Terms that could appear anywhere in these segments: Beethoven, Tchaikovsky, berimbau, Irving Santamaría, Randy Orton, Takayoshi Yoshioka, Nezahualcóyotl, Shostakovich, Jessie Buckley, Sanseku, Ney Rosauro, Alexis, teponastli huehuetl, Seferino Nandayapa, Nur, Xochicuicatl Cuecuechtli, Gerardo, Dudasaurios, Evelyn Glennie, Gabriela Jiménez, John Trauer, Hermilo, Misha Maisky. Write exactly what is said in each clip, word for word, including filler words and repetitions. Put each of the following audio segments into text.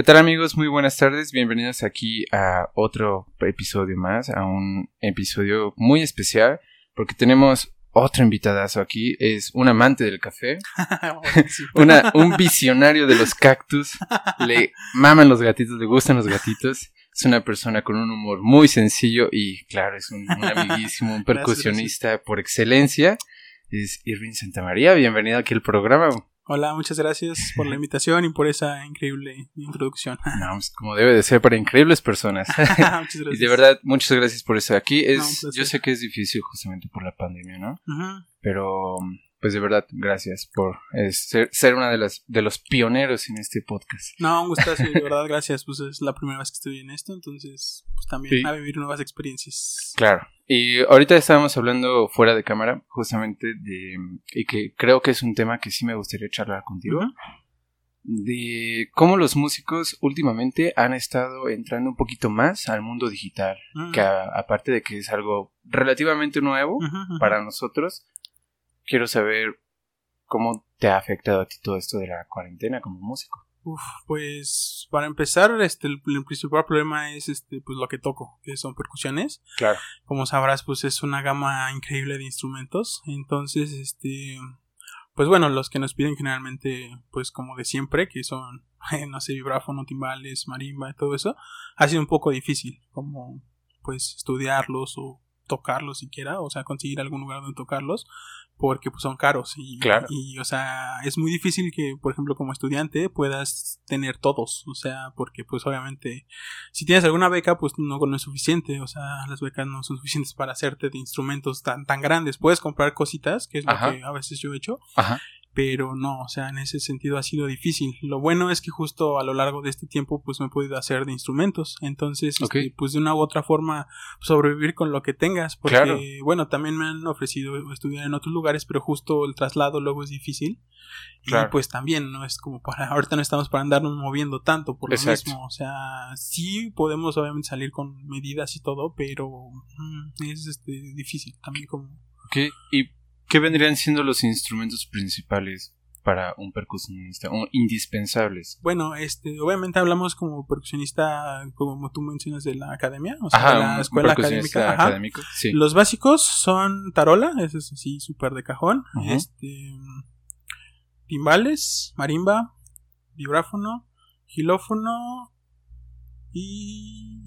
¿Qué tal, amigos? Muy buenas tardes, bienvenidos aquí a otro episodio más, a un episodio muy especial, porque tenemos otro invitadazo aquí, es un amante del café, una, un visionario de los cactus, le maman los gatitos, le gustan los gatitos, es una persona con un humor muy sencillo y claro, es un, un amiguísimo, un percusionista por excelencia, es Irving Santamaría. Bienvenido aquí al programa. Hola, muchas gracias por la invitación y por esa increíble introducción. No, pues como debe de ser para increíbles personas. Muchas gracias. Y de verdad, muchas gracias por estar aquí. Es, no, yo sé que es difícil justamente por la pandemia, ¿no? Uh-huh. Pero, pues de verdad, gracias por es, ser, ser una de las de los pioneros en este podcast. No, un gustazo, de verdad, gracias. Pues es la primera vez que estoy en esto, entonces pues también sí. A vivir nuevas experiencias. Claro. Y ahorita estábamos hablando fuera de cámara, justamente de, y que creo que es un tema que sí me gustaría charlar contigo, uh-huh. de cómo los músicos últimamente han estado entrando un poquito más al mundo digital, uh-huh. que a, aparte de que es algo relativamente nuevo uh-huh. para nosotros, quiero saber cómo te ha afectado a ti todo esto de la cuarentena como músico. Uf, pues para empezar, este el, el principal problema es este pues lo que toco, que son percusiones. Claro. Como sabrás, pues es una gama increíble de instrumentos. Entonces, este pues bueno, los que nos piden generalmente, pues como de siempre, que son, no sé, vibráfono, timbales, marimba y todo eso, ha sido un poco difícil como pues estudiarlos o tocarlos siquiera, o sea, conseguir algún lugar donde tocarlos, porque pues son caros y, claro. y o sea, es muy difícil que, por ejemplo, como estudiante puedas tener todos, o sea, porque pues obviamente si tienes alguna beca, pues no, no es suficiente, o sea, las becas no son suficientes para hacerte de instrumentos tan tan grandes, puedes comprar cositas, que es Ajá. lo que a veces yo he hecho, Ajá. pero no, o sea, en ese sentido ha sido difícil. Lo bueno es que justo a lo largo de este tiempo, pues me he podido hacer de instrumentos, entonces, okay. este, pues de una u otra forma sobrevivir con lo que tengas, porque, claro. bueno, también me han ofrecido estudiar en otros lugares, pero justo el traslado luego es difícil claro. y pues también no es como para ahorita no estamos para andarnos moviendo tanto por lo Exacto. mismo, o sea, sí podemos obviamente salir con medidas y todo, pero mm, es este, difícil también como okay. ¿Y qué vendrían siendo los instrumentos principales para un percusionista o indispensables? Bueno, este, obviamente hablamos como percusionista, como tú mencionas, de la academia, o sea, ajá, de la escuela académica. Ajá. Académico, sí. Los básicos son tarola, eso es así, súper de cajón, uh-huh. este, timbales, marimba, vibráfono, xilófono y...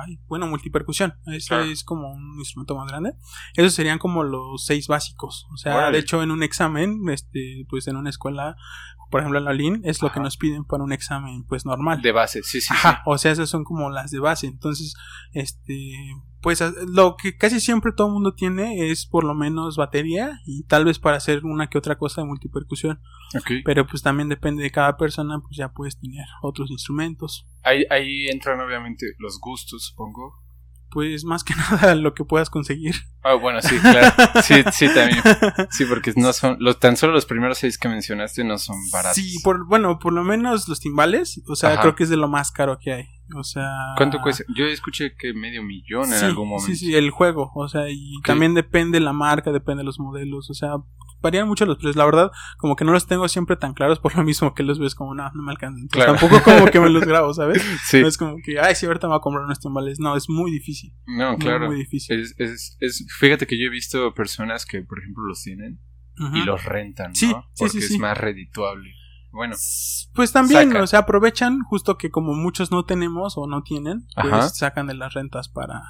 Ay, bueno, multipercusión, ese claro. es como un instrumento más grande. Esos serían como los seis básicos. O sea, Orale. de hecho en un examen, este, pues en una escuela, por ejemplo en la L I N, es Ajá. lo que nos piden para un examen pues normal. De base, sí, sí, Ajá. sí. O sea, esas son como las de base. Entonces, este, pues lo que casi siempre todo el mundo tiene es por lo menos batería y tal vez para hacer una que otra cosa de multipercusión. Okay. Pero pues también depende de cada persona, pues ya puedes tener otros instrumentos. Ahí, ahí entran obviamente los gustos, supongo. Pues más que nada lo que puedas conseguir. Ah, oh, bueno, sí, claro. Sí, sí, también. Sí, porque no son los, tan solo los primeros seis que mencionaste no son baratos. Sí, por, bueno, por lo menos los timbales, o sea, Ajá. creo que es de lo más caro que hay. O sea... ¿Cuánto cuesta? Yo escuché que medio millón en sí, algún momento. Sí, sí, el juego, o sea, y okay. también depende la marca, depende de los modelos, o sea, varían mucho los precios, la verdad, como que no los tengo siempre tan claros por lo mismo que los ves como, no, no me alcanzan, claro. tampoco como que me los grabo, ¿sabes? Sí. No es como que, ay, sí, ahorita me voy a comprar unos timbales, no, es muy difícil. No, claro, muy, muy difícil. Es, es, es, fíjate que yo he visto personas que, por ejemplo, los tienen uh-huh. y los rentan, sí, ¿no? Sí, porque sí, sí. es más redituable. Bueno, pues también, saca. o sea, aprovechan justo que como muchos no tenemos o no tienen, pues Ajá. sacan de las rentas para,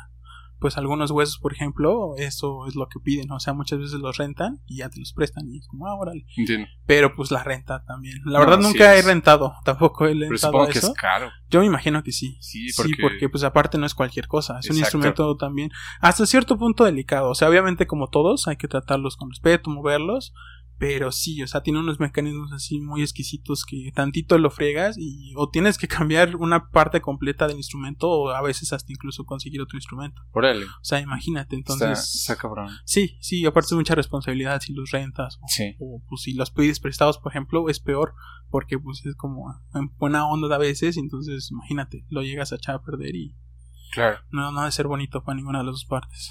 pues algunos huesos, por ejemplo, eso es lo que piden, o sea, muchas veces los rentan y ya te los prestan y es como, ah, órale. Entiendo. Pero pues la renta también, la no, verdad nunca he rentado, tampoco he rentado. Pero supongo eso. que es caro. Yo me imagino que sí, sí porque, sí, porque pues aparte no es cualquier cosa, es Exacto. un instrumento también hasta cierto punto delicado, o sea, obviamente como todos hay que tratarlos con respeto, moverlos. Pero sí, o sea, tiene unos mecanismos así muy exquisitos que tantito lo friegas y o tienes que cambiar una parte completa del instrumento o a veces hasta incluso conseguir otro instrumento. Órale. O sea, imagínate, entonces... Está, está cabrón. Sí, sí, aparte es mucha responsabilidad si los rentas o, sí. o pues, si los pides prestados, por ejemplo, es peor porque pues es como en buena onda a veces, entonces imagínate, lo llegas a echar a perder y... Claro. No, no debe ser bonito para ninguna de las dos partes.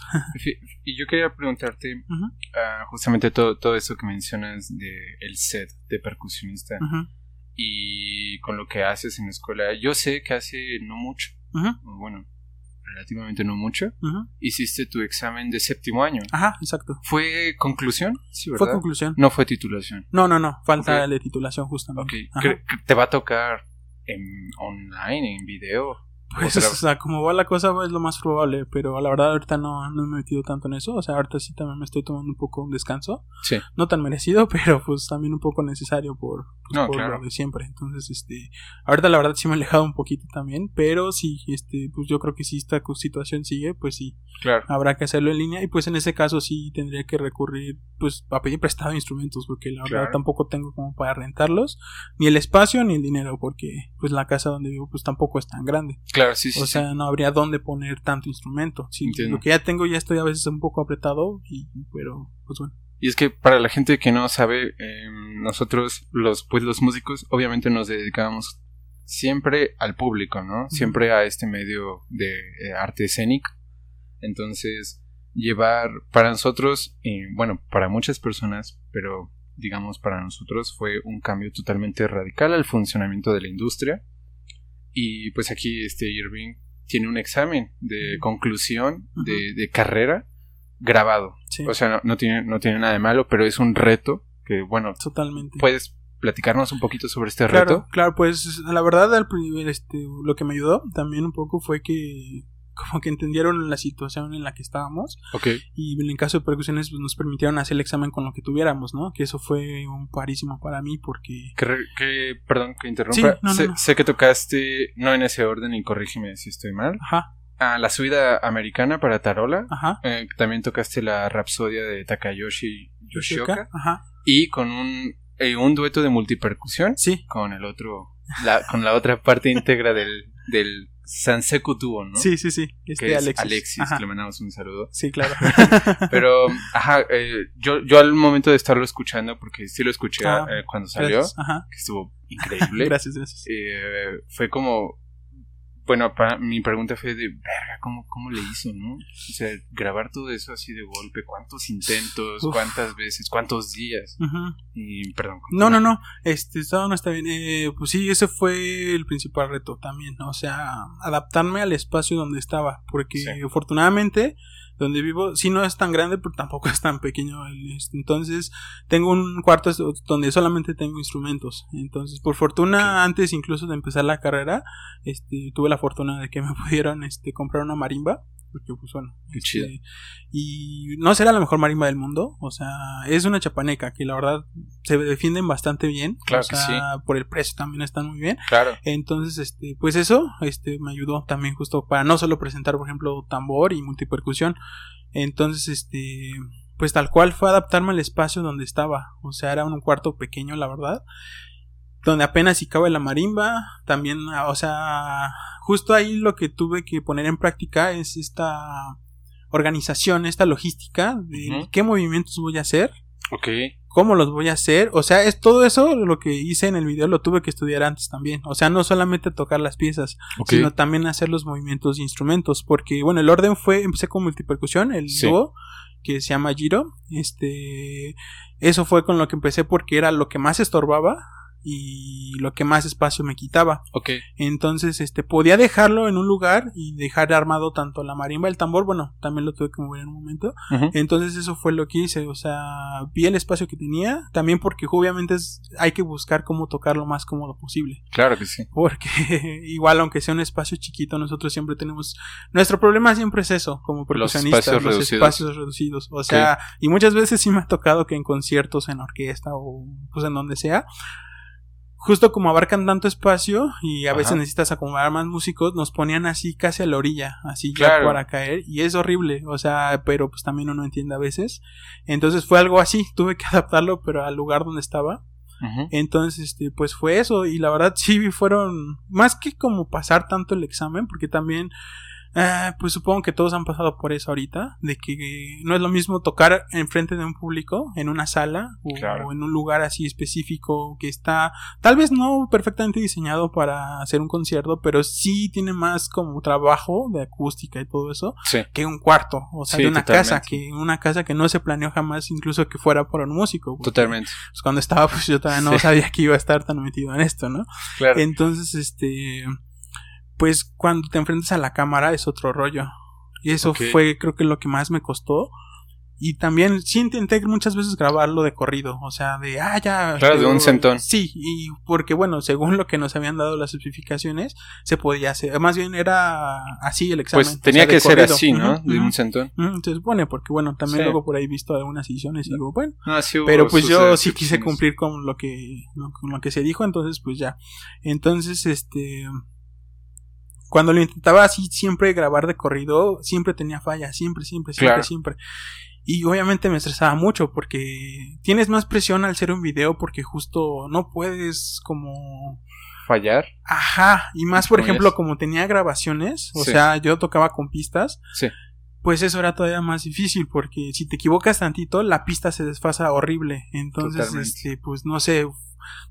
Y yo quería preguntarte uh-huh. uh, justamente todo, todo eso que mencionas de el set de percusionista. Uh-huh. y con lo que haces en la escuela. Yo sé que hace no mucho, uh-huh. bueno, relativamente no mucho, uh-huh. hiciste tu examen de séptimo año. Ajá, exacto. ¿Fue conclusión? Sí, ¿verdad? Fue conclusión. No fue titulación. No, no, no, falta okay. la de titulación justamente. Okay. ¿Te va a tocar en online, en video? Pues, otra... o sea, como va la cosa, pues, es lo más probable. Pero la verdad ahorita no, no me he metido tanto en eso. O sea, ahorita sí también me estoy tomando un poco un descanso. Sí. No tan merecido, pero pues también un poco necesario por, pues, no, por claro. lo de siempre. Entonces, este, ahorita la verdad sí me he alejado un poquito también. Pero sí, este, pues yo creo que si esta situación sigue, pues sí, claro, habrá que hacerlo en línea. Y pues en ese caso sí tendría que recurrir, pues, a pedir prestado instrumentos, porque la claro. verdad tampoco tengo como para rentarlos, ni el espacio ni el dinero, porque pues la casa donde vivo pues tampoco es tan grande. Claro, sí, sí, o sea, sí. no habría dónde poner tanto instrumento. Sí, lo que ya tengo ya estoy a veces un poco apretado, y, pero pues bueno. Y es que para la gente que no sabe, eh, nosotros los pues los músicos obviamente nos dedicamos siempre al público, ¿no? Uh-huh. Siempre a este medio de eh, arte escénico. Entonces, llevar para nosotros, eh, bueno, para muchas personas, pero digamos para nosotros fue un cambio totalmente radical al funcionamiento de la industria. Y pues aquí este Irving tiene un examen de conclusión de, de carrera grabado. Sí. O sea, no, no tiene no tiene nada de malo, pero es un reto que, bueno, totalmente. Puedes platicarnos un poquito sobre este claro, reto. Claro, pues la verdad al, este, lo que me ayudó también un poco fue que como que entendieron la situación en la que estábamos. Okay. Y en el caso de percusiones pues, nos permitieron hacer el examen con lo que tuviéramos, ¿no? Que eso fue un parísimo para mí porque... Que, que, perdón que interrumpa. Sí, no, sé, no, no. sé que tocaste, no en ese orden y corrígeme si estoy mal. Ajá. Ah, la suida americana para tarola. Ajá. Eh, también tocaste la rapsodia de Takayoshi Yoshioka. Ajá. Y con un, eh, un dueto de multipercusión. Sí. Con el otro... La, con la otra parte íntegra del... del Sanseku Duo, ¿no? Sí, sí, sí. Este que es Alexis. Alexis, ajá. Le mandamos un saludo. Sí, claro. Pero, ajá, eh, yo, yo al momento de estarlo escuchando, porque sí lo escuché ah, eh, cuando salió, gracias, ajá. que estuvo increíble. Gracias, gracias. Eh, fue como, bueno, para, mi pregunta fue de, verga, ¿cómo, cómo le hizo, no? O sea, grabar todo eso así de golpe, ¿cuántos intentos, Uf. cuántas veces, cuántos días? Uh-huh. Y, perdón. No, no, no, este, no, no está bien. Eh, pues sí, ese fue el principal reto también, ¿no? O sea, adaptarme al espacio donde estaba, porque sí. afortunadamente... donde vivo, sí no es tan grande, pero tampoco es tan pequeño. Entonces, tengo un cuarto donde solamente tengo instrumentos. Entonces, por fortuna, okay. antes incluso de empezar la carrera, este, tuve la fortuna de que me pudieron este, comprar una marimba. Porque pues bueno, qué este, chido. Y no será la mejor marimba del mundo. O sea, es una chapaneca que la verdad se defienden bastante bien. Claro, o sea, que sí. Por el precio también están muy bien. Claro. Entonces, este, pues eso, este, me ayudó también justo para no solo presentar, por ejemplo, tambor y multipercusión. Entonces, este, pues tal cual fue adaptarme al espacio donde estaba. O sea, era un cuarto pequeño, la verdad. Donde apenas si cabe la marimba, también, o sea, justo ahí lo que tuve que poner en práctica es esta organización, esta logística de uh-huh. qué movimientos voy a hacer, okay. cómo los voy a hacer, o sea, es todo eso lo que hice en el video lo tuve que estudiar antes también, o sea, no solamente tocar las piezas, okay. sino también hacer los movimientos de instrumentos, porque, bueno, el orden fue, empecé con multipercusión, el sí. dúo, que se llama Giro, este, eso fue con lo que empecé porque era lo que más estorbaba, y lo que más espacio me quitaba. Okay. Entonces, este, podía dejarlo en un lugar y dejar armado tanto la marimba, el tambor, bueno, también lo tuve que mover en un momento. Uh-huh. Entonces, eso fue lo que hice, o sea, vi el espacio que tenía, también porque obviamente es, hay que buscar cómo tocar lo más cómodo posible. Claro que sí. Porque igual, aunque sea un espacio chiquito, nosotros siempre tenemos, nuestro problema siempre es eso, como percusionistas, los espacios, los reducidos. espacios reducidos, o sea, okay. y muchas veces sí me ha tocado que en conciertos, en orquesta o pues en donde sea, justo como abarcan tanto espacio y a Ajá. veces necesitas acomodar más músicos, nos ponían así casi a la orilla, así claro. ya para caer, y es horrible, o sea, pero pues también uno entiende a veces, entonces fue algo así, tuve que adaptarlo, pero al lugar donde estaba, uh-huh. entonces este, pues fue eso, y la verdad sí fueron, más que como pasar tanto el examen, porque también... Eh, pues supongo que todos han pasado por eso ahorita, de que no es lo mismo tocar enfrente de un público, en una sala o, claro, o en un lugar así específico que está, tal vez no perfectamente diseñado para hacer un concierto, pero sí tiene más como trabajo de acústica y todo eso, sí, que un cuarto, o sea, sí, de una totalmente. casa, que una casa que no se planeó jamás, incluso que fuera por un músico. Totalmente. Pues cuando estaba, pues yo todavía no sí. sabía que iba a estar tan metido en esto, ¿no? Claro. Entonces, este... pues cuando te enfrentas a la cámara es otro rollo. Y eso okay. fue creo que lo que más me costó. Y también sí intenté muchas veces grabarlo de corrido, o sea, de ah ya claro, pero, de un centón. Sí, y porque bueno, según lo que nos habían dado las especificaciones, se podía hacer, más bien era así el examen. Pues tenía o sea, que ser corrido. Así, ¿no? Uh-huh, de un centón. Uh-huh, se supone, porque bueno, también sí. luego por ahí he visto algunas ediciones y digo, bueno, ah, sí hubo, pero pues yo sí quise cumplir con lo que con lo que se dijo, entonces pues ya. Entonces, este cuando lo intentaba así siempre grabar de corrido, siempre tenía fallas, siempre, siempre, siempre, claro. siempre. Y obviamente me estresaba mucho porque tienes más presión al hacer un video porque justo no puedes como... fallar. Ajá, y más por ejemplo es? como tenía grabaciones, o sí. sea, yo tocaba con pistas. Sí. Pues eso era todavía más difícil porque si te equivocas tantito la pista se desfasa horrible. Entonces, Totalmente. este, pues no sé,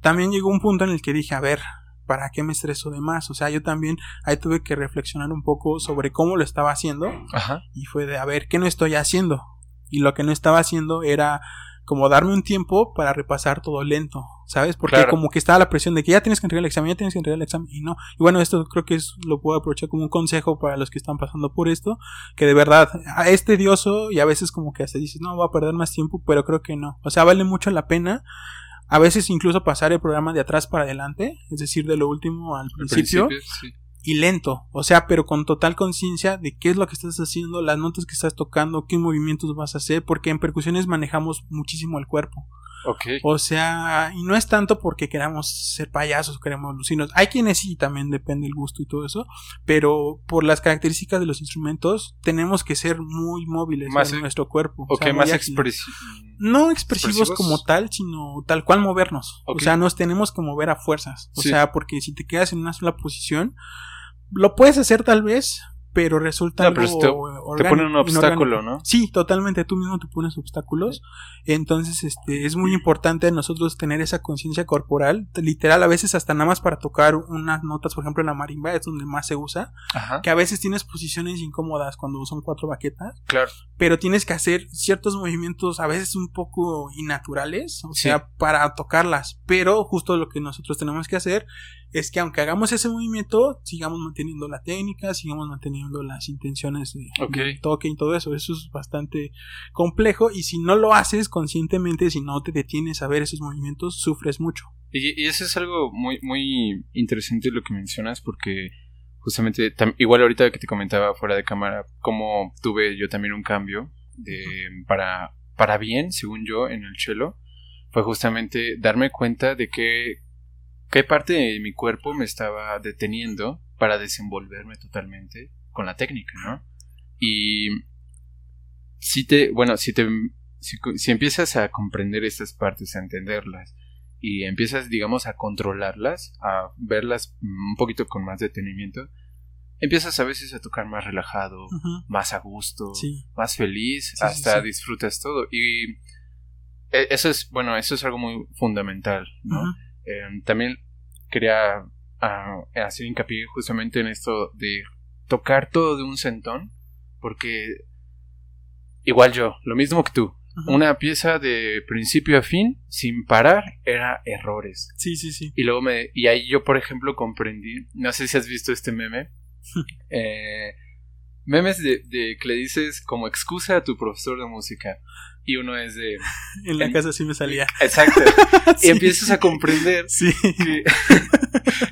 también llegó un punto en el que dije, a ver... ¿para qué me estreso de más? O sea, yo también ahí tuve que reflexionar un poco sobre cómo lo estaba haciendo. Ajá. Y fue de, a ver, ¿qué no estoy haciendo? Y lo que no estaba haciendo era como darme un tiempo para repasar todo lento, ¿sabes? Porque claro. como que estaba la presión de que ya tienes que entregar el examen, ya tienes que entregar el examen, y no. Y bueno, esto creo que es, lo puedo aprovechar como un consejo para los que están pasando por esto, que de verdad es tedioso y a veces como que hasta dices, no, voy a perder más tiempo, pero creo que no. O sea, vale mucho la pena. A veces incluso pasar el programa de atrás para adelante, es decir, de lo último al principio, principio sí. y lento, o sea, pero con total conciencia de qué es lo que estás haciendo, las notas que estás tocando, qué movimientos vas a hacer, porque en percusiones manejamos muchísimo el cuerpo. Okay. O sea, y no es tanto porque queramos ser payasos, queremos lucirnos. Hay quienes sí, también depende el gusto y todo eso, pero por las características de los instrumentos tenemos que ser muy móviles más en e- nuestro cuerpo. Ok, o sea, más expresivos. No expresivos, expresivos como tal, sino tal cual movernos. Okay. O sea, nos tenemos que mover a fuerzas. O sí. sea, porque si te quedas en una sola posición, lo puedes hacer tal vez, pero resulta no, pero algo te, orgánico, te ponen un obstáculo, ¿no? Sí, totalmente, tú mismo te pones obstáculos. Entonces, este, es muy importante nosotros tener esa conciencia corporal, literal, a veces hasta nada más para tocar unas notas, por ejemplo, en la marimba es donde más se usa, Ajá. que a veces tienes posiciones incómodas cuando son cuatro baquetas. Claro. Pero tienes que hacer ciertos movimientos a veces un poco innaturales, o sí. sea, para tocarlas, pero justo lo que nosotros tenemos que hacer es que aunque hagamos ese movimiento, sigamos manteniendo la técnica, sigamos manteniendo las intenciones de, okay. de toque y todo eso. Eso es bastante complejo y si no lo haces conscientemente, si no te detienes a ver esos movimientos, sufres mucho. Y, y eso es algo muy, muy interesante lo que mencionas porque justamente, tam, igual ahorita que te comentaba fuera de cámara, cómo tuve yo también un cambio de, para, para bien, según yo, en el cello, fue justamente darme cuenta de que qué parte de mi cuerpo me estaba deteniendo para desenvolverme totalmente con la técnica, ¿no? Y si te, bueno, si te, si, si empiezas a comprender estas partes, a entenderlas y empiezas, digamos, a controlarlas, a verlas un poquito con más detenimiento, empiezas a veces a tocar más relajado, uh-huh. más a gusto, sí. más feliz, sí, hasta sí, sí. disfrutas todo. Y eso es, bueno, eso es algo muy fundamental, ¿no? Uh-huh. Eh, también quería uh, hacer hincapié justamente en esto de tocar todo de un centón, porque igual yo, lo mismo que tú, Ajá. una pieza de principio a fin, sin parar, era errores. Sí, sí, sí. Y luego me, y ahí yo, por ejemplo, comprendí, no sé si has visto este meme, eh, memes de, de que le dices como excusa a tu profesor de música. Y uno es de... En la en, casa sí me salía. Exacto. sí. Y empiezas a comprender... Sí. Que,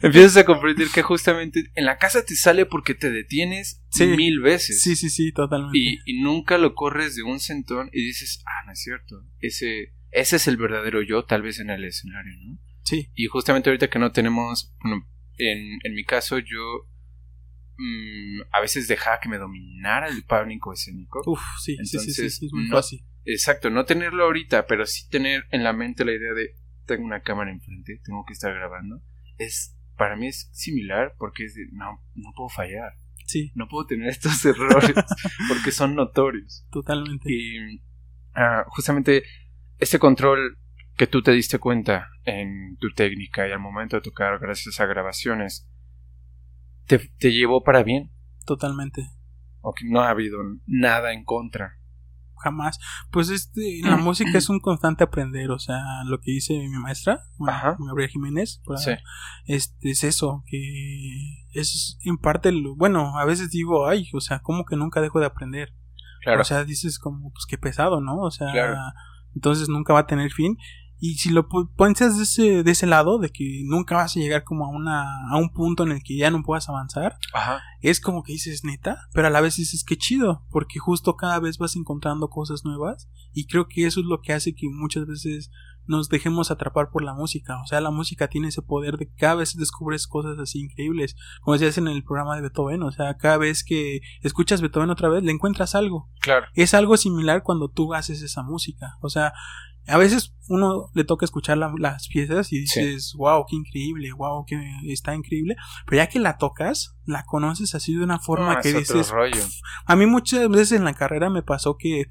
empiezas a comprender que justamente en la casa te sale porque te detienes sí. mil veces. Sí, sí, sí, totalmente. Y, y nunca lo corres de un centón y dices, ah, no es cierto. Ese, ese es el verdadero yo, tal vez en el escenario, ¿no? Sí. Y justamente ahorita que no tenemos... Bueno, en, en mi caso yo... Mmm, a veces dejaba que me dominara el pánico escénico. Uf, sí, entonces, sí, sí, sí, es muy no, fácil. Exacto, no tenerlo ahorita, pero sí tener en la mente la idea de tengo una cámara enfrente, tengo que estar grabando. Es, para mí es similar porque es de, no, no puedo fallar. Sí. No puedo tener estos errores porque son notorios. Totalmente. Y uh, justamente este control que tú te diste cuenta en tu técnica y al momento de tocar gracias a grabaciones, ¿te, te llevó para bien? Totalmente. Okay, no ha habido nada en contra. Jamás. Pues este, la música es un constante aprender, o sea, lo que dice mi maestra, bueno, Gabriela Jiménez, para, sí. este es eso, que es en parte, lo, bueno, a veces digo, ay, o sea, como que nunca dejo de aprender. Claro. O sea, dices como, pues qué pesado, ¿no? O sea, claro. Entonces nunca va a tener fin. Y si lo piensas de ese, de ese lado, de que nunca vas a llegar como a una a un punto en el que ya no puedas avanzar, ajá, es como que dices, neta, pero a la vez dices, qué chido, porque justo cada vez vas encontrando cosas nuevas, y creo que eso es lo que hace que muchas veces nos dejemos atrapar por la música. O sea, la música tiene ese poder de que cada vez descubres cosas así increíbles, como decías en el programa de Beethoven. O sea, cada vez que escuchas Beethoven otra vez, le encuentras algo. Claro. Es algo similar cuando tú haces esa música, o sea, a veces uno le toca escuchar la, las piezas y dices, sí, wow, qué increíble, wow, que está increíble, pero ya que la tocas, la conoces así de una forma no, que dices, pff. A mí muchas veces en la carrera me pasó que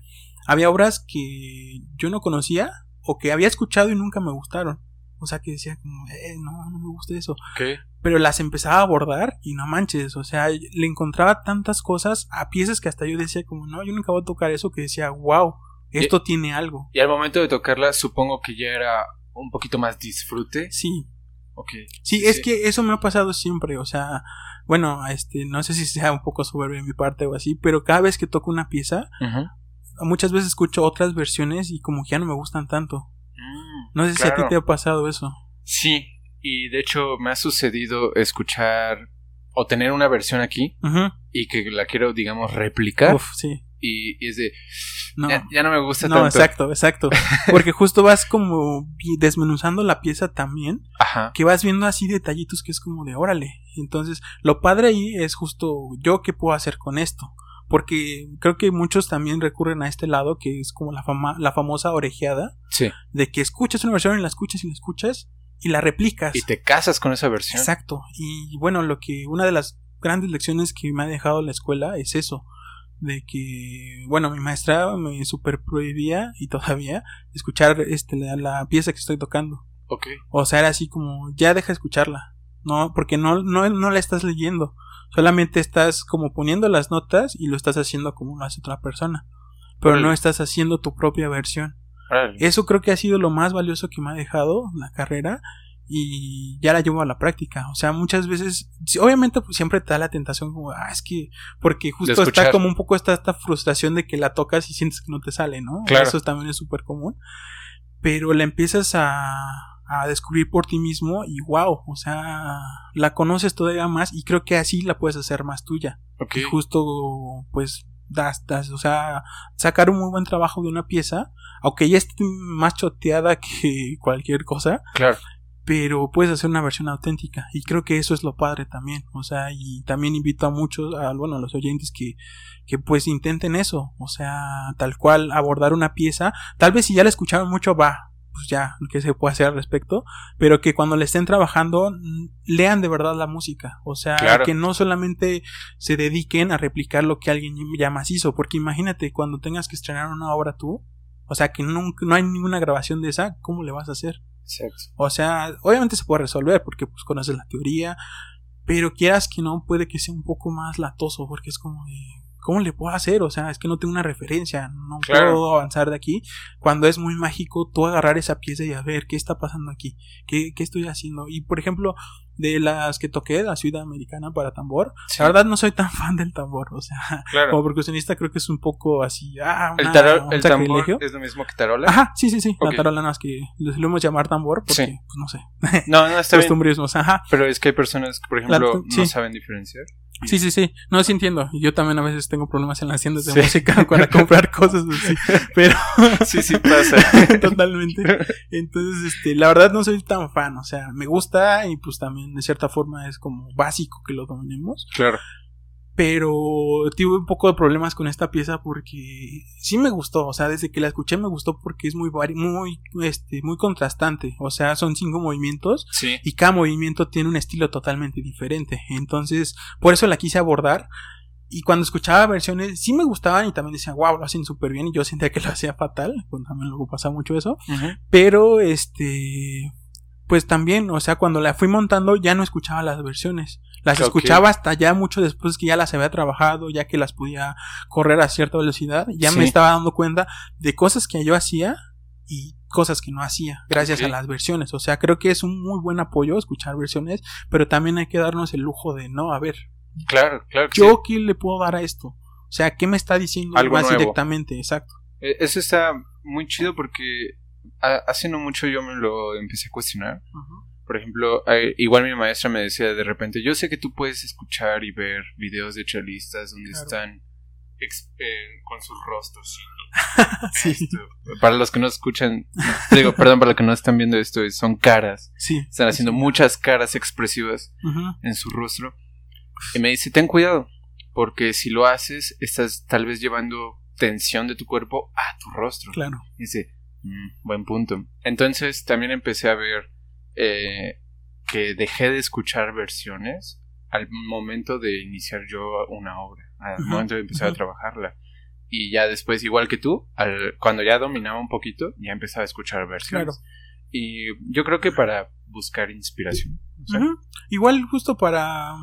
había obras que yo no conocía o que había escuchado y nunca me gustaron, o sea que decía como, eh, no, no me gusta eso, ¿qué? Pero las empezaba a abordar y no manches, o sea, le encontraba tantas cosas a piezas que hasta yo decía como, no, yo nunca voy a tocar eso, que decía, wow, esto y, tiene algo. Y al momento de tocarla, supongo que ya era un poquito más disfrute. Sí. Okay. Sí, sí, es que eso me ha pasado siempre, o sea, bueno, este, no sé si sea un poco soberbia de mi parte o así, pero cada vez que toco una pieza, uh-huh, muchas veces escucho otras versiones y como que ya no me gustan tanto. Mm, no sé, claro, si a ti te ha pasado eso. Sí, y de hecho me ha sucedido escuchar o tener una versión aquí, uh-huh, y que la quiero, digamos, replicar. Uf, sí. Y, y es de, no, ya, ya no me gusta no, tanto. No, exacto, exacto. Porque justo vas como desmenuzando la pieza también, ajá, que vas viendo así detallitos que es como de órale. Entonces, lo padre ahí es justo yo qué puedo hacer con esto. Porque creo que muchos también recurren a este lado que es como la, fama, la famosa orejeada. Sí. De que escuchas una versión y la escuchas y la escuchas y la replicas. Y te casas con esa versión. Exacto. Y bueno, lo que una de las grandes lecciones que me ha dejado la escuela es eso. De que, bueno, mi maestra me super prohibía, y todavía, escuchar este, la, la pieza que estoy tocando. Ok. O sea, era así como, ya deja de escucharla. No, porque no, no, no la estás leyendo. Solamente estás como poniendo las notas y lo estás haciendo como lo hace otra persona. Pero vale, no estás haciendo tu propia versión. Vale. Eso creo que ha sido lo más valioso que me ha dejado la carrera. Y ya la llevo a la práctica. O sea, muchas veces, obviamente pues, siempre te da la tentación como, ah, es que porque justo está como un poco esta, esta frustración de que la tocas y sientes que no te sale, ¿no? Claro. Eso también es súper común. Pero la empiezas a, a descubrir por ti mismo y wow, o sea, la conoces todavía más y creo que así la puedes hacer más tuya. Okay. Y justo pues das, das, o sea, sacar un muy buen trabajo de una pieza, aunque ya esté más choteada que cualquier cosa. Claro. Pero puedes hacer una versión auténtica. Y creo que eso es lo padre también. O sea, y también invito a muchos, a, bueno, a los oyentes que, que pues intenten eso. O sea, tal cual abordar una pieza. Tal vez si ya la escucharon mucho, va, pues ya, ¿qué se puede hacer al respecto? Pero que cuando le estén trabajando, lean de verdad la música. O sea, claro, que no solamente se dediquen a replicar lo que alguien ya más hizo. Porque imagínate, cuando tengas que estrenar una obra tú, o sea, que no, no hay ninguna grabación de esa, ¿cómo le vas a hacer? Exacto. O sea, obviamente se puede resolver porque pues conoces la teoría, pero quieras que no, puede que sea un poco más latoso porque es como de, ¿cómo le puedo hacer? O sea, es que no tengo una referencia, no claro, puedo avanzar de aquí. Cuando es muy mágico tú agarrar esa pieza y a ver qué está pasando aquí, qué, qué estoy haciendo. Y por ejemplo, de las que toqué, la Ciudad Americana para tambor, sí, la verdad no soy tan fan del tambor, o sea, claro, como percusionista creo que es un poco así, ah, una, el, taro, un el tambor es lo mismo que tarola. Ajá, sí, sí, sí, okay, la tarola no es que lo solemos llamar tambor porque, sí, pues no sé, no, no está costumbrismos, ajá, pero es que hay personas que por ejemplo la, sí, no saben diferenciar. Sí, sí, sí, no, sí entiendo, yo también a veces tengo problemas en las tiendas de sí, música para comprar cosas así, pero sí, sí pasa totalmente. Entonces, este, la verdad no soy tan fan, o sea, me gusta y pues también de cierta forma es como básico que lo dominemos. Claro. Pero tuve un poco de problemas con esta pieza porque sí me gustó, o sea, desde que la escuché me gustó porque es muy vari- muy este muy contrastante, o sea, son cinco movimientos, sí, y cada movimiento tiene un estilo totalmente diferente, entonces por eso la quise abordar. Y cuando escuchaba versiones, sí me gustaban y también decía, wow, lo hacen súper bien, y yo sentía que lo hacía fatal, pues también luego pasa mucho eso, uh-huh. Pero este... pues también, o sea, cuando la fui montando ya no escuchaba las versiones, las okay. escuchaba hasta ya mucho después que ya las había trabajado, ya que las podía correr a cierta velocidad, ya sí. me estaba dando cuenta de cosas que yo hacía y cosas que no hacía, gracias okay. a las versiones, o sea, creo que es un muy buen apoyo escuchar versiones, pero también hay que darnos el lujo de no, a ver, claro, claro que yo sí. qué le puedo dar a esto, o sea, qué me está diciendo algo más nuevo, directamente, exacto. Eso está muy chido porque hace no mucho yo me lo empecé a cuestionar. Uh-huh. Por ejemplo, igual mi maestra me decía de repente, yo sé que tú puedes escuchar y ver videos de charlistas donde claro. están ex- eh, con sus rostros y sí. Para los que no escuchan, digo, perdón, para los que no están viendo esto, son caras. Sí. Están haciendo sí. muchas caras expresivas uh-huh. en su rostro. Y me dice, ten cuidado, porque si lo haces, estás tal vez llevando tensión de tu cuerpo a tu rostro. Claro. Y dice, Mm, buen punto. Entonces también empecé a ver eh, que dejé de escuchar versiones al momento de iniciar yo una obra, al uh-huh, momento de empezar uh-huh. a trabajarla. Y ya después, igual que tú, al, cuando ya dominaba un poquito, ya empezaba a escuchar versiones. Claro. Y yo creo que para buscar inspiración, o sea, uh-huh. igual justo para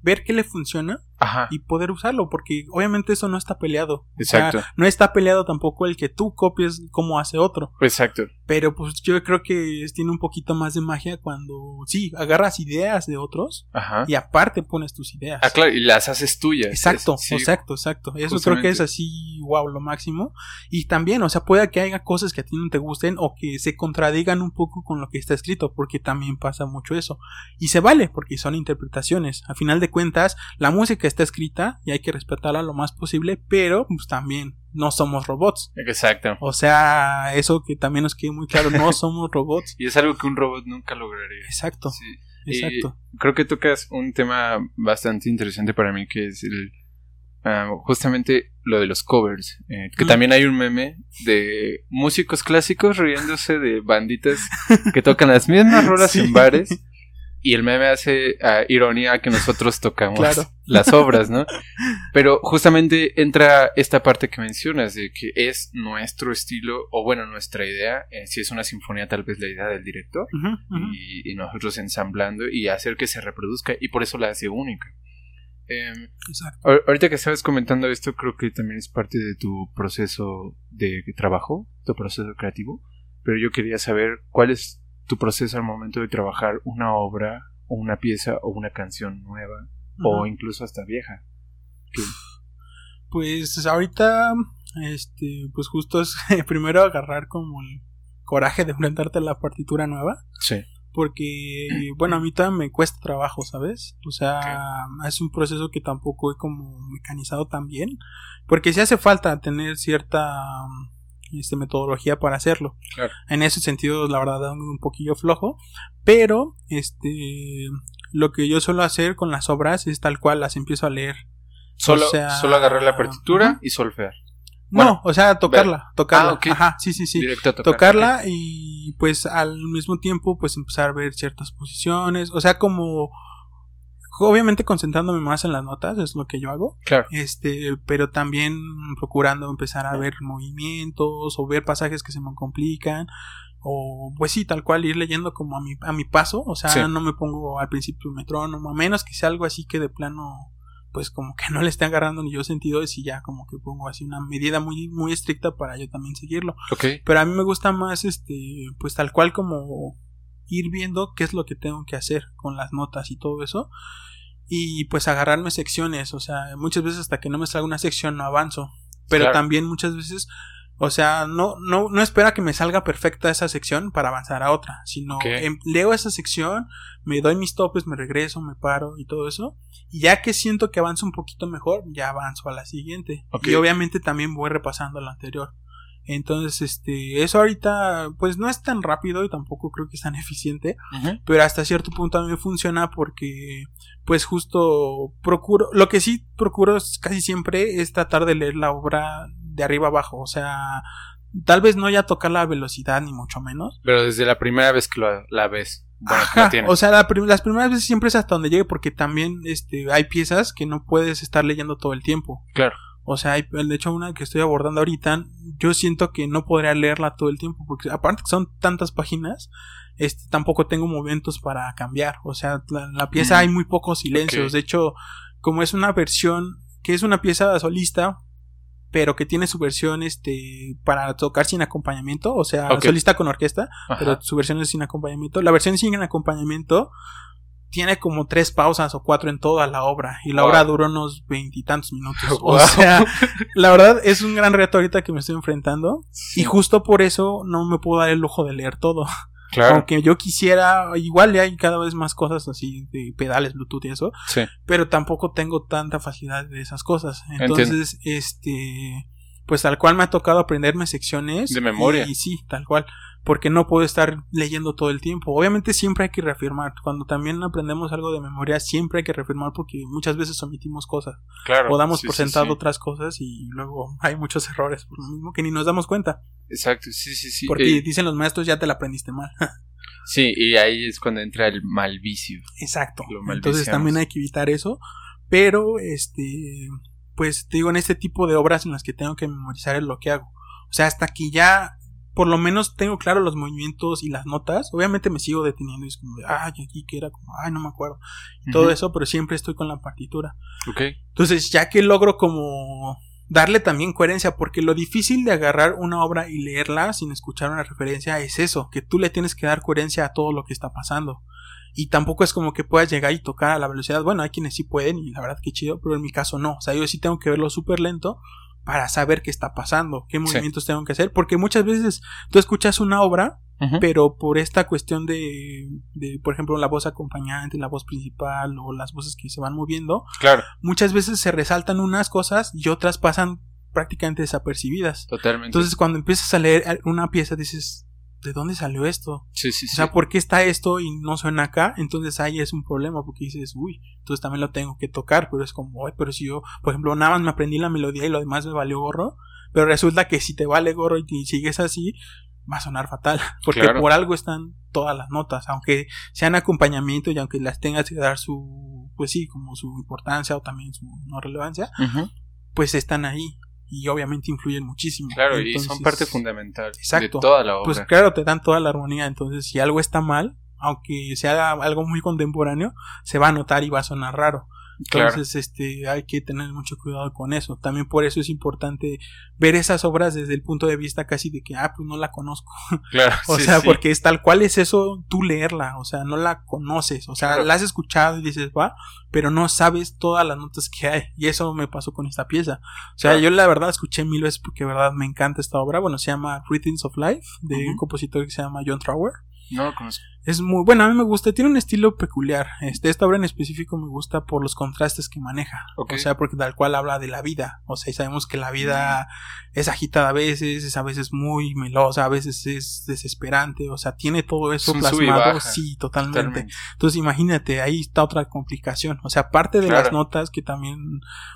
ver qué le funciona. Ajá. Y poder usarlo, porque obviamente eso no está peleado. Exacto. O sea, no está peleado tampoco el que tú copies como hace otro. Exacto. Pero pues yo creo que tiene un poquito más de magia cuando sí, agarras ideas de otros. Ajá. Y aparte pones tus ideas. Ah, claro, y las haces tuyas. Exacto, es, sí, exacto, exacto. Eso justamente. Creo que es así, wow, lo máximo. Y también, o sea, puede que haya cosas que a ti no te gusten o que se contradigan un poco con lo que está escrito, porque también pasa mucho eso. Y se vale, porque son interpretaciones. A final de cuentas, la música está escrita y hay que respetarla lo más posible, pero pues también no somos robots. Exacto. O sea, eso que también nos quede muy claro, no somos robots. Y es algo que un robot nunca lograría. Exacto. Sí. Exacto. Y creo que tocas un tema bastante interesante para mí, que es el uh, justamente lo de los covers, eh, que mm. también hay un meme de músicos clásicos riéndose de banditas que tocan las mismas rolas sí. en bares. Y el meme hace uh, ironía que nosotros tocamos claro. las obras, ¿no? Pero justamente entra esta parte que mencionas de que es nuestro estilo, o bueno, nuestra idea, eh, si es una sinfonía tal vez la idea del director, uh-huh, uh-huh. Y, y nosotros ensamblando y hacer que se reproduzca, y por eso la hace única. Eh, Exacto. A- ahorita que estabas comentando esto, creo que también es parte de tu proceso de trabajo, tu proceso creativo, pero yo quería saber cuál es tu proceso al momento de trabajar una obra o una pieza o una canción nueva uh-huh. o incluso hasta vieja. ¿Qué? Pues ahorita este pues justo es primero agarrar como el coraje de enfrentarte a la partitura nueva. Sí. Porque bueno, a mí también me cuesta trabajo, ¿sabes? O sea, okay. es un proceso que tampoco he como mecanizado tan bien, porque sí hace falta tener cierta Este, metodología para hacerlo. Claro. En ese sentido, la verdad, un poquillo flojo. Pero este lo que yo suelo hacer con las obras es tal cual, las empiezo a leer. Solo, o sea, solo agarrar la partitura uh-huh. y solfear. No, bueno, o sea, tocarla, ver. tocarla. Ah, okay. Ajá, sí, sí, sí. Directo a tocar, tocarla okay. y pues al mismo tiempo pues empezar a ver ciertas posiciones. O sea, como obviamente concentrándome más en las notas, es lo que yo hago. Claro. Este, pero también procurando empezar a ver movimientos o ver pasajes que se me complican, o pues sí, tal cual ir leyendo como a mi a mi paso, o sea, sí. no me pongo al principio metrónomo, a menos que sea algo así que de plano pues como que no le esté agarrando ni yo sentido, y si ya como que pongo así una medida muy muy estricta para yo también seguirlo. Okay. Pero a mí me gusta más este pues tal cual como ir viendo qué es lo que tengo que hacer con las notas y todo eso, y pues agarrarme secciones, o sea, muchas veces hasta que no me salga una sección no avanzo, pero claro. también muchas veces, o sea, no no no espera que me salga perfecta esa sección para avanzar a otra, sino okay. em, leo esa sección, me doy mis topes, me regreso, me paro y todo eso, y ya que siento que avanzo un poquito mejor, ya avanzo a la siguiente, okay. y obviamente también voy repasando la anterior. Entonces, este, eso ahorita, pues no es tan rápido y tampoco creo que es tan eficiente, uh-huh. pero hasta cierto punto a mí me funciona porque, pues justo procuro, lo que sí procuro casi siempre es tratar de leer la obra de arriba abajo, o sea, tal vez no ya tocar la velocidad ni mucho menos. Pero desde la primera vez que lo, la ves. Bueno, Ajá, o sea, la prim- las primeras veces siempre es hasta donde llegue, porque también este, hay piezas que no puedes estar leyendo todo el tiempo. Claro. O sea, hay, de hecho una que estoy abordando ahorita, yo siento que no podría leerla todo el tiempo, porque aparte que son tantas páginas, este, tampoco tengo momentos para cambiar. O sea, la, la pieza mm. hay muy pocos silencios, okay. De hecho, como es una versión, que es una pieza solista, pero que tiene su versión este para tocar sin acompañamiento, o sea, okay. solista con orquesta, Ajá. pero su versión es sin acompañamiento. La versión sin acompañamiento tiene como tres pausas o cuatro en toda la obra, y la wow. obra duró unos veintitantos minutos. Wow. O sea, la verdad es un gran reto ahorita que me estoy enfrentando, sí. y justo por eso no me puedo dar el lujo de leer todo. Claro. Aunque yo quisiera, igual hay cada vez más cosas así de pedales, Bluetooth y eso, sí. pero tampoco tengo tanta facilidad de esas cosas. Entonces, Entiendo. este, pues tal cual me ha tocado aprenderme secciones de memoria. Y, y sí, tal cual, porque no puedo estar leyendo todo el tiempo. Obviamente siempre hay que reafirmar. Cuando también aprendemos algo de memoria, siempre hay que reafirmar, porque muchas veces omitimos cosas. Claro, o damos sí, por sentado sí, sí. otras cosas, y luego hay muchos errores por lo mismo que ni nos damos cuenta. Exacto, sí, sí, sí. Porque eh, dicen los maestros, ya te la aprendiste mal. Sí, y ahí es cuando entra el mal vicio. Exacto. Entonces también hay que evitar eso. Pero, este, pues te digo, en este tipo de obras en las que tengo que memorizar es lo que hago. O sea, hasta que ya por lo menos tengo claro los movimientos y las notas. Obviamente me sigo deteniendo y es como de, ay, aquí que era como, ay, no me acuerdo. Y uh-huh. todo eso, pero siempre estoy con la partitura. Ok. Entonces, ya que logro como darle también coherencia, porque lo difícil de agarrar una obra y leerla sin escuchar una referencia es eso, que tú le tienes que dar coherencia a todo lo que está pasando. Y tampoco es como que puedas llegar y tocar a la velocidad. Bueno, hay quienes sí pueden y la verdad que chido, pero en mi caso no. O sea, yo sí tengo que verlo súper lento para saber qué está pasando, qué movimientos sí. tengo que hacer, porque muchas veces tú escuchas una obra, uh-huh. pero por esta cuestión de, de, por ejemplo, la voz acompañante, la voz principal o las voces que se van moviendo, claro. muchas veces se resaltan unas cosas y otras pasan prácticamente desapercibidas. Totalmente. Entonces, cuando empiezas a leer una pieza dices, ¿de dónde salió esto? Sí, sí, o sea, sí. ¿por qué está esto y no suena acá? Entonces ahí es un problema, porque dices, uy, entonces también lo tengo que tocar, pero es como, ay, pero si yo, por ejemplo, nada más me aprendí la melodía y lo demás me valió gorro, pero resulta que si te vale gorro y te sigues así, va a sonar fatal, porque claro. por algo están todas las notas, aunque sean acompañamiento y aunque las tengas que dar su, pues sí, como su importancia o también su no relevancia, uh-huh. pues están ahí. Y obviamente influyen muchísimo. Claro, entonces, y son parte fundamental exacto, de toda la obra. Pues claro, te dan toda la armonía. Entonces, si algo está mal, aunque sea algo muy contemporáneo, se va a notar y va a sonar raro. Entonces, claro. este, hay que tener mucho cuidado con eso. También por eso es importante ver esas obras desde el punto de vista casi de que, ah, pues no la conozco. Claro, o sí, sea, sí. porque es tal cual es eso tú leerla, o sea, no la conoces, o sea, claro. la has escuchado y dices, va, pero no sabes todas las notas que hay. Y eso me pasó con esta pieza. O sea, claro. yo la verdad escuché mil veces porque de verdad me encanta esta obra. Bueno, se llama Rhythms of Life, de uh-huh. un compositor que se llama John Trauer. No lo conozco. Es muy bueno, a mí me gusta, tiene un estilo peculiar. Este, esta obra en específico me gusta por los contrastes que maneja. Okay. O sea, porque tal cual habla de la vida. O sea, y sabemos que la vida mm. es agitada a veces, es a veces muy melosa, a veces es desesperante. O sea, tiene todo eso es plasmado. Sí, totalmente. totalmente. Entonces, imagínate, ahí está otra complicación. O sea, aparte de claro. las notas, que también,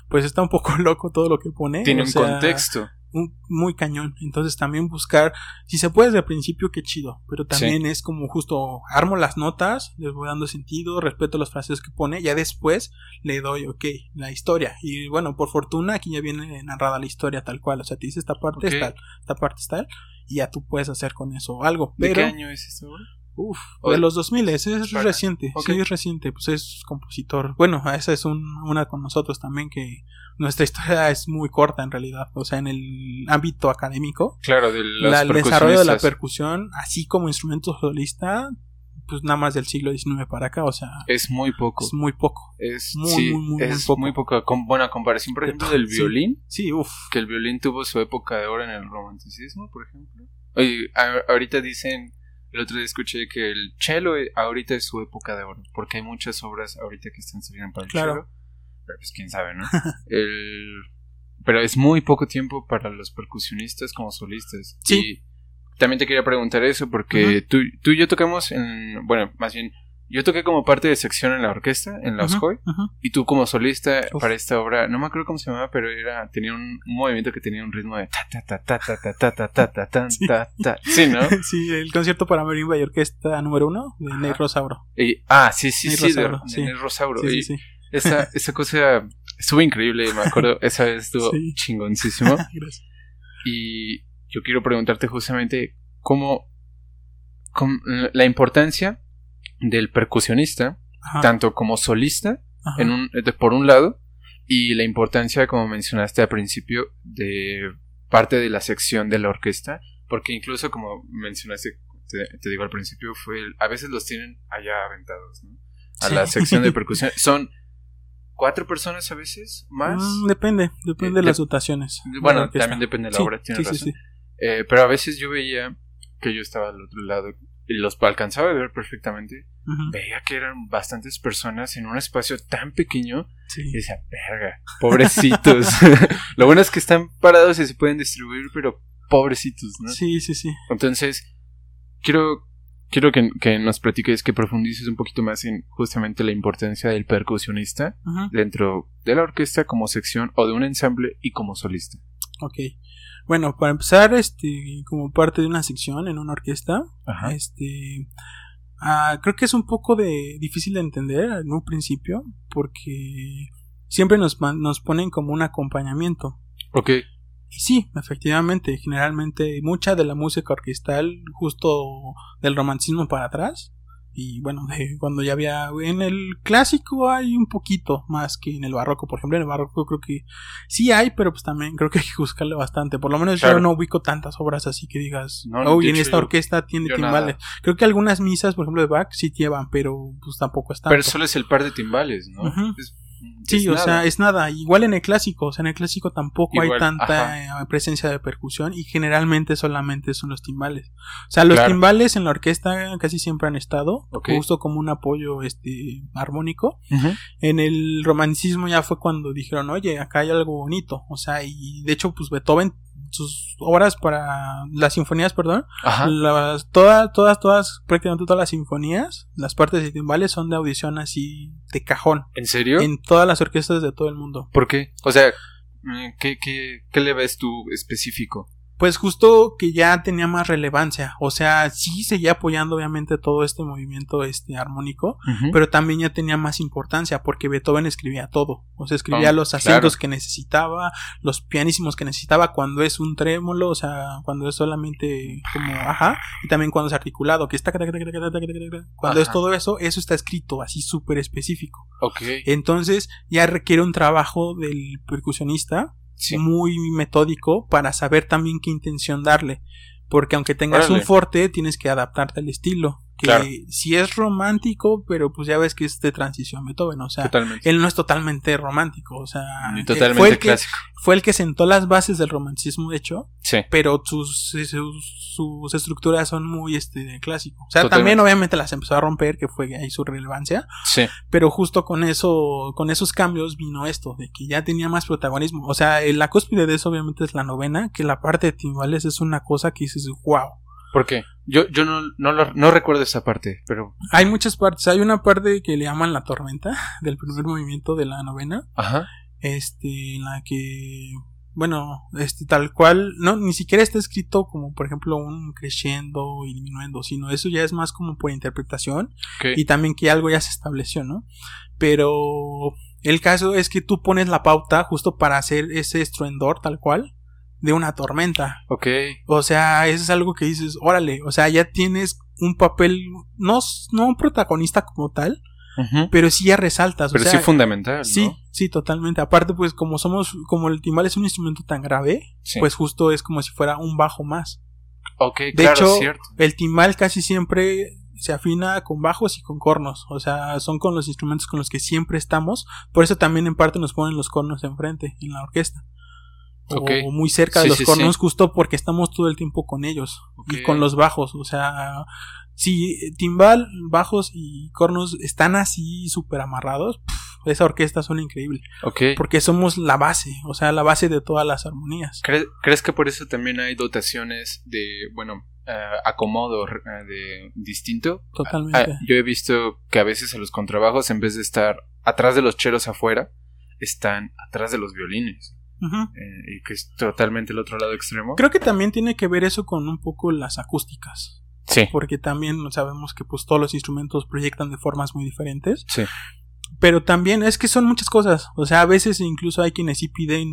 pues está un poco loco todo lo que pone. Tiene o un sea, contexto. Un, muy cañón. Entonces también buscar, si se puede desde el principio, qué chido, pero también sí. es como justo armo las notas, les voy dando sentido, respeto los fraseos que pone, ya después le doy, ok, la historia. Y bueno, por fortuna aquí ya viene narrada la historia tal cual, o sea, te dice esta parte okay. es tal, esta parte es tal, y ya tú puedes hacer con eso algo. Pero, ¿de qué año es esto? Uf, de los dos mil, ese es para. reciente, okay. sí es reciente, pues es compositor. Bueno, esa es un, una con nosotros también, que nuestra historia es muy corta en realidad, o sea, en el ámbito académico. Claro, de la, el desarrollo de la percusión, así como instrumento solista, pues nada más del siglo diecinueve para acá, o sea. Es muy poco. Es muy poco. Es muy, sí, muy, muy, es muy poco. Muy poco. Con, bueno, a comparación, por ejemplo, del violín. Sí, sí uff. Que el violín tuvo su época de oro en el romanticismo, por ejemplo. Oye, a, ahorita dicen. El otro día escuché que el cello ahorita es su época de oro, porque hay muchas obras ahorita que están saliendo para el claro. cello. Pero pues quién sabe, ¿no? El Pero es muy poco tiempo para los percusionistas como solistas. Sí. Y también te quería preguntar eso porque uh-huh. tú, tú y yo tocamos en... Bueno, más bien, yo toqué como parte de sección en la orquesta, en la Oscoy. Uh-huh, uh-huh. Y tú como solista Uf. para esta obra, no me acuerdo cómo se llamaba, pero era tenía un, un movimiento que tenía un ritmo de... ta ta ta ta ta ta ta ta ta ta ta ta. Sí, ¿no? Sí, el concierto para marimba y orquesta número uno de Ney Rosauro. Y, ah, sí, sí, Ney sí, Rosauro, de, sí. De Ney Rosauro. Sí, sí, sí. Esa, esa cosa... Estuvo increíble, me acuerdo, esa vez estuvo sí. chingoncísimo. Gracias. Y yo quiero preguntarte justamente cómo, cómo la importancia del percusionista, Ajá. tanto como solista, en un, de, por un lado, y la importancia, como mencionaste al principio, de parte de la sección de la orquesta, porque incluso, como mencionaste, te, te digo al principio, fue el, a veces los tienen allá aventados, ¿no? A sí. la sección de percusión. Son... ¿Cuatro personas a veces? ¿Más? Mm, depende, depende eh, de las dotaciones. Bueno, de también depende de la obra, sí, tienes sí, razón. Sí, sí. Eh, pero a veces yo veía que yo estaba al otro lado y los alcanzaba a ver perfectamente. Uh-huh. Veía que eran bastantes personas en un espacio tan pequeño. Sí. Y decía, verga, pobrecitos. Lo bueno es que están parados y se pueden distribuir, pero pobrecitos, ¿no? Sí, sí, sí. Entonces, quiero... Quiero que, que nos platiques, que profundices un poquito más en justamente la importancia del percusionista Ajá. dentro de la orquesta como sección o de un ensamble y como solista. Ok, bueno, para empezar, este, como parte de una sección en una orquesta, Ajá. este, ah, creo que es un poco de difícil de entender en un principio, porque siempre nos, nos ponen como un acompañamiento. Ok. Y sí, efectivamente, generalmente mucha de la música orquestal justo del romanticismo para atrás y bueno, de cuando ya había en el clásico hay un poquito más que en el barroco, por ejemplo, en el barroco creo que sí hay, pero pues también creo que hay que buscarle bastante, por lo menos claro. yo no ubico tantas obras así que digas, no, oh, y en esta yo, orquesta tiene timbales, nada. Creo que algunas misas, por ejemplo, de Bach sí llevan, pero pues tampoco es tanto. Pero solo es el par de timbales, ¿no? Uh-huh. Es... Sí, o nada. sea, es nada, igual en el clásico, o sea, en el clásico tampoco igual, hay tanta ajá. presencia de percusión y generalmente solamente son los timbales. O sea, los claro. timbales en la orquesta casi siempre han estado, okay. justo como un apoyo este armónico. Uh-huh. En el romanticismo ya fue cuando dijeron, oye, acá hay algo bonito, o sea, y de hecho, pues Beethoven, sus obras para las sinfonías, perdón, las, todas, todas, todas, prácticamente todas las sinfonías, las partes de timbales son de audición así de cajón. ¿En serio? En todas las orquestas de todo el mundo. ¿Por qué? O sea, ¿qué, qué, qué le ves tú específico? Pues justo que ya tenía más relevancia, o sea, sí seguía apoyando obviamente todo este movimiento este armónico, uh-huh. pero también ya tenía más importancia porque Beethoven escribía todo, o sea, escribía oh, los acentos claro. que necesitaba, los pianísimos que necesitaba cuando es un trémolo, o sea, cuando es solamente como, ajá, y también cuando es articulado, que está, cuando ajá. es todo eso, eso está escrito así súper específico. Okay. Entonces ya requiere un trabajo del percusionista. Sí. Muy metódico para saber también qué intención darle, porque aunque tengas Órale. un forte tienes que adaptarte al estilo, que claro. sí es romántico, pero pues ya ves que es de transición Beethoven, o sea, totalmente. Él no es totalmente romántico, o sea, totalmente fue, el que, fue el que sentó las bases del romanticismo de hecho, sí. pero sus, sus, sus estructuras son muy este clásico, o sea, totalmente. También obviamente las empezó a romper, que fue ahí su relevancia, sí. pero justo con eso, con esos cambios vino esto, de que ya tenía más protagonismo, o sea, la cúspide de eso obviamente es la novena, que la parte de timbales es una cosa que dices, wow. ¿Por qué? Yo, yo no, no, lo, no recuerdo esa parte, pero... Hay muchas partes. Hay una parte que le llaman la tormenta, del primer movimiento de la novena. Ajá. Este, en la que... Bueno, este, tal cual... No, ni siquiera está escrito como, por ejemplo, un crescendo y diminuendo, sino eso ya es más como por interpretación. Okay. Y también que algo ya se estableció, ¿no? Pero el caso es que tú pones la pauta justo para hacer ese estruendor tal cual. De una tormenta. Ok. O sea, eso es algo que dices, órale, o sea, ya tienes un papel, no, no un protagonista como tal, uh-huh. pero sí ya resaltas. Pero o sea, sí fundamental, ¿no? Sí, sí, totalmente. Aparte, pues, como somos, como el timbal es un instrumento tan grave, sí. pues justo es como si fuera un bajo más. Ok, de claro, hecho, es cierto. El timbal casi siempre se afina con bajos y con cornos, o sea, son con los instrumentos con los que siempre estamos, por eso también en parte nos ponen los cornos enfrente, en la orquesta. O okay. muy cerca sí, de los sí, cornos sí. justo porque estamos todo el tiempo con ellos okay. y con los bajos, o sea, si timbal, bajos y cornos están así súper amarrados, pff, esa orquesta suena increíble. Okay. Porque somos la base, o sea, la base de todas las armonías. ¿Crees, ¿crees que por eso también hay dotaciones de, bueno, uh, acomodo uh, de distinto? Totalmente. Ah, yo he visto que a veces en los contrabajos, en vez de estar atrás de los chelos afuera, están atrás de los violines. Uh-huh. Eh, y que es totalmente el otro lado extremo. Creo que también tiene que ver eso con un poco las acústicas. Sí. Porque también sabemos que pues todos los instrumentos proyectan de formas muy diferentes. Sí. Pero también es que son muchas cosas. O sea, a veces incluso hay quienes sí piden,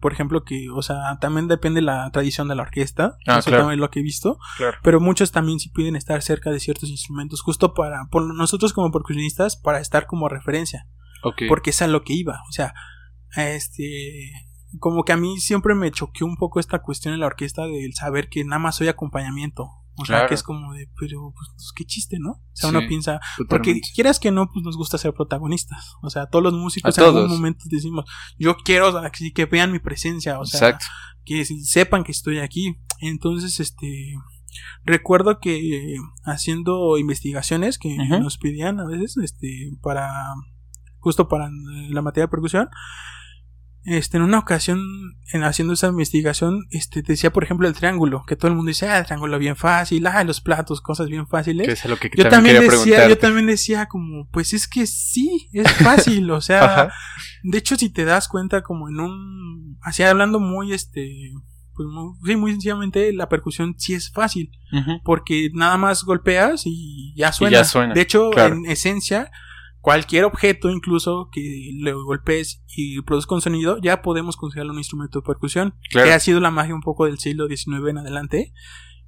por ejemplo, que, o sea, también depende la tradición de la orquesta. Ah, eso claro. También es lo que he visto. Claro. Pero muchos también sí piden estar cerca de ciertos instrumentos, justo para, por nosotros como percusionistas, para estar como referencia. Okay. Porque es a lo que iba. O sea, este, como que a mí siempre me choqueó un poco esta cuestión en la orquesta del saber que nada más soy acompañamiento. O sea, claro. Que es como de, pero pues qué chiste, ¿no? O sea, sí, uno piensa, porque totalmente. Quieras que no, pues nos gusta ser protagonistas. O sea, todos los músicos a en todos. Algún momento decimos, yo quiero que vean mi presencia, o sea, exacto. Que sepan que estoy aquí. Entonces, este, recuerdo que haciendo investigaciones que uh-huh. nos pedían a veces, este, para, justo para la materia de percusión, Este, en una ocasión, en haciendo esa investigación, este, decía, por ejemplo, el triángulo, que todo el mundo dice, ah, el triángulo bien fácil, ah, los platos, cosas bien fáciles. Que es lo que yo también, también decía, yo también decía como, pues es que sí, es fácil, o sea, de hecho, si te das cuenta, como en un, así hablando muy, este, pues muy, sí, muy sencillamente, la percusión sí es fácil, uh-huh. porque nada más golpeas y ya suena. Y ya suena. De hecho, claro. En esencia, cualquier objeto, incluso que le golpees y produzca un sonido, ya podemos considerarlo un instrumento de percusión. Claro. Que ha sido la magia un poco del siglo diecinueve en adelante,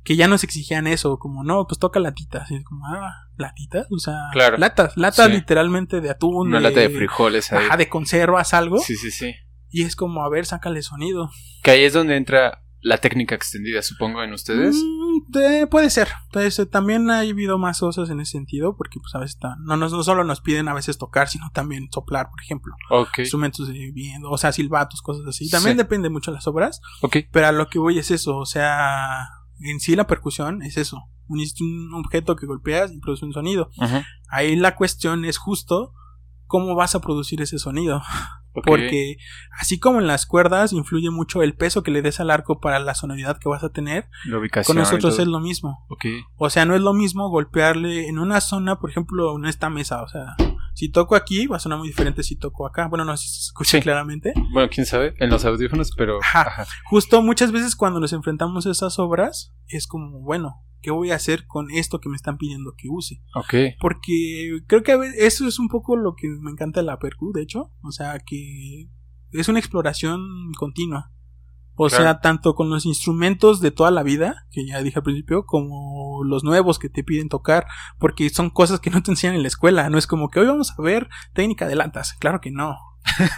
que ya nos exigían eso, como no, pues toca latitas. Y es como, ah, latitas, o sea, claro. latas, latas sí. Literalmente de atún. Una de, lata de frijoles ahí. Ajá, de conservas, algo. Sí, sí, sí. Y es como, a ver, sácale sonido. Que ahí es donde entra la técnica extendida, supongo, en ustedes. Mm. De, puede ser, pues, también ha habido más cosas en ese sentido, porque pues a veces no, no, no solo nos piden a veces tocar, sino también soplar, por ejemplo, okay. instrumentos de viento, o sea, silbatos, cosas así, también sí. Depende mucho de las obras, okay. Pero a lo que voy es eso, o sea, en sí la percusión es eso, un, un objeto que golpeas y produce un sonido, uh-huh. Ahí la cuestión es justo cómo vas a producir ese sonido. Okay. Porque así como en las cuerdas influye mucho el peso que le des al arco para la sonoridad que vas a tener, la ubicación, con nosotros es lo mismo. Okay. O sea, no es lo mismo golpearle en una zona, por ejemplo, en esta mesa. O sea, si toco aquí va a sonar muy diferente si toco acá. Bueno, no sé si se escucha sí. Claramente. Bueno, quién sabe, en los audífonos, pero... Ajá. Ajá. Justo muchas veces cuando nos enfrentamos a esas obras es como, bueno, ¿qué voy a hacer con esto que me están pidiendo que use? Okay. Porque creo que a veces eso es un poco lo que me encanta de la percu, de hecho. O sea, que es una exploración continua. O claro. sea, tanto con los instrumentos de toda la vida, que ya dije al principio, como los nuevos que te piden tocar, porque son cosas que no te enseñan en la escuela. No es como que hoy vamos a ver técnica de latas. Claro que no.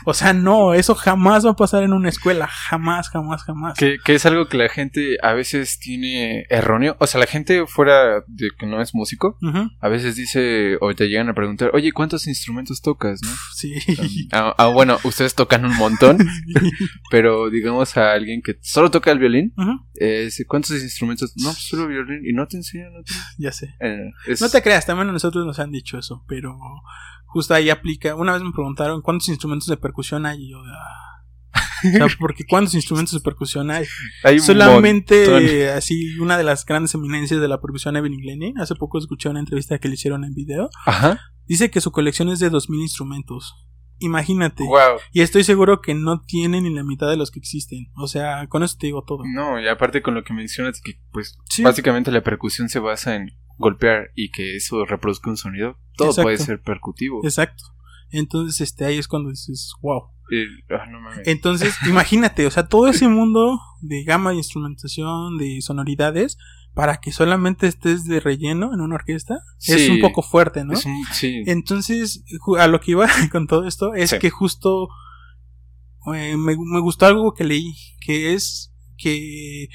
O sea, no, eso jamás va a pasar en una escuela. Jamás, jamás, jamás. Que, que es algo que la gente a veces tiene erróneo. O sea, la gente fuera de que no es músico, uh-huh. a veces dice, o te llegan a preguntar, oye, ¿cuántos instrumentos tocas? ¿No? Sí. Um, ah, ah, bueno, ustedes tocan un montón. Pero digamos a alguien que solo toca el violín, uh-huh. eh, ¿cuántos instrumentos? No, solo violín. Y no te enseñan otro. Ya sé. Eh, es... No te creas, también a nosotros nos han dicho eso, pero... Justo ahí aplica. Una vez me preguntaron cuántos instrumentos de percusión hay. Y yo, ah. O sea, porque cuántos instrumentos de percusión hay. Hay solamente un eh, así, una de las grandes eminencias de la percusión, Evelyn Glennie. Hace poco escuché una entrevista que le hicieron en video. Ajá. Dice que su colección es de dos mil instrumentos. Imagínate. Wow. Y estoy seguro que no tiene ni la mitad de los que existen. O sea, con eso te digo todo. No, y aparte con lo que mencionas, que pues sí. Básicamente la percusión se basa en golpear y que eso reproduzca un sonido. Todo exacto. Puede ser percutivo. Exacto. Entonces este ahí es cuando dices wow. El, oh, no mames. Entonces imagínate, o sea, todo ese mundo de gama de instrumentación, de sonoridades, para que solamente estés de relleno en una orquesta, sí, es un poco fuerte, ¿no? Un, sí. Entonces a lo que iba con todo esto es sí. Que justo eh, me, me gustó algo que leí, que es que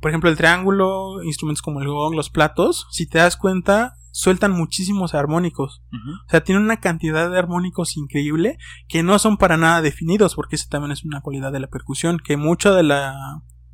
por ejemplo el triángulo, instrumentos como el gong, los platos, si te das cuenta sueltan muchísimos armónicos, uh-huh. O sea, tienen una cantidad de armónicos increíble que no son para nada definidos, porque esa también es una cualidad de la percusión, que mucho de la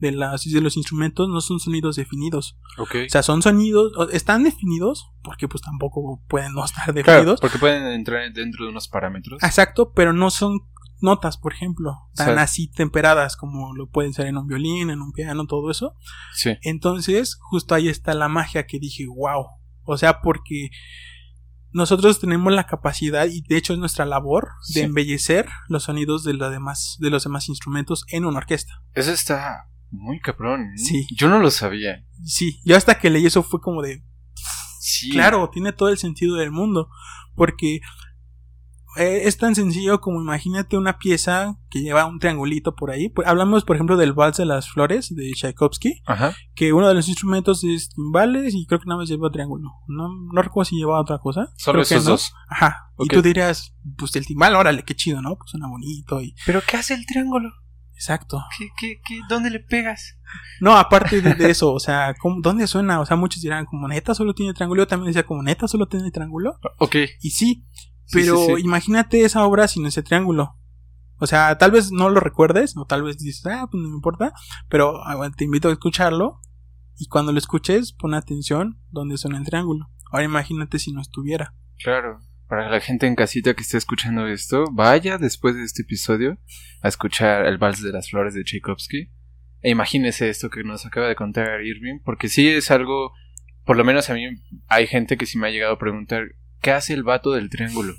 de, las, de los instrumentos no son sonidos definidos. Okay. O sea, son sonidos, están definidos, porque pues tampoco pueden no estar definidos. Claro, porque pueden entrar dentro de unos parámetros. Exacto, pero no son notas, por ejemplo, tan o sea, así temperadas como lo pueden ser en un violín, en un piano, todo eso. Sí. Entonces, justo ahí está la magia que dije, wow. O sea, porque nosotros tenemos la capacidad, y de hecho es nuestra labor, de sí. embellecer los sonidos de, la demás, de los demás instrumentos en una orquesta. Eso está muy cabrón, ¿eh? Sí. Yo no lo sabía. Sí, yo hasta que leí eso fue como de... Sí. Claro, tiene todo el sentido del mundo, porque es tan sencillo como imagínate una pieza que lleva un triangulito por ahí. Hablamos, por ejemplo, del Vals de las Flores de Tchaikovsky. Ajá. Que uno de los instrumentos es timbales y creo que nada más lleva triángulo. No, no recuerdo si lleva otra cosa. Solo esos no. dos. Ajá. Okay. Y tú dirías, pues el timbal, órale, qué chido, ¿no? Pues suena bonito y... ¿Pero qué hace el triángulo? Exacto. ¿Qué, qué, qué? ¿Dónde le pegas? No, aparte de, de eso, o sea, ¿cómo, ¿dónde suena? O sea, muchos dirán, como neta solo tiene triángulo. Yo también decía, como neta solo tiene triángulo. Ok. Y sí, pero sí, sí, sí. imagínate esa obra sin ese triángulo. O sea, tal vez no lo recuerdes, o tal vez dices, ah, pues no me importa, pero te invito a escucharlo, y cuando lo escuches, pon atención donde suena el triángulo. Ahora imagínate si no estuviera. Claro. Para la gente en casita que esté escuchando esto, vaya después de este episodio a escuchar el Vals de las Flores de Tchaikovsky. E imagínese esto que nos acaba de contar Irving, porque sí es algo, por lo menos a mí hay gente que sí me ha llegado a preguntar, ¿qué hace el vato del triángulo?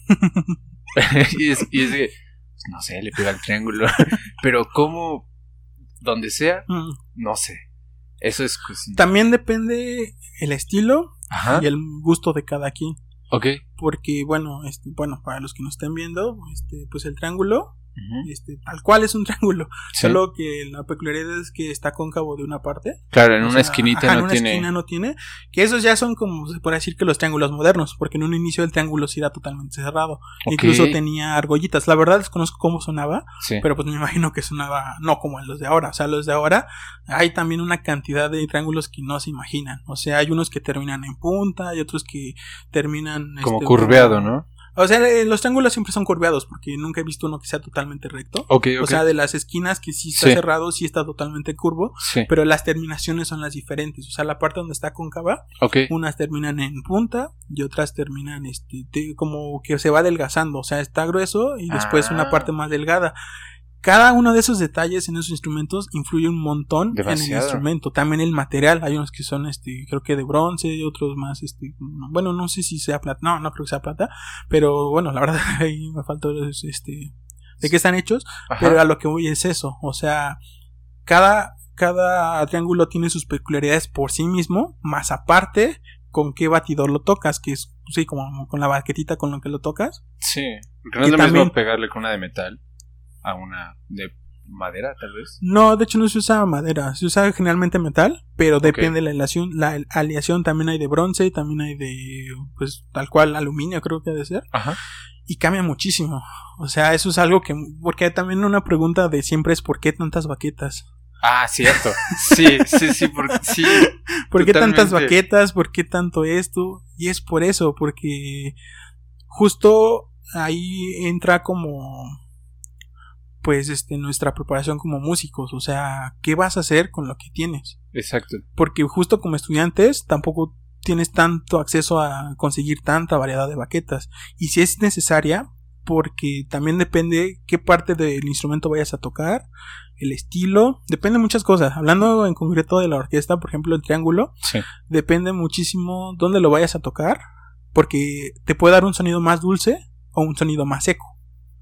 y, es, y es que, no sé, le pega el triángulo, pero cómo, donde sea, mm. no sé. Eso es... Pues, también depende el estilo Ajá. y el gusto de cada quien. Okay. Porque bueno, este, bueno, para los que nos estén viendo, este, pues el triángulo, uh-huh. este, tal cual es un triángulo, sí. solo que la peculiaridad es que está cóncavo de una parte. Claro, en o una sea, esquinita ajá, no en una tiene. Esquina no tiene. Que esos ya son como se puede decir que los triángulos modernos, porque en un inicio el triángulo sí era totalmente cerrado, okay. incluso tenía argollitas. La verdad desconozco cómo sonaba, sí. pero pues me imagino que sonaba no como en los de ahora. O sea, los de ahora hay también una cantidad de triángulos que no se imaginan. O sea, hay unos que terminan en punta, hay otros que terminan como este, curveado, ¿no? O sea, los triángulos siempre son curveados, porque nunca he visto uno que sea totalmente recto. Okay, okay. O sea, de las esquinas que sí está sí. cerrado, sí está totalmente curvo, sí. pero las terminaciones son las diferentes. O sea, la parte donde está cóncava, okay. unas terminan en punta y otras terminan este, te, como que se va adelgazando. O sea, está grueso y después ah. una parte más delgada. Cada uno de esos detalles en esos instrumentos influye un montón Demasiado. en el instrumento. También el material, hay unos que son este, creo que de bronce, otros más este, bueno, no sé si sea plata, no, no creo que sea plata, pero bueno, la verdad ahí me faltó este de qué están hechos, Ajá. pero a lo que voy es eso, o sea, cada cada triángulo tiene sus peculiaridades por sí mismo, más aparte con qué batidor lo tocas, que es sí como con la baquetita con lo que lo tocas. Sí, porque no es lo también, mismo pegarle con una de metal. A una de madera, tal vez. No, de hecho no se usa madera, se usa generalmente metal, pero depende okay. de la aleación. La aleación también hay de bronce, también hay de, pues, tal cual, aluminio creo que ha de ser. Ajá. Y cambia muchísimo. O sea, eso es algo que... Porque también una pregunta de siempre es ¿por qué tantas baquetas? Ah, cierto. Sí, sí, sí, porque, sí. ¿Por qué totalmente. tantas baquetas? ¿Por qué tanto esto? Y es por eso, porque justo ahí entra como... pues este nuestra preparación como músicos, o sea, ¿qué vas a hacer con lo que tienes? Exacto. Porque justo como estudiantes tampoco tienes tanto acceso a conseguir tanta variedad de baquetas, y si es necesaria, porque también depende qué parte del instrumento vayas a tocar, el estilo, depende de muchas cosas. Hablando en concreto de la orquesta, por ejemplo, el triángulo, sí. depende muchísimo dónde lo vayas a tocar, porque te puede dar un sonido más dulce o un sonido más seco.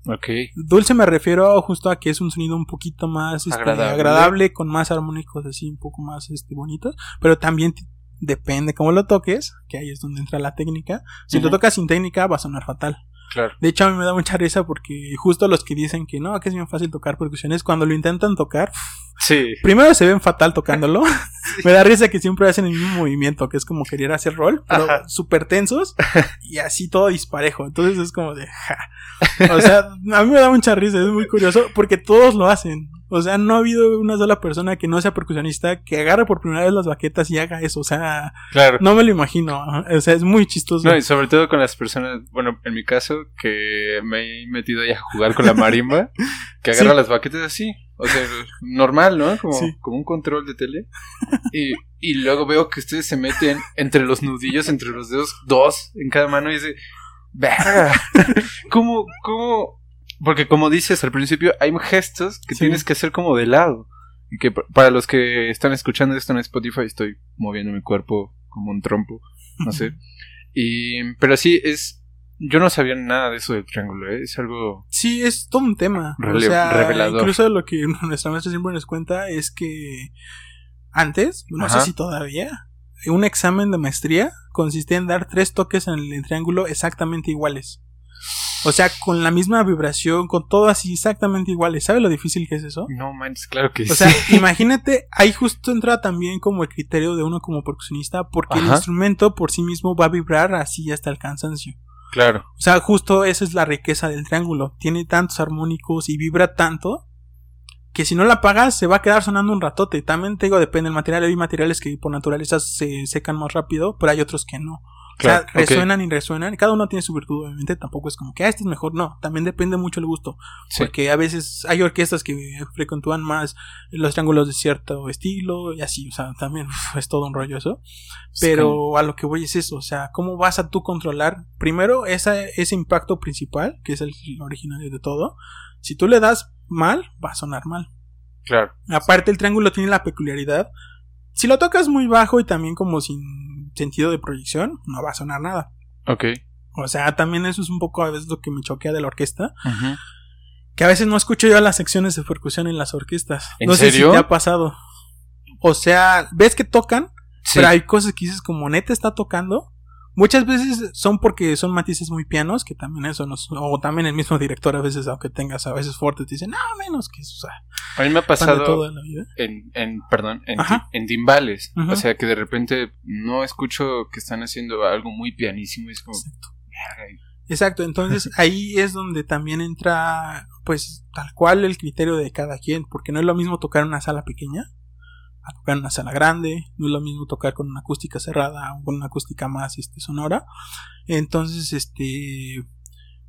Okay. Dulce me refiero justo a que es un sonido un poquito más este, agradable. agradable, con más armónicos así, un poco más este, bonitos, pero también t- depende cómo lo toques, que ahí es donde entra la técnica. Si uh-huh. lo tocas sin técnica va a sonar fatal. Claro. De hecho a mí me da mucha risa porque justo los que dicen que no, que es bien fácil tocar percusiones, cuando lo intentan tocar, sí. primero se ven fatal tocándolo. sí. Me da risa que siempre hacen el mismo movimiento, que es como querer hacer roll, pero súper tensos y así todo disparejo. Entonces es como de ja. O sea, a mí me da mucha risa, es muy curioso porque todos lo hacen. O sea, no ha habido una sola persona que no sea percusionista que agarre por primera vez las baquetas y haga eso. O sea, claro. no me lo imagino. O sea, es muy chistoso. No, y sobre todo con las personas, bueno, en mi caso, que me he metido ahí a jugar con la marimba, que agarra sí. las baquetas así. O sea, normal, ¿no? Como, sí. como un control de tele. Y, y luego veo que ustedes se meten entre los nudillos, entre los dedos, dos en cada mano. Y dice, ¡verga! ¿Cómo, cómo? Porque como dices al principio, hay gestos que sí. tienes que hacer como de lado. Y que para los que están escuchando esto en Spotify, estoy moviendo mi cuerpo como un trompo. No sé. Y, pero sí, es... Yo no sabía nada de eso del triángulo, ¿eh? Es algo... Sí, es todo un tema. Rele- o sea, revelador. Incluso lo que nuestra maestra siempre nos cuenta es que... Antes, no Ajá. sé si todavía... Un examen de maestría consistía en dar tres toques en el triángulo exactamente iguales. O sea, con la misma vibración, con todo así exactamente iguales. ¿Sabes lo difícil que es eso? No manches, claro que sí. O sea, imagínate, ahí justo entra también como el criterio de uno como percusionista. Porque Ajá. el instrumento por sí mismo va a vibrar así hasta el cansancio. Claro. O sea, justo esa es la riqueza del triángulo. Tiene tantos armónicos y vibra tanto que si no la apagas se va a quedar sonando un ratote. También te digo, depende del material. Hay materiales que por naturaleza se secan más rápido, pero hay otros que no. Claro, o sea, resuenan okay. y resuenan. Cada uno tiene su virtud, obviamente. Tampoco es como que, ah, este es mejor. No, también depende mucho el gusto. Sí. Porque a veces hay orquestas que frecuentan más los triángulos de cierto estilo y así. O sea, también es todo un rollo eso. Pero sí. a lo que voy es eso. O sea, ¿cómo vas a tú controlar? Primero, esa, ese impacto principal, que es el originario de todo. Si tú le das mal, va a sonar mal. Claro. Aparte, el triángulo tiene la peculiaridad. Si lo tocas muy bajo y también como sin sentido de proyección, no va a sonar nada. Ok. O sea, también eso es un poco a veces lo que me choquea de la orquesta. Uh-huh. Que a veces no escucho yo las secciones de percusión en las orquestas. ¿En no serio? Sé si te ha pasado. O sea, ves que tocan, sí. pero hay cosas que dices como neta está tocando. Muchas veces son porque son matices muy pianos, que también eso nos... O también el mismo director a veces, aunque tengas a veces fuerte, te dicen, no, menos que eso, o sea... A mí me ha pasado en, en, perdón, en, en timbales. Ajá. O sea, que de repente no escucho que están haciendo algo muy pianísimo y es como... Exacto, Exacto. entonces ahí es donde también entra, pues, tal cual el criterio de cada quien. Porque no es lo mismo tocar en una sala pequeña a tocar en una sala grande, no es lo mismo tocar con una acústica cerrada o con una acústica más este, sonora. Entonces, este,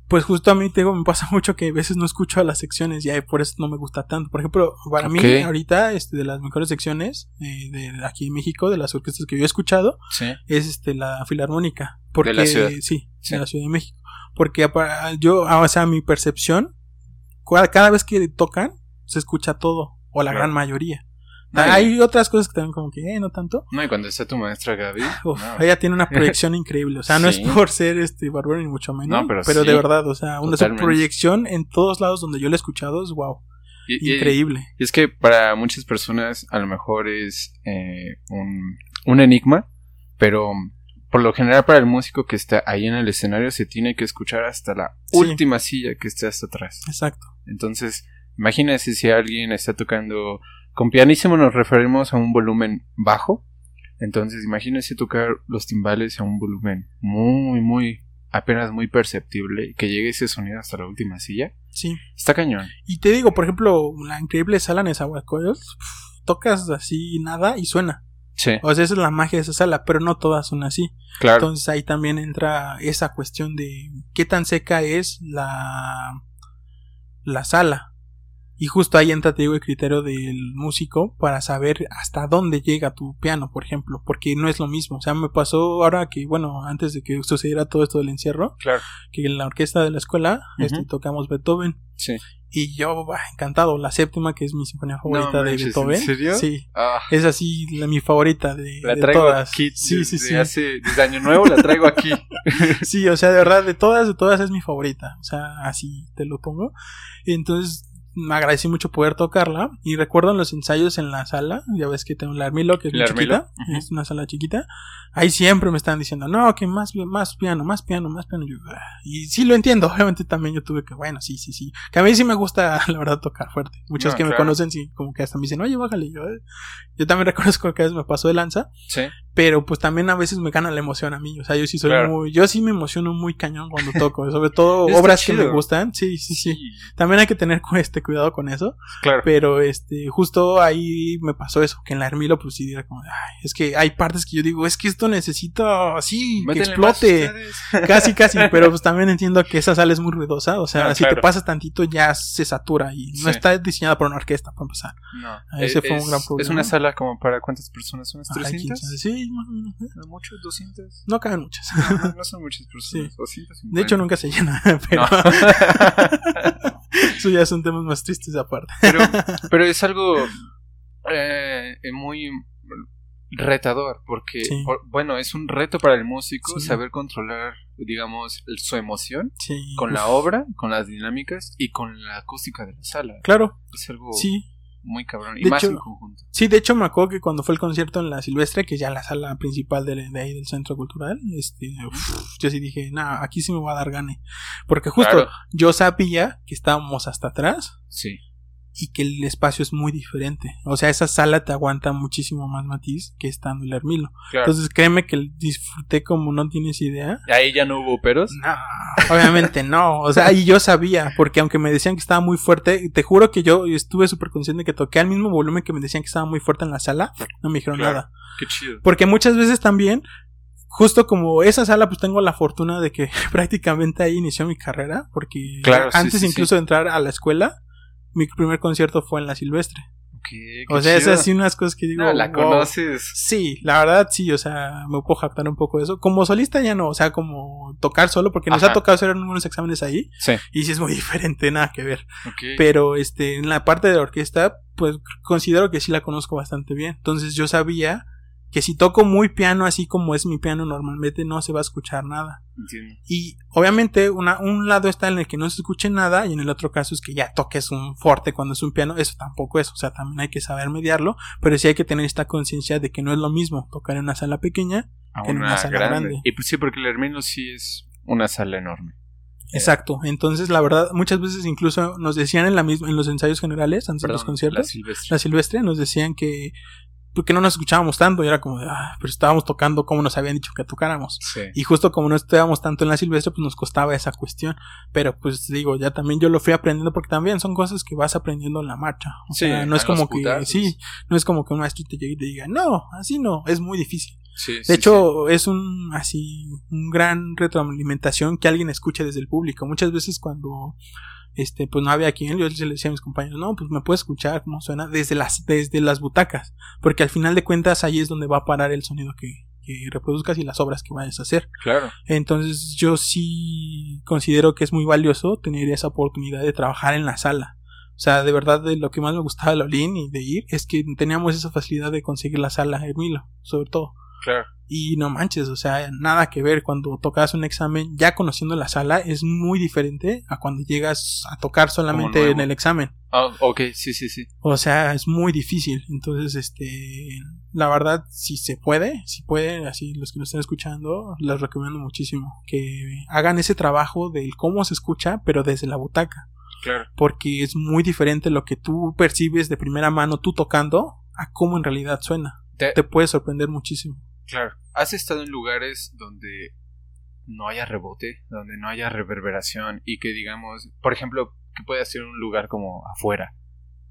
pues justo a mí te digo, me pasa mucho que a veces no escucho a las secciones y por eso no me gusta tanto. Por ejemplo, para okay. mí ahorita este, de las mejores secciones eh, de aquí en México, de las orquestas que yo he escuchado, ¿sí? es este, la Filarmónica. Porque, ¿de la ciudad? Sí, sí, de la Ciudad de México. Porque yo, o sea, mi percepción, cada vez que tocan, se escucha todo, o la claro. gran mayoría. No, hay otras cosas que también como que, eh, no tanto. No, y cuando está tu maestra Gaby Uf, no. ella tiene una proyección increíble. O sea, no sí. es por ser este barbero ni mucho menos, no, pero, pero sí, de verdad, o sea, una proyección en todos lados donde yo la he escuchado es wow, y, increíble. Y, y es que para muchas personas a lo mejor es eh, un, un enigma, pero por lo general para el músico que está ahí en el escenario se tiene que escuchar hasta la sí. última silla que esté hasta atrás. Exacto. Entonces, imagínense si alguien está tocando... Con pianísimo nos referimos a un volumen bajo. Entonces imagínense tocar los timbales a un volumen muy, muy, apenas muy perceptible, que llegue ese sonido hasta la última silla. Sí. Está cañón. Y te digo, por ejemplo, la increíble sala en Nezahualcóyotl, tocas así nada y suena. Sí. O sea, esa es la magia de esa sala, pero no todas son así. Claro. Entonces ahí también entra esa cuestión de qué tan seca es la, la sala. Y justo ahí entra, te digo, el criterio del músico para saber hasta dónde llega tu piano, por ejemplo, porque no es lo mismo. O sea, me pasó ahora que, bueno, antes de que sucediera todo esto del encierro, claro. que en la orquesta de la escuela uh-huh. este, tocamos Beethoven. Sí. Y yo, bah, encantado, la séptima, que es mi sinfonía favorita no, de manches, Beethoven. ¿En serio? Sí. Ah. Es así la, mi favorita de, la de traigo todas. Aquí, sí, de, sí, de sí. Hace, desde Año Nuevo la traigo aquí. Sí, o sea, de verdad, de todas, de todas es mi favorita. O sea, así te lo pongo. Entonces... Me agradecí mucho poder tocarla. Y recuerdo en los ensayos en la sala, ya ves que tengo la Armilo, que es muy chiquita, uh-huh. es una sala chiquita. Ahí siempre me están diciendo, no, que más, más piano, más piano, más piano. Yo, y sí lo entiendo, obviamente también yo tuve que, bueno, sí, sí, sí. Que a mí sí me gusta, la verdad, tocar fuerte. Muchos no, que claro. me conocen, sí, como que hasta me dicen, oye, bájale. Yo, yo también reconozco que a veces me pasó de lanza. Sí. Pero pues también a veces me gana la emoción a mí. O sea, yo sí soy claro. muy... Yo sí me emociono muy cañón cuando toco. Sobre todo obras chido. que me gustan. Sí, sí, sí, sí. También hay que tener este cuidado con eso. Claro. Pero este... Justo ahí me pasó eso. Que en la Hermilo pues sí era como... Ay, es que hay partes que yo digo... Es que esto necesito... así que explote. Casi, casi. Pero pues también entiendo que esa sala es muy ruidosa. O sea, claro, si claro. te pasas tantito ya se satura. Y no sí. está diseñada por una orquesta para empezar. No. Ese es, fue un gran problema. ¿Es una sala como para cuántas personas? ¿Unas trescientas? Ay, sí. ¿Muchos? ¿doscientos? No caben muchas. No, no son muchas personas. Sí. De hecho, nunca se llena. Pero... No. Eso ya son temas más tristes aparte. Pero, pero es algo eh, muy retador. Porque, sí. por, bueno, es un reto para el músico sí. saber controlar, digamos, su emoción sí. con la obra, con las dinámicas y con la acústica de la sala. Claro. Es algo... Sí. Muy cabrón, y de más hecho, en conjunto. Sí, de hecho me acuerdo que cuando fue el concierto en la Silvestre, que ya la sala principal de, de ahí del Centro Cultural, este, uf, yo sí dije, nah, aquí sí me voy a dar gane. Porque justo claro. yo sabía que estábamos hasta atrás. Sí. Y que el espacio es muy diferente. O sea, esa sala te aguanta muchísimo más matiz que estando en el Hermilo. Claro. Entonces créeme que disfruté como no tienes idea. ¿Ahí ya no hubo peros? No, obviamente no. O sea, y yo sabía, porque aunque me decían que estaba muy fuerte, te juro que yo estuve súper consciente que toqué al mismo volumen que me decían que estaba muy fuerte en la sala. No me dijeron claro. nada. Qué chido. Porque muchas veces también... Justo como esa sala, pues tengo la fortuna de que prácticamente ahí inició mi carrera. Porque claro, antes sí, sí, incluso sí. de entrar a la escuela... Mi primer concierto fue en la Silvestre. Okay, o sea, chido. Esas sí unas cosas que digo... No, ¿la wow. conoces? Sí, la verdad sí, o sea, me puedo jactar un poco de eso. Como solista ya no, o sea, como tocar solo, porque nos Ajá. ha tocado hacer unos exámenes ahí. Sí. Y sí es muy diferente, nada que ver. Okay. Pero este en la parte de la orquesta, pues considero que sí la conozco bastante bien. Entonces yo sabía... Que si toco muy piano, así como es mi piano normalmente, no se va a escuchar nada. Entiendo. Y obviamente una, un lado está en el que no se escuche nada, y en el otro caso es que ya toques un forte cuando es un piano. Eso tampoco es, o sea, también hay que saber mediarlo, pero sí hay que tener esta conciencia de que no es lo mismo tocar en una sala pequeña a que en una sala grande. grande. Y pues sí, porque el Hermilo sí es una sala enorme. Exacto, entonces la verdad muchas veces incluso nos decían en la misma en los ensayos generales, antes Perdón, de los conciertos, la Silvestre. la Silvestre nos decían que porque no nos escuchábamos tanto y era como de, ah, pero estábamos tocando como nos habían dicho que tocáramos. Sí. Y justo como no estábamos tanto en la Silvestre, pues nos costaba esa cuestión. Pero pues digo, ya también yo lo fui aprendiendo porque también son cosas que vas aprendiendo en la marcha. O sí, sea, no es como que, sí, no es como que un maestro te llegue y te diga, no, así no, es muy difícil. Sí, de sí, hecho, sí. es un así, un gran retroalimentación que alguien escuche desde el público. Muchas veces cuando Este, pues no había quien, yo le decía a mis compañeros, no, pues me puedes escuchar cómo suena desde las, desde las butacas, porque al final de cuentas ahí es donde va a parar el sonido que, que reproduzcas y las obras que vayas a hacer. Claro. Entonces yo sí considero que es muy valioso tener esa oportunidad de trabajar en la sala. O sea, de verdad, de lo que más me gustaba de Olin y de ir, es que teníamos esa facilidad de conseguir la sala Hermilo, sobre todo. Claro. Y no manches, o sea, nada que ver cuando tocas un examen, ya conociendo la sala, es muy diferente a cuando llegas a tocar solamente en el examen. Ah, oh, ok, sí, sí, sí. O sea, es muy difícil. Entonces, este, la verdad, si se puede, si pueden, así los que nos están escuchando, les recomiendo muchísimo que hagan ese trabajo del cómo se escucha, pero desde la butaca. Claro. Porque es muy diferente lo que tú percibes de primera mano tú tocando a cómo en realidad suena. Te, te puede sorprender muchísimo. Claro. ¿Has estado en lugares donde no haya rebote, donde no haya reverberación y que digamos, por ejemplo, que puede ser un lugar como afuera,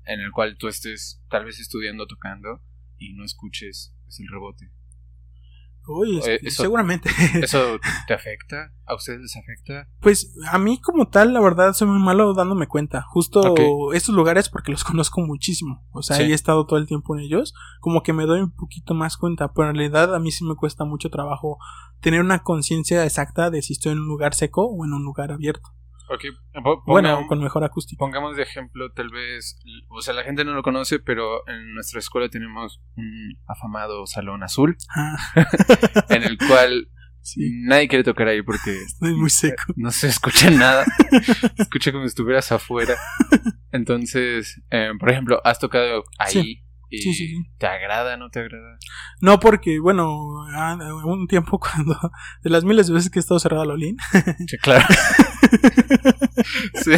en el cual tú estés tal vez estudiando, tocando y no escuches pues, el rebote? Uy, eso, seguramente. ¿Eso te afecta? ¿A ustedes les afecta? Pues a mí como tal, la verdad, soy muy malo dándome cuenta. Justo okay. estos lugares porque los conozco muchísimo. O sea, sí. he estado todo el tiempo en ellos. Como que me doy un poquito más cuenta. Pero en realidad a mí sí me cuesta mucho trabajo tener una conciencia exacta de si estoy en un lugar seco o en un lugar abierto. Okay. Pongamos, bueno, con mejor acústica. Pongamos de ejemplo, tal vez, o sea, la gente no lo conoce, pero en nuestra escuela tenemos un afamado salón azul, ah. en el cual sí. nadie quiere tocar ahí porque estoy muy seco. No se escucha nada, escucha como si estuvieras afuera. Entonces, eh, por ejemplo, ¿has tocado ahí sí. Y sí, sí, sí. ¿Te agrada, no te agrada? No, porque, bueno, un tiempo cuando... De las miles de veces que he estado cerrado a Lolín. Sí, claro. Sí.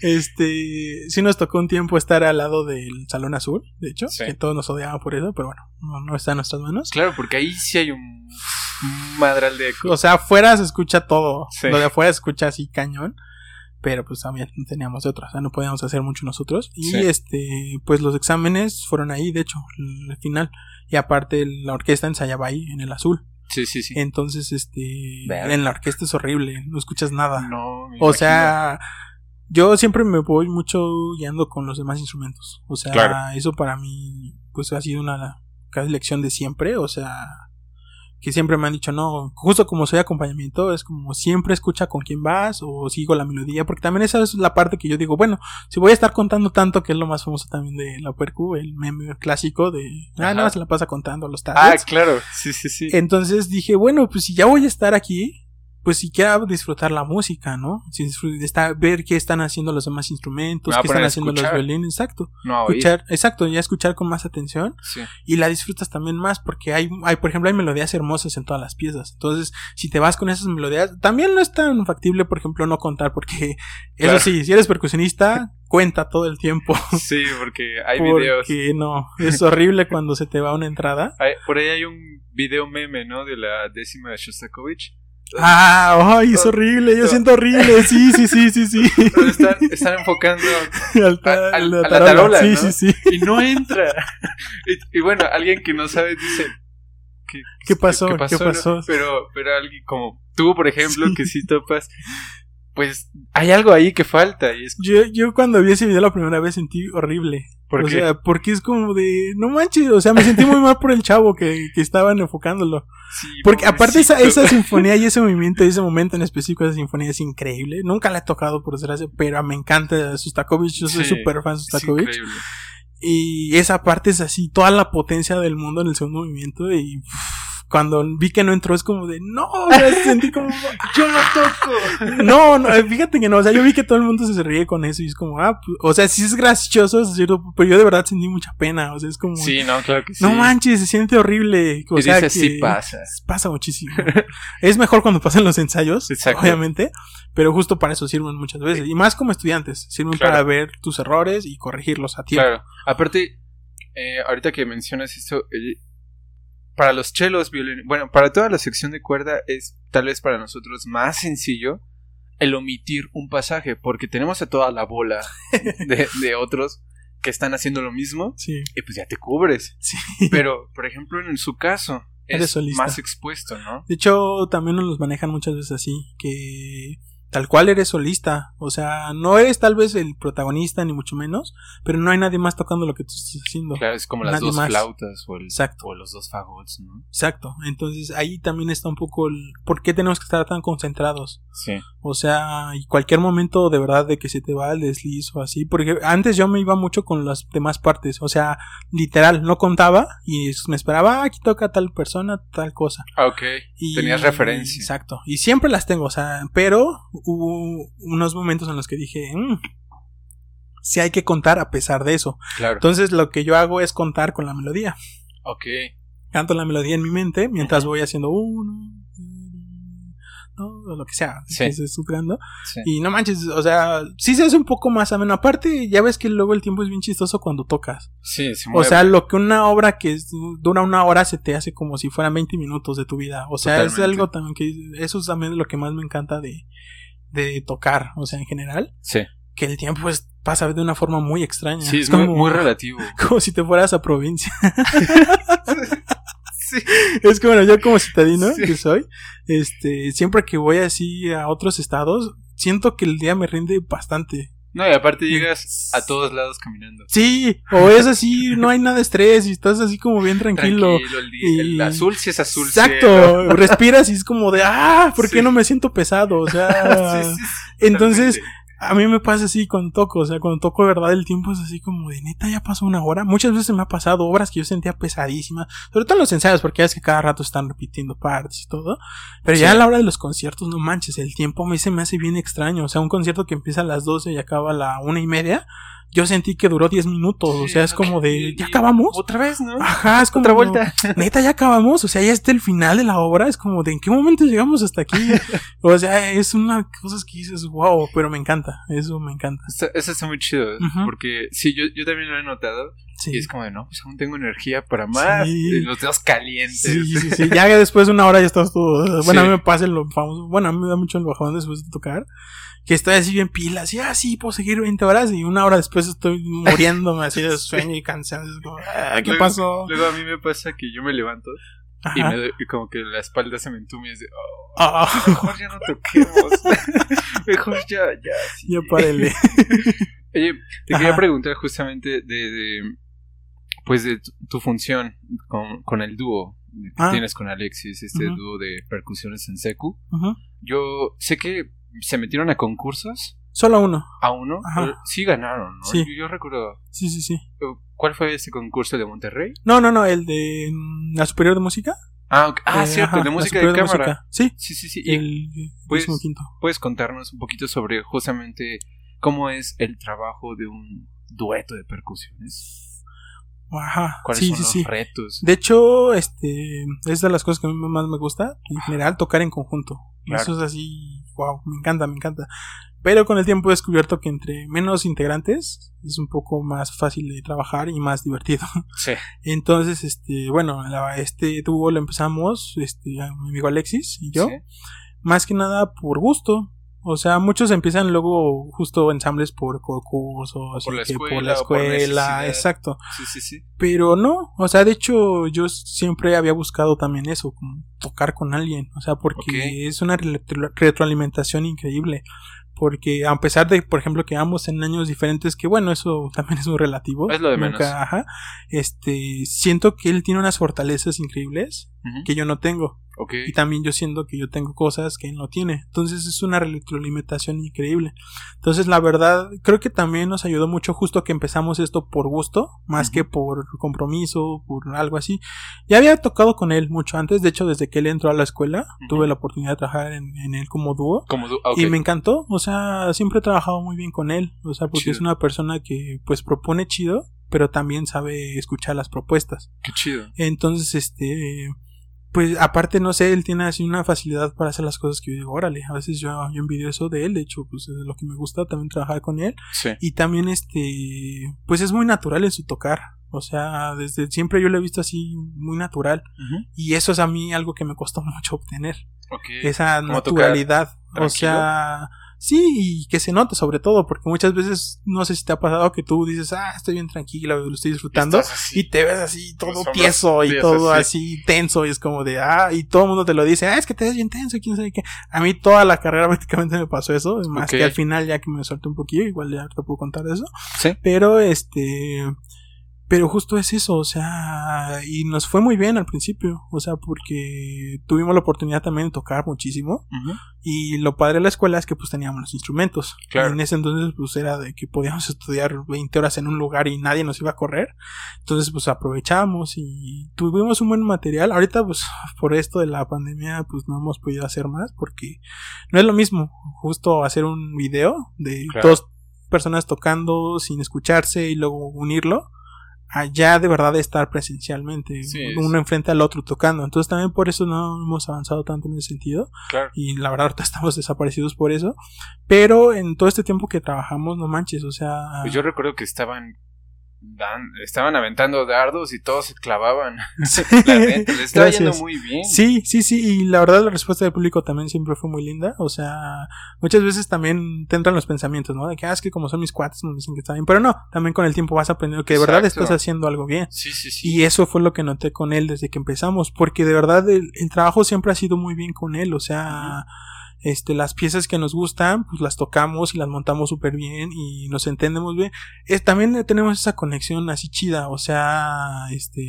Este... Sí nos tocó un tiempo estar al lado del Salón Azul, de hecho. Sí. Que todos nos odiaban por eso, pero bueno, no, no está en nuestras manos. Claro, porque ahí sí hay un madral de eco. O sea, afuera se escucha todo. Sí. Lo de afuera se escucha así cañón. Pero pues también teníamos de otra, o sea, no podíamos hacer mucho nosotros. Y sí. este, pues los exámenes fueron ahí, de hecho, el final. Y aparte la orquesta ensayaba ahí, en el azul. Sí, sí, sí. Entonces, este, Verde. en la orquesta es horrible, no escuchas nada. No, me O imagino. sea, yo siempre me voy mucho guiando con los demás instrumentos. O sea, claro. eso para mí, pues ha sido una casi lección de siempre, o sea... Que siempre me han dicho, no, justo como soy acompañamiento, es como siempre escucha con quién vas o sigo la melodía, porque también esa es la parte que yo digo, bueno, si voy a estar contando tanto, que es lo más famoso también de la Puercu, el meme clásico de, ah, no, se la pasa contando los tablets. Ah, claro, sí, sí, sí. Entonces dije, bueno, pues si ya voy a estar aquí, pues si quiero disfrutar la música, ¿no? Si está, ver qué están haciendo los demás instrumentos, no, qué están haciendo escuchar. los violines, exacto. No, escuchar, exacto, ya escuchar con más atención. Sí. Y la disfrutas también más porque hay, hay, por ejemplo, hay melodías hermosas en todas las piezas. Entonces, si te vas con esas melodías, también no es tan factible, por ejemplo, no contar, porque claro. eso sí, si eres percusionista, cuenta todo el tiempo. Sí, porque hay porque videos. Porque no, es horrible cuando se te va una entrada. Hay, por ahí hay un video meme, ¿no? De la décima de Shostakovich. Ah, ay, es horrible, yo siento horrible, sí, sí, sí, sí, sí. Están, están enfocando a, a, a la tarola, sí, ¿no? sí, sí. Y no entra. Y, y bueno, alguien que no sabe dice, ¿qué, ¿Qué pasó? ¿Qué pasó? ¿Qué pasó? ¿No? Pero, pero alguien como tú, por ejemplo, sí. que sí topas, pues hay algo ahí que falta. Y es... Yo, yo cuando vi ese video la primera vez sentí horrible. ¿Por o qué? sea, porque es como de, no manches, o sea, me sentí muy mal por el chavo que, que estaban enfocándolo. Sí, porque pobrecito. Aparte esa, esa sinfonía y ese movimiento, ese momento en específico, esa sinfonía es increíble. Nunca la he tocado, por desgracia, pero me encanta Shostakovich, yo soy súper sí, fan de Shostakovich. Es y esa parte es así, toda la potencia del mundo en el segundo movimiento y... Uff, cuando vi que no entró es como de no, o sea, sentí como yo no toco. No, no, fíjate que no, o sea, yo vi que todo el mundo se ríe con eso y es como, ah, pues, o sea, sí es gracioso, es cierto, pero yo de verdad sentí mucha pena, o sea, es como Sí, no, claro que sí. No manches, se siente horrible, o y sea, dices, que sí pasa. Pasa muchísimo. Es mejor cuando pasan los ensayos, Exacto. obviamente, pero justo para eso sirven muchas veces y más como estudiantes, sirven claro. para ver tus errores y corregirlos a tiempo. Claro. Aparte eh, ahorita que mencionas esto, eh, para los chelos, violines, bueno, para toda la sección de cuerda es tal vez para nosotros más sencillo el omitir un pasaje, porque tenemos a toda la bola de, de otros que están haciendo lo mismo, sí. y pues ya te cubres. Sí. Pero, por ejemplo, en su caso, es más expuesto, ¿no? De hecho, también nos los manejan muchas veces así, que... Tal cual eres solista, o sea, no eres tal vez el protagonista ni mucho menos, pero no hay nadie más tocando lo que tú estás haciendo. Claro, es como las dos flautas o, el, o los dos fagots, ¿no? Exacto, entonces ahí también está un poco el por qué tenemos que estar tan concentrados. Sí. O sea, y cualquier momento de verdad de que se te va el desliz o así, porque antes yo me iba mucho con las demás partes, o sea, literal, no contaba y me esperaba, ah, aquí toca tal persona, tal cosa. Ah, ok, y, tenías referencia. Exacto, y siempre las tengo, o sea, pero... Hubo unos momentos en los que dije mmm, si sí hay que contar a pesar de eso, claro. Entonces lo que yo hago es contar con la melodía. Ok. Canto la melodía en mi mente mientras uh-huh. voy haciendo uno, o lo que sea, sí. que se sufrando. Sí. Y no manches, o sea, sí se hace un poco más ameno. Aparte, ya ves que luego el tiempo es bien chistoso cuando tocas. Sí, se mueve. O sea, lo que una obra que dura una hora se te hace como si fueran veinte minutos de tu vida. O sea, Totalmente. es algo también que... Eso es también lo que más me encanta de, de tocar, o sea, en general. Sí. Que el tiempo es, pasa de una forma muy extraña. Sí, es, es como, muy, muy relativo. Como si te fueras a provincia. Sí. Es que bueno, yo como citadino sí. que soy, este, siempre que voy así a otros estados, siento que el día me rinde bastante. No, y aparte llegas a todos lados caminando. Sí, o es así, no hay nada de estrés y estás así como bien tranquilo. Tranquilo el día, y... el azul sí es azul. Exacto, cielo. Respiras y es como de, ah, ¿por qué sí. no me siento pesado? O sea, sí, sí, sí, entonces... Totalmente. A mí me pasa así cuando toco, o sea, cuando toco de verdad el tiempo es así como de neta, ya pasó una hora. Muchas veces me ha pasado obras que yo sentía pesadísimas, sobre todo en los ensayos, porque ya es que cada rato están repitiendo partes y todo. Pero sí. ya a la hora de los conciertos, no manches, el tiempo a mí se me hace bien extraño. O sea, un concierto que empieza a las doce y acaba a la una y media, yo sentí que duró diez minutos, o sea, es como de, ¿ya acabamos? Otra vez, ¿no? Ajá, es como, otra vuelta. Neta, ¿ya acabamos? O sea, ya está el final de la obra, es como de, ¿en qué momento llegamos hasta aquí? O sea, es una cosas que dices, wow, pero me encanta, eso me encanta. Eso, eso está muy chido, uh-huh. porque sí, yo, yo también lo he notado. Sí. Y es como de, no, pues aún tengo energía para más, sí. los dedos calientes. Sí, sí, sí, ya después de una hora ya estás todo. Bueno, sí. a mí me pasa lo famoso, bueno, a mí me da mucho el bajón después de tocar, que estoy así bien pilas, y así ah, puedo seguir veinte horas, y una hora después estoy muriéndome así de sueño y cansancio, es como, ah, ¿qué luego, pasó? Luego a mí me pasa que yo me levanto, ajá. y me doy, y como que la espalda se me entume y es de, oh, oh. mejor ya no toquemos, mejor ya, ya. Sí. Ya párele. Oye, te ajá. quería preguntar justamente de... de pues de tu, tu función con, con el dúo que ah. tienes con Alexis, este uh-huh. dúo de percusiones en secu. Uh-huh. Yo sé que se metieron a concursos. Solo a uno. ¿A uno? Ajá. Sí ganaron, ¿no? Sí. Yo, yo recuerdo. Sí, sí, sí. ¿Cuál fue ese concurso de Monterrey? No, no, no, el de la Superior de Música. Ah, okay. ah eh, cierto, ajá, de música de cámara. Música. Sí, sí, sí. sí. El ¿puedes, quinto. ¿Puedes contarnos un poquito sobre justamente cómo es el trabajo de un dueto de percusiones? Ajá, ¿cuáles sí, son sí, los sí. retos? De hecho, este, es de las cosas que a mí más me gusta, en general, tocar en conjunto. Claro. Eso es así, wow, me encanta, me encanta. Pero con el tiempo he descubierto que entre menos integrantes es un poco más fácil de trabajar y más divertido. Sí. Entonces, este, bueno, la, este dúo lo empezamos, este, mi amigo Alexis y yo, sí. más que nada por gusto. O sea, muchos empiezan luego justo ensambles por concursos, por la escuela, por la escuela por exacto. Sí, sí, sí. Pero no, o sea, de hecho yo siempre había buscado también eso, como tocar con alguien, o sea, porque okay. es una retroalimentación increíble, porque a pesar de, por ejemplo, que ambos en años diferentes, que bueno, eso también es muy relativo. Es lo de nunca, menos. Ajá, este, siento que él tiene unas fortalezas increíbles uh-huh. que yo no tengo. Okay. Y también yo siento que yo tengo cosas que él no tiene. Entonces es una retroalimentación increíble. Entonces la verdad creo que también nos ayudó mucho justo que empezamos esto por gusto, más uh-huh. que por compromiso, por algo así. Ya había tocado con él mucho antes. De hecho desde que él entró a la escuela uh-huh. tuve la oportunidad de trabajar en, en él como dúo. Como dúo. Okay. Y me encantó. O sea, siempre he trabajado muy bien con él. O sea, porque chido. Es una persona que pues propone chido, pero también sabe escuchar las propuestas. Qué chido. Entonces este... pues aparte no sé, él tiene así una facilidad para hacer las cosas que yo digo, órale, a veces yo, yo envidio eso de él, de hecho pues es lo que me gusta también trabajar con él sí. y también este pues es muy natural en su tocar, o sea desde siempre yo lo he visto así muy natural uh-huh. y eso es a mí algo que me costó mucho obtener, okay. esa naturalidad, o sea sí, y que se note sobre todo, porque muchas veces, no sé si te ha pasado que tú dices, ah, estoy bien tranquila, lo estoy disfrutando, y, y te ves así todo tieso y todo así. así tenso, y es como de, ah, y todo el mundo te lo dice, ah, es que te ves bien tenso, quién sabe qué. A mí toda la carrera prácticamente me pasó eso, más okay. que al final ya que me suelto un poquillo, igual ya te puedo contar eso, ¿sí? pero este... pero justo es eso, o sea, y nos fue muy bien al principio, o sea, porque tuvimos la oportunidad también de tocar muchísimo, uh-huh. y lo padre de la escuela es que pues teníamos los instrumentos, claro. en ese entonces pues era de que podíamos estudiar veinte horas en un lugar y nadie nos iba a correr, entonces pues aprovechamos y tuvimos un buen material, ahorita pues por esto de la pandemia pues no hemos podido hacer más, porque no es lo mismo justo hacer un video de claro. dos personas tocando sin escucharse y luego unirlo, allá de verdad de estar presencialmente sí, uno enfrente al otro tocando, entonces también por eso no hemos avanzado tanto en ese sentido claro. y la verdad ahorita estamos desaparecidos por eso, pero en todo este tiempo que trabajamos no manches, o sea pues yo recuerdo que estaban Dan, estaban aventando dardos y todos se clavaban. Sí, la gente, les estaba gracias. Yendo muy bien. Sí, sí, sí. Y la verdad, la respuesta del público también siempre fue muy linda. O sea, muchas veces también te entran los pensamientos, ¿no? De que, ah, es que como son mis cuates, me dicen que está bien. Pero no, también con el tiempo vas aprendiendo que de exacto. verdad estás haciendo algo bien. Sí, sí, sí. Y eso fue lo que noté con él desde que empezamos. Porque de verdad, el, el trabajo siempre ha sido muy bien con él. O sea. Uh-huh. Este, las piezas que nos gustan, pues las tocamos y las montamos súper bien y nos entendemos bien. Es, también tenemos esa conexión así chida, o sea, este,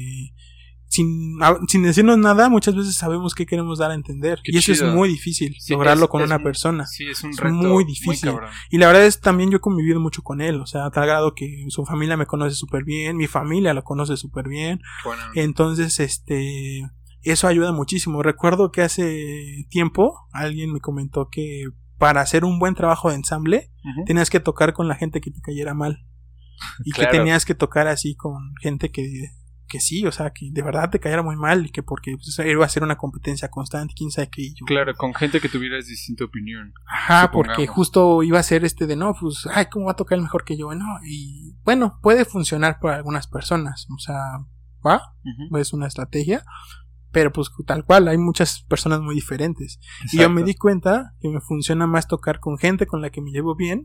sin, a, sin decirnos nada, muchas veces sabemos qué queremos dar a entender. Qué y chido. Eso es muy difícil, sí, lograrlo es, con es una un, persona. Sí, es un es reto muy difícil. Muy y la verdad es también yo he convivido mucho con él, o sea, a tal grado que su familia me conoce súper bien, mi familia lo conoce súper bien. Bueno. Entonces, este... eso ayuda muchísimo. Recuerdo que hace tiempo alguien me comentó que para hacer un buen trabajo de ensamble uh-huh. tenías que tocar con la gente que te cayera mal. y claro, que tenías que tocar así con gente que, que sí, o sea, que de verdad te cayera muy mal, y que porque pues, iba a ser una competencia constante, quién sabe qué. Yo, claro, con gente que tuvieras distinta opinión. Ajá, supongamos, porque justo iba a ser este de no, pues, ay, ¿cómo va a tocar el mejor que yo? No, y bueno, puede funcionar para algunas personas, o sea, va, uh-huh, es una estrategia, pero pues tal cual, hay muchas personas muy diferentes. Exacto. Y yo me di cuenta que me funciona más tocar con gente con la que me llevo bien,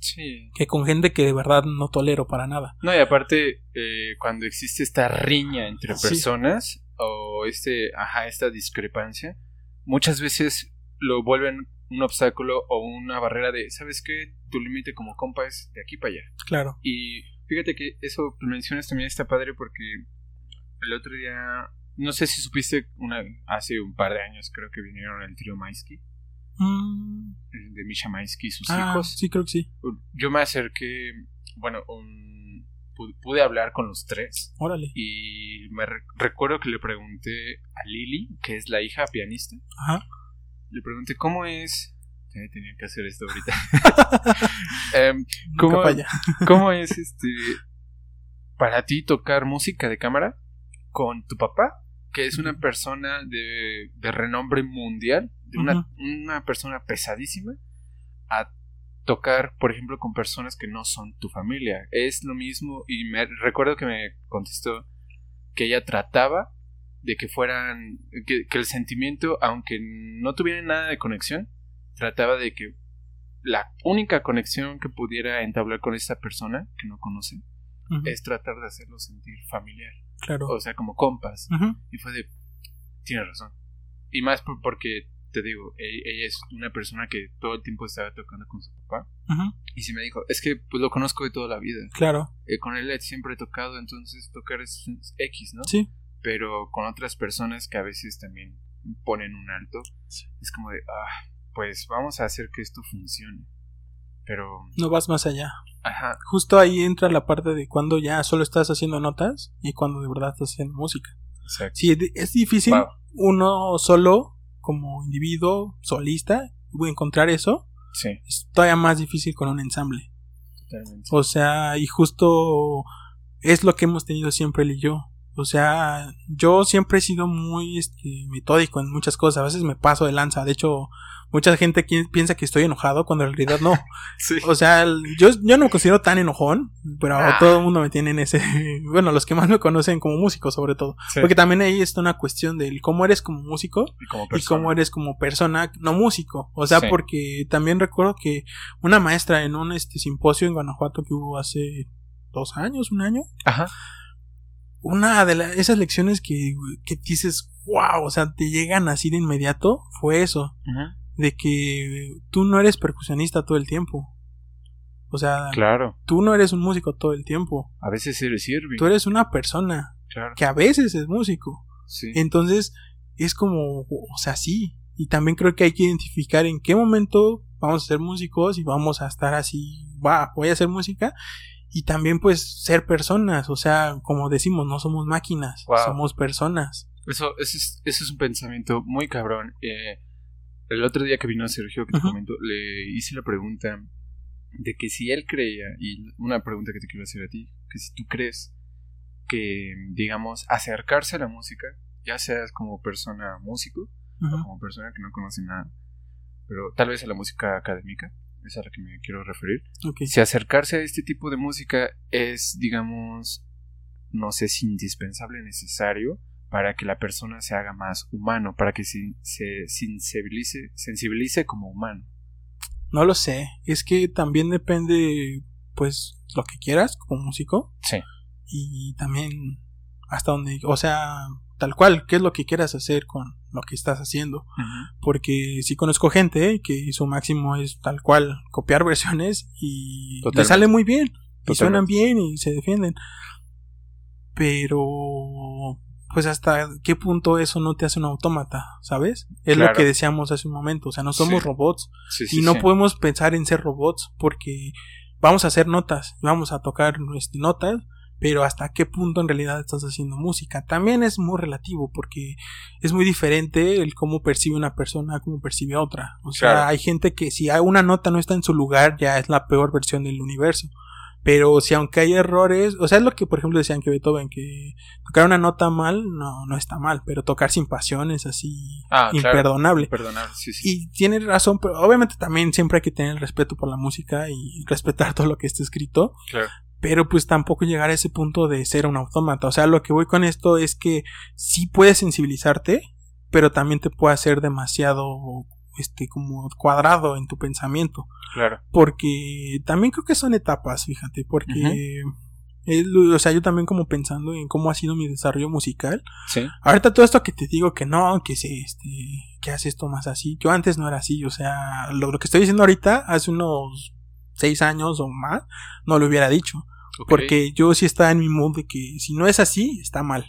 sí, que con gente que de verdad no tolero para nada. No, y aparte, eh, cuando existe esta riña entre personas, sí, o este, ajá, esta discrepancia, muchas veces lo vuelven un obstáculo o una barrera de, ¿sabes qué? Tu límite como compa es de aquí para allá. Claro. Y fíjate que eso mencionas también está padre porque el otro día... No sé si supiste, una, hace un par de años creo que vinieron el trío Maisky, mm. de Misha Maisky y sus ah, hijos. Sí, creo que sí. Yo me acerqué, bueno, un, pude hablar con los tres. Órale. Y me re- recuerdo que le pregunté a Lili, que es la hija pianista. Ajá. Le pregunté, ¿cómo es? Tenía que hacer esto ahorita. um, ¿cómo, ¿Cómo es este para ti tocar música de cámara con tu papá, que es una persona de, de renombre mundial, de una, uh-huh, una persona pesadísima, a tocar, por ejemplo, con personas que no son tu familia? Es lo mismo, y me recuerdo que me contestó que ella trataba de que fueran, que, que el sentimiento, aunque no tuviera nada de conexión, trataba de que la única conexión que pudiera entablar con esta persona que no conoce, uh-huh, es tratar de hacerlo sentir familiar. Claro. O sea, como compas, uh-huh. Y fue de, tienes razón. Y más por, porque, te digo, ella es una persona que todo el tiempo estaba tocando con su papá, uh-huh. Y se me dijo, es que pues lo conozco de toda la vida. Claro. eh, Con él siempre he tocado, entonces tocar es X, ¿no? Sí. Pero con otras personas que a veces también ponen un alto, sí. Es como de, ah, pues vamos a hacer que esto funcione. Pero... no vas más allá. Ajá. Justo ahí entra la parte de cuando ya solo estás haciendo notas y cuando de verdad estás haciendo música. Exacto. Sí, es difícil, wow, uno solo, como individuo, solista, encontrar eso. Sí. Es todavía más difícil con un ensamble. Totalmente. O sea, y justo es lo que hemos tenido siempre él y yo. O sea, yo siempre he sido muy este, metódico en muchas cosas. A veces me paso de lanza. De hecho, mucha gente piensa que estoy enojado cuando en realidad no. Sí. O sea, yo, yo no me considero tan enojón, pero ah. todo el mundo me tiene en ese... Bueno, los que más me conocen como músico, sobre todo. Sí. Porque también ahí está una cuestión del cómo eres como músico y, como y cómo eres como persona no músico. O sea, sí, porque también recuerdo que una maestra en un este simposio en Guanajuato que hubo hace dos años, un año... Ajá. Una de la, esas lecciones que, que dices, wow, o sea, te llegan así de inmediato, fue eso, uh-huh, de que tú no eres percusionista todo el tiempo. O sea, claro, tú no eres un músico todo el tiempo. A veces eres sirve. Tú eres una persona, claro, que a veces es músico. Sí. Entonces, es como, o sea, sí. Y también creo que hay que identificar en qué momento vamos a ser músicos y vamos a estar así, va, voy a hacer música. Y también pues ser personas, o sea, como decimos, no somos máquinas, wow, somos personas. Eso, eso, es, eso es un pensamiento muy cabrón. Eh, el otro día que vino Sergio, que te, uh-huh, comento, le hice la pregunta de que si él creía, y una pregunta que te quiero hacer a ti, que si tú crees que, digamos, acercarse a la música, ya seas como persona músico, uh-huh, o como persona que no conoce nada, pero tal vez a la música académica, es a la que me quiero referir, okay, si acercarse a este tipo de música es, digamos, no sé, es indispensable, necesario para que la persona se haga más humano, para que se, se sensibilice, sensibilice como humano. No lo sé, es que también depende, pues, lo que quieras como músico. Sí. Y también hasta donde, o sea, tal cual, qué es lo que quieras hacer con lo que estás haciendo, uh-huh, porque sí conozco gente que su máximo es tal cual copiar versiones y le sale muy bien, y suenan bien y se defienden, pero pues hasta qué punto eso no te hace un autómata, ¿sabes? Es claro, lo que decíamos hace un momento, o sea, no somos, sí, robots, sí, sí, y no, sí, podemos pensar en ser robots porque vamos a hacer notas, vamos a tocar nuestras notas. Pero hasta qué punto en realidad estás haciendo música también es muy relativo, porque es muy diferente el cómo percibe una persona, cómo percibe otra. O sea, claro, hay gente que si una nota no está en su lugar ya es la peor versión del universo. Pero si aunque hay errores, o sea, es lo que por ejemplo decían que Beethoven, que tocar una nota mal, no, no está mal, pero tocar sin pasión es así, ah, imperdonable. Claro, imperdonable, sí, sí. Y tiene razón, pero obviamente también siempre hay que tener el respeto por la música y respetar todo lo que está escrito. Claro. Pero pues tampoco llegar a ese punto de ser un autómata. O sea, lo que voy con esto es que sí puedes sensibilizarte, pero también te puede hacer demasiado este como cuadrado en tu pensamiento. Claro. Porque también creo que son etapas, fíjate, porque uh-huh. es, o sea, yo también como pensando en cómo ha sido mi desarrollo musical. Sí. Ahorita todo esto que te digo que no, que se este que hace esto más así. Yo antes no era así, o sea, lo, lo que estoy diciendo ahorita hace unos seis años o más no lo hubiera dicho. Okay. Porque yo sí estaba en mi mood de que si no es así, está mal.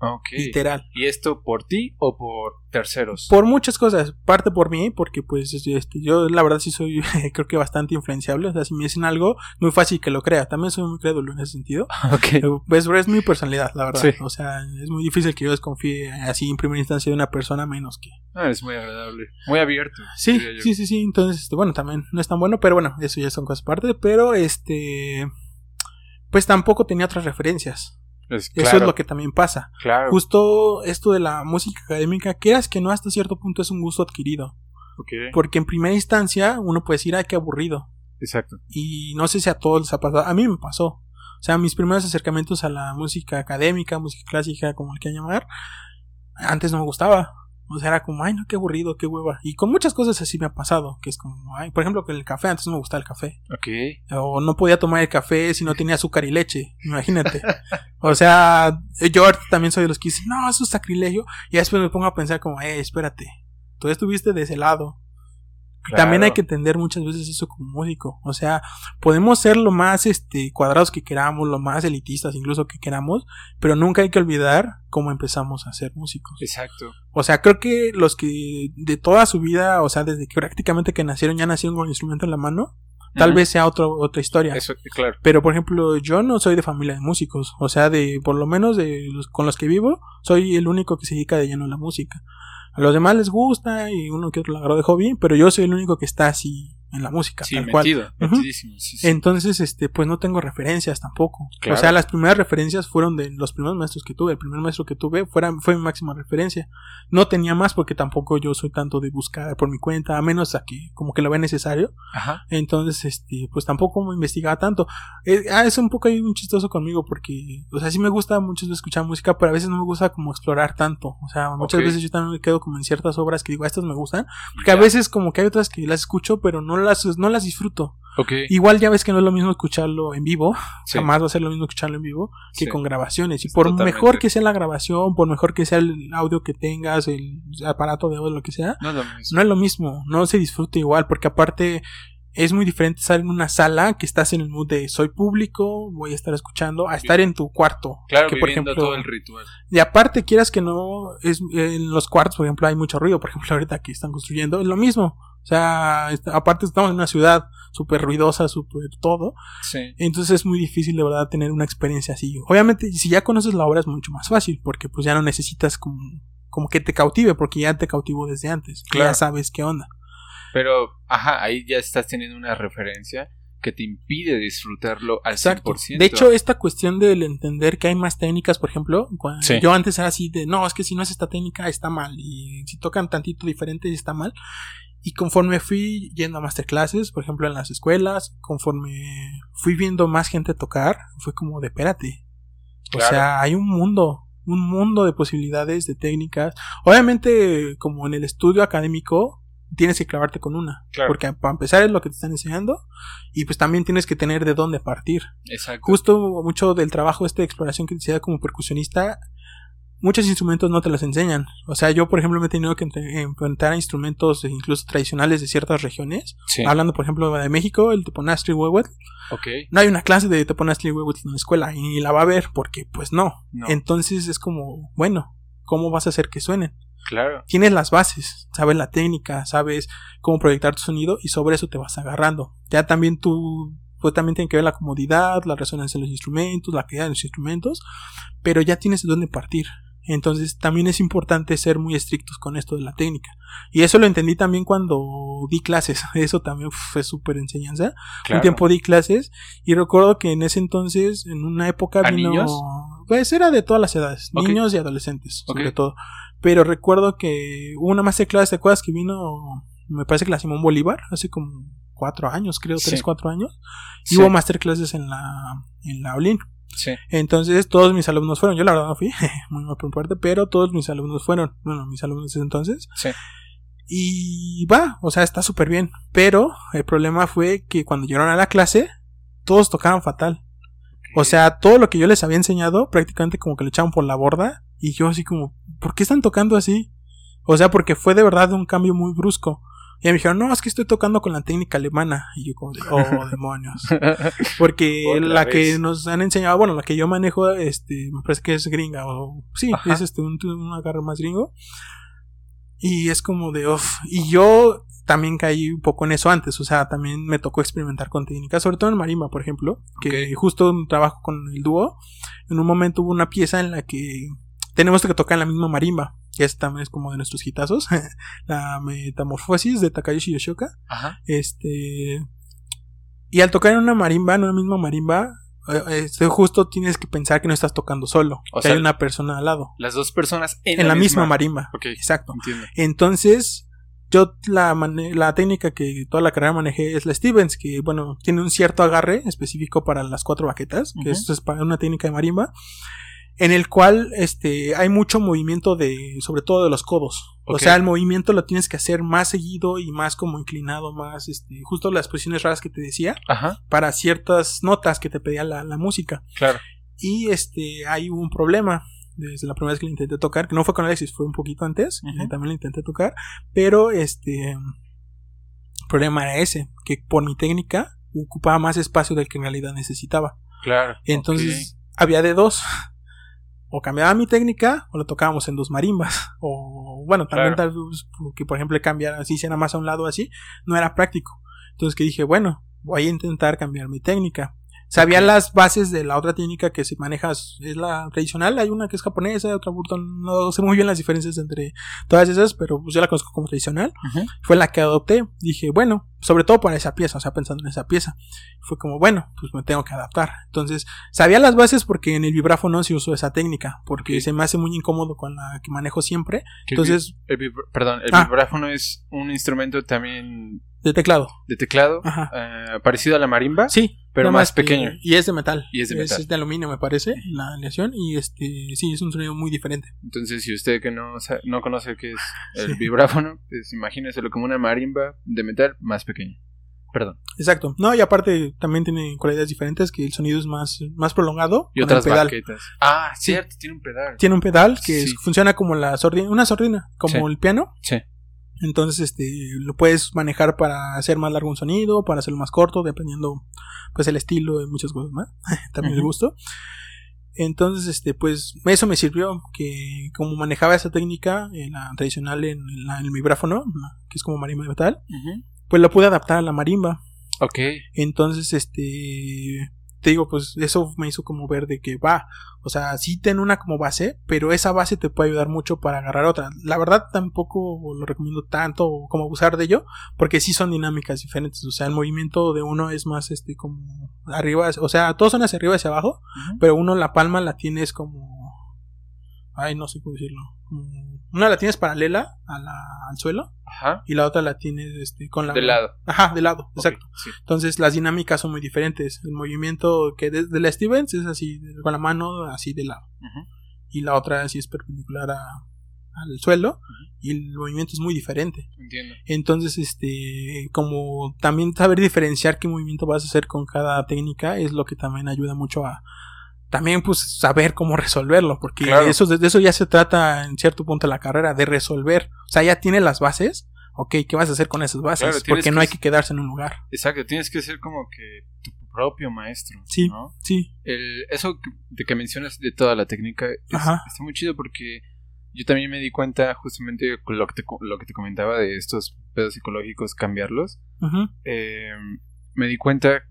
Okay. Literal. ¿Y esto por ti o por terceros? Por muchas cosas, parte por mí, porque pues este, yo la verdad sí soy creo que bastante influenciable, o sea, si me dicen algo es muy fácil que lo crea, también soy muy crédulo en ese sentido. Okay. Pues es mi personalidad, la verdad, sí. O sea, es muy difícil que yo desconfíe así en primera instancia de una persona, menos que... Ah, es muy agradable, muy abierto. Sí, sí, sí, sí, entonces, este, bueno, también no es tan bueno, pero bueno, eso ya son cosas aparte, pero este... pues tampoco tenía otras referencias. Pues, claro. Eso es lo que también pasa. Claro. Justo esto de la música académica, quieras que no, hasta cierto punto es un gusto adquirido. Okay. Porque en primera instancia uno puede decir, ay, qué aburrido. Exacto. Y no sé si a todos les ha pasado, a mí me pasó. O sea, mis primeros acercamientos a la música académica, música clásica, como le quieran llamar, antes no me gustaba. O sea, era como, ay, no, qué aburrido, qué hueva. Y con muchas cosas así me ha pasado, que es como, ay, por ejemplo, con el café, antes no me gustaba el café. Okay. O no podía tomar el café si no tenía azúcar y leche, imagínate. O sea, yo también soy de los que dicen, no, eso es sacrilegio. Y después me pongo a pensar como, eh, espérate, tú estuviste de ese lado. Claro. También hay que entender muchas veces eso como músico. O sea, podemos ser lo más este cuadrados que queramos, lo más elitistas incluso que queramos, pero nunca hay que olvidar cómo empezamos a ser músicos. Exacto. O sea, creo que los que de toda su vida, o sea, desde que prácticamente que nacieron, ya nacieron con el instrumento en la mano, tal uh-huh. vez sea otro, otra historia. Eso, claro. Pero, por ejemplo, yo no soy de familia de músicos. O sea, de por lo menos de los, con los que vivo, soy el único que se dedica de lleno a la música. A los demás les gusta y uno que otro lo agarró de hobby, pero yo soy el único que está así en la música. Sí, tal metido, cual. Metidísimo, uh-huh. sí, sí. Entonces, este, pues no tengo referencias tampoco. Claro. O sea, las primeras referencias fueron de los primeros maestros que tuve. El primer maestro que tuve fuera, fue mi máxima referencia. No tenía más porque tampoco yo soy tanto de buscar por mi cuenta, a menos a que como que lo vea necesario. Ajá. Entonces, este, pues tampoco me investigaba tanto. Eh, ah, es un poco ahí un chistoso conmigo porque, o sea, sí me gusta muchas veces escuchar música, pero a veces no me gusta como explorar tanto. O sea, muchas okay. veces yo también me quedo como en ciertas obras que digo, estas me gustan, porque yeah. a veces como que hay otras que las escucho, pero no las, no las disfruto. Okay. Igual ya ves que no es lo mismo escucharlo en vivo, sí. jamás va a ser lo mismo escucharlo en vivo que sí. con grabaciones, y por Totalmente. mejor que sea la grabación, por mejor que sea el audio que tengas, el aparato de audio, lo que sea, no es lo mismo, no, es lo mismo, no se disfruta igual, porque aparte es muy diferente estar en una sala que estás en el mood de soy público, voy a estar escuchando, a estar en tu cuarto. Claro, que por ejemplo todo el ritual. Y aparte quieras que no, es, en los cuartos por ejemplo hay mucho ruido, por ejemplo ahorita que están construyendo es lo mismo. O sea, aparte estamos en una ciudad súper ruidosa, súper todo. Sí. Entonces es muy difícil de verdad tener una experiencia así. Obviamente si ya conoces la obra es mucho más fácil, porque pues ya no necesitas como, como que te cautive, porque ya te cautivó desde antes. Claro. Ya sabes qué onda. Pero, ajá, ahí ya estás teniendo una referencia que te impide disfrutarlo al Exacto. cien por ciento. De hecho, esta cuestión del entender que hay más técnicas, por ejemplo, cuando sí. yo antes era así de, no, es que si no es esta técnica está mal, y si tocan tantito diferente está mal. Y conforme fui yendo a masterclasses, por ejemplo en las escuelas, conforme fui viendo más gente tocar, fue como de espérate. Claro. O sea, hay un mundo, un mundo de posibilidades, de técnicas. Obviamente, como en el estudio académico, tienes que clavarte con una. Claro. Porque para empezar es lo que te están enseñando. Y pues también tienes que tener de dónde partir. Exacto. Justo mucho del trabajo este de exploración que te hacía como percusionista, muchos instrumentos no te los enseñan. O sea, yo por ejemplo me he tenido que enfrentar a instrumentos incluso tradicionales de ciertas regiones. Sí. Hablando por ejemplo de México, el teponastli huehuetl. Okay. No hay una clase de teponastli huehuetl en la escuela y ni la va a haber porque pues no. no. Entonces es como, bueno, ¿cómo vas a hacer que suenen? Claro. Tienes las bases, sabes la técnica, sabes cómo proyectar tu sonido y sobre eso te vas agarrando. Ya también tú, pues también tiene que ver la comodidad, la resonancia de los instrumentos, la calidad de los instrumentos, pero ya tienes de dónde partir. Entonces también es importante ser muy estrictos con esto de la técnica. Y eso lo entendí también cuando di clases. Eso también fue súper enseñanza. Claro. Un tiempo di clases y recuerdo que en ese entonces, en una época vino... ¿Niños? Pues era de todas las edades, okay. Niños y adolescentes, okay. Sobre todo. Pero recuerdo que hubo una masterclass, ¿te acuerdas? Que vino, me parece que la Simón Bolívar, hace como cuatro años, creo, sí. tres, cuatro años. Y sí. Hubo masterclasses en la, en la Olin. Sí. Entonces todos mis alumnos fueron, yo la verdad no fui, muy mal por parte, pero todos mis alumnos fueron, bueno, mis alumnos entonces. Sí. Y va, o sea, está súper bien. Pero el problema fue que cuando llegaron a la clase, todos tocaban fatal. Okay. O sea, todo lo que yo les había enseñado, prácticamente como que lo echaban por la borda. Y yo así como, ¿por qué están tocando así? O sea, porque fue de verdad un cambio muy brusco. Y me dijeron, no, es que estoy tocando con la técnica alemana. Y yo como, de, oh, demonios. Porque la vez. Que nos han enseñado, bueno, la que yo manejo, este, me parece que es gringa. O sí, ajá. Es este, un, un agarre más gringo. Y es como de, uff. Y yo también caí un poco en eso antes. O sea, también me tocó experimentar con técnicas. Sobre todo en marimba, por ejemplo. Que okay. Justo trabajo con el dúo. En un momento hubo una pieza en la que tenemos que tocar en la misma marimba. Que este también es como de nuestros hitazos. La metamorfosis de Takayoshi Yoshioka. Ajá. Este. Y al tocar en una marimba, en una misma marimba, este, justo tienes que pensar que no estás tocando solo. O que sea, hay una persona al lado. Las dos personas en, en la, la misma, misma marimba. Okay, exacto. Entiendo. Entonces, yo la, mane- la técnica que toda la carrera manejé es la Stevens, que bueno, tiene un cierto agarre específico para las cuatro baquetas. Uh-huh. Que esto es para una técnica de marimba. En el cual este hay mucho movimiento de, sobre todo de los codos. Okay. O sea, el movimiento lo tienes que hacer más seguido y más como inclinado, más este, justo las posiciones raras que te decía. Ajá. Para ciertas notas que te pedía la, la música. Claro. Y este hay un problema. Desde la primera vez que lo intenté tocar, que no fue con Alexis, fue un poquito antes, uh-huh. También lo intenté tocar. Pero este el problema era ese, que por mi técnica ocupaba más espacio del que en realidad necesitaba. Claro. Entonces, okay. Había de dos. O cambiaba mi técnica, o lo tocábamos en dos marimbas. O bueno, también claro. Tal vez porque por ejemplo cambiar así, si era más a un lado así, no era práctico. Entonces que dije, bueno, voy a intentar cambiar mi técnica. Sabía okay. Las bases de la otra técnica que se maneja, es la tradicional, hay una que es japonesa, otra Burton, no sé muy bien las diferencias entre todas esas, pero pues yo la conozco como tradicional. Uh-huh. Fue la que adopté, dije, bueno, sobre todo para esa pieza, o sea, pensando en esa pieza, fue como, bueno, pues me tengo que adaptar. Entonces, sabía las bases porque en el vibráfono se usó esa técnica, porque okay. Se me hace muy incómodo con la que manejo siempre. Entonces, el vib- el vib- perdón, el ah, vibráfono es un instrumento también... De teclado. De teclado, eh, parecido a la marimba. Sí. Pero más pequeño. Y, y es de metal. Y es de metal. Es de aluminio, me parece, la aleación. Y este, sí, es un sonido muy diferente. Entonces, si usted que no, sabe, no conoce qué es el sí. vibráfono, pues imagínenselo como una marimba de metal más pequeña. Perdón. Exacto. No, y aparte también tiene cualidades diferentes, que el sonido es más, más prolongado. Y otras baquetas. Ah, cierto, sí. Tiene un pedal. Tiene un pedal que sí. es, funciona como la sordina, una sordina, como sí. el piano. Sí. Entonces, este, lo puedes manejar para hacer más largo un sonido, para hacerlo más corto, dependiendo, pues, el estilo y muchas cosas más, también uh-huh. el gusto. Entonces, este, pues, eso me sirvió, que como manejaba esa técnica, eh, la tradicional en, en, la, en el vibráfono, que es como marimba de metal, uh-huh. pues la pude adaptar a la marimba. Ok. Entonces, este... Te digo, pues eso me hizo como ver de que va, o sea, sí ten una como base, pero esa base te puede ayudar mucho para agarrar otra. La verdad tampoco lo recomiendo tanto como abusar de ello, porque sí son dinámicas diferentes, o sea, el movimiento de uno es más este como arriba, o sea, todos son hacia arriba y hacia abajo, uh-huh. pero uno la palma la tienes como, ay, no sé cómo decirlo, como... Una la tienes paralela a la, al suelo. Ajá. Y la otra la tienes este, con la... De lado. Ajá, de lado, okay, exacto. Sí. Entonces las dinámicas son muy diferentes. El movimiento que de, de la Stevens es así, con la mano así de lado. Uh-huh. Y la otra así es perpendicular a, al suelo. Uh-huh. Y el movimiento es muy diferente. Entiendo. Entonces, este, como también saber diferenciar qué movimiento vas a hacer con cada técnica es lo que también ayuda mucho a... También pues saber cómo resolverlo, porque claro. eso, de eso ya se trata en cierto punto de la carrera, de resolver. O sea, ya tienes las bases, ok, ¿qué vas a hacer con esas bases? Claro, porque no hay que quedarse en un lugar. Exacto, tienes que ser como que tu propio maestro, sí, ¿no? Sí, sí. Eso de que mencionas de toda la técnica es, está muy chido porque yo también me di cuenta justamente lo que te, lo que te comentaba de estos pedos psicológicos, cambiarlos. Uh-huh. Eh, me di cuenta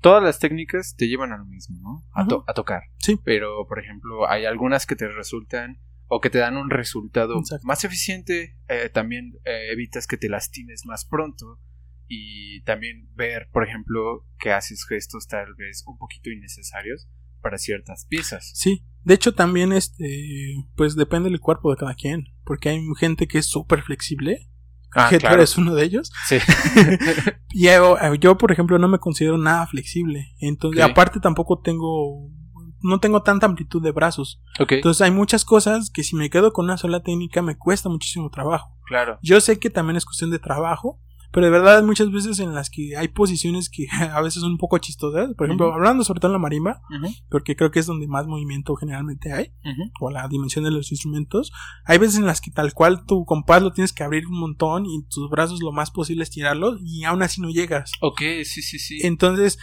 todas las técnicas te llevan a lo mismo, ¿no? A, to- a tocar. Sí. Pero, por ejemplo, hay algunas que te resultan o que te dan un resultado Exacto. más eficiente. Eh, también eh, evitas que te lastimes más pronto. Y también ver, por ejemplo, que haces gestos tal vez un poquito innecesarios para ciertas piezas. Sí, de hecho también este, pues depende del cuerpo de cada quien, porque hay gente que es súper flexible. Ah, Hitler claro. es uno de ellos. Sí. Y yo, yo, por ejemplo, no me considero nada flexible. Entonces, okay. aparte tampoco tengo, no tengo tanta amplitud de brazos. Okay. Entonces hay muchas cosas que si me quedo con una sola técnica me cuesta muchísimo trabajo. Claro. Yo sé que también es cuestión de trabajo. Pero de verdad muchas veces en las que hay posiciones que a veces son un poco chistosas. Por ejemplo, uh-huh. hablando sobre todo en la marimba, uh-huh. porque creo que es donde más movimiento generalmente hay, uh-huh. o la dimensión de los instrumentos. Hay veces en las que tal cual tu compás lo tienes que abrir un montón y tus brazos lo más posible estirarlos y aún así no llegas. Ok, sí, sí, sí. Entonces,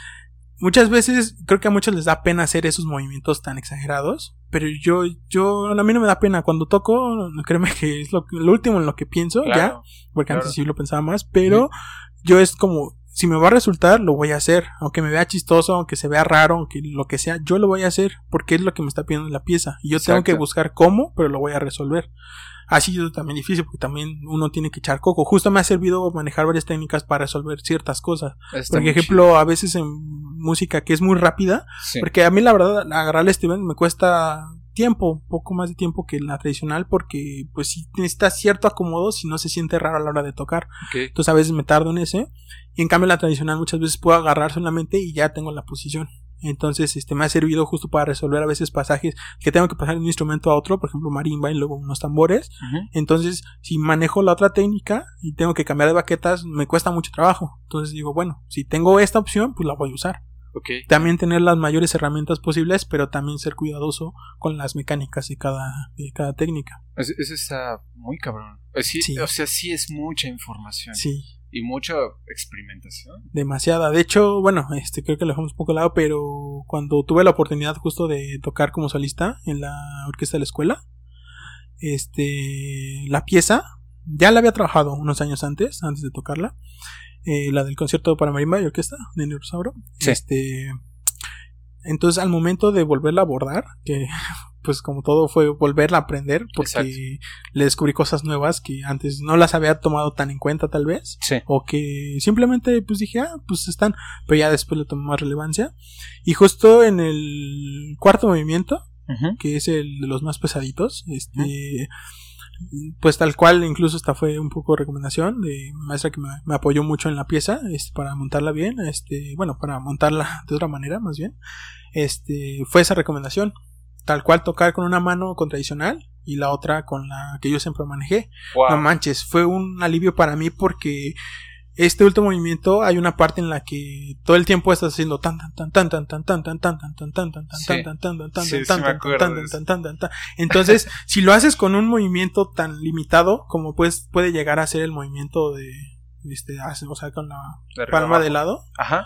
muchas veces creo que a muchos les da pena hacer esos movimientos tan exagerados. Pero yo, yo, a mí no me da pena. Cuando toco, créeme que es lo, lo último en lo que pienso, claro, ya. Porque claro. antes sí lo pensaba más. Pero sí. yo es como, si me va a resultar, lo voy a hacer. Aunque me vea chistoso, aunque se vea raro, aunque lo que sea, yo lo voy a hacer. Porque es lo que me está pidiendo la pieza. Y yo Exacto. tengo que buscar cómo, pero lo voy a resolver. Ha sido también difícil, porque también uno tiene que echar coco. Justo me ha servido manejar varias técnicas para resolver ciertas cosas. Está por ejemplo, chido. A veces en música que es muy rápida, sí. porque a mí la verdad agarrar el Steven me cuesta tiempo, un poco más de tiempo que la tradicional, porque pues sí necesitas cierto acomodo, si no se siente raro a la hora de tocar. Okay. Entonces a veces me tardo en ese, y en cambio la tradicional muchas veces puedo agarrar solamente y ya tengo la posición. Entonces este me ha servido justo para resolver a veces pasajes que tengo que pasar de un instrumento a otro, por ejemplo marimba y luego unos tambores. Uh-huh. Entonces si manejo la otra técnica y tengo que cambiar de baquetas me cuesta mucho trabajo. Entonces digo, bueno, si tengo esta opción pues la voy a usar. Okay. También tener las mayores herramientas posibles, pero también ser cuidadoso con las mecánicas de cada, de cada técnica. Eso está muy cabrón. Sí, sí. O sea, sí es mucha información. Sí. Y mucha experimentación. Demasiada. De hecho, bueno, este creo que lo dejamos un poco al lado, pero cuando tuve la oportunidad justo de tocar como solista en la orquesta de la escuela, este la pieza ya la había trabajado unos años antes, antes de tocarla, eh, la del concierto para marimba y orquesta de Ney Rosauro. Sí. Este, entonces, al momento de volverla a abordar, que pues como todo fue volverla a aprender, porque Exacto. le descubrí cosas nuevas que antes no las había tomado tan en cuenta tal vez, sí. o que simplemente pues dije, ah, pues están, pero ya después le tomé más relevancia, y justo en el cuarto movimiento, uh-huh. que es el de los más pesaditos, este... Uh-huh. Pues tal cual, incluso esta fue un poco recomendación de maestra que me, me apoyó mucho en la pieza, este, para montarla bien, este, bueno, para montarla de otra manera más bien, este, fue esa recomendación, tal cual tocar con una mano tradicional y la otra con la que yo siempre manejé. Wow. No manches, fue un alivio para mí porque este último movimiento hay una parte en la que todo el tiempo estás haciendo tan tan tan tan tan tan tan tan tan tan tan tan tan tan tan tan tan tan tan tan. Entonces, si lo haces con un movimiento tan limitado como pues puede llegar a ser el movimiento de este, o sea, con la palma de lado, ajá.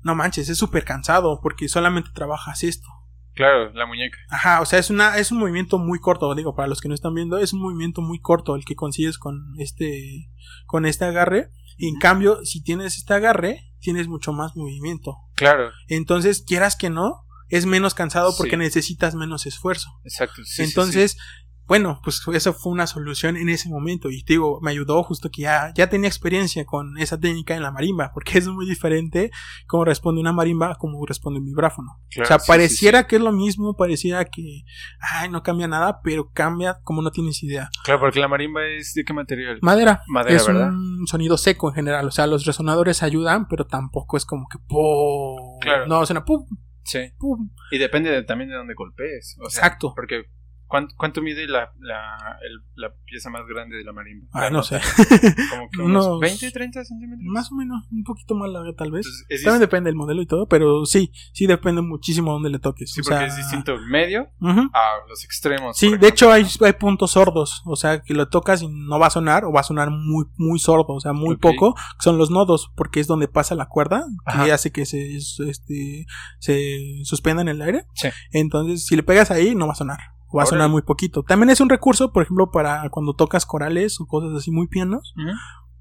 No manches, es súper cansado porque solamente trabajas esto. Claro, la muñeca. Ajá, o sea, es una es un movimiento muy corto, digo, para los que no están viendo, es un movimiento muy corto el que consigues con este con este agarre. En cambio, si tienes este agarre, tienes mucho más movimiento. Claro. Entonces, quieras que no, es menos cansado porque sí. necesitas menos esfuerzo. Exacto. Sí, entonces, sí, sí. bueno, pues eso fue una solución en ese momento. Y te digo, me ayudó justo que ya, ya tenía experiencia con esa técnica en la marimba. Porque es muy diferente cómo responde una marimba como responde un vibráfono. Claro, o sea, sí, pareciera sí, sí. que es lo mismo, pareciera que, ay, no cambia nada, pero cambia como no tienes idea. Claro, porque la marimba es de qué material. Madera. Madera, es ¿verdad? Un sonido seco en general. O sea, los resonadores ayudan, pero tampoco es como que ¡pum! Claro. No, suena ¡pum! Sí. ¡Pum! Y depende de, también de dónde golpees. O sea, exacto. Porque... ¿Cuánto, cuánto mide la, la, el, la pieza más grande de la marimba? Ah, no, no sé. Como que unos, unos veinte, treinta centímetros. Más o menos, un poquito más larga tal vez. Entonces, también dist... depende del modelo y todo, pero sí, sí depende muchísimo dónde le toques. Sí, o porque sea... es distinto el medio uh-huh. a los extremos. Sí, de hecho hay, hay puntos sordos, o sea, que lo tocas y no va a sonar o va a sonar muy muy sordo, o sea, muy okay. poco. Son los nodos, porque es donde pasa la cuerda, que hace que se, este, se suspenda en el aire. Sí. Entonces, si le pegas ahí, no va a sonar. Va a sonar muy poquito. También es un recurso, por ejemplo, para cuando tocas corales o cosas así muy pianos. Uh-huh.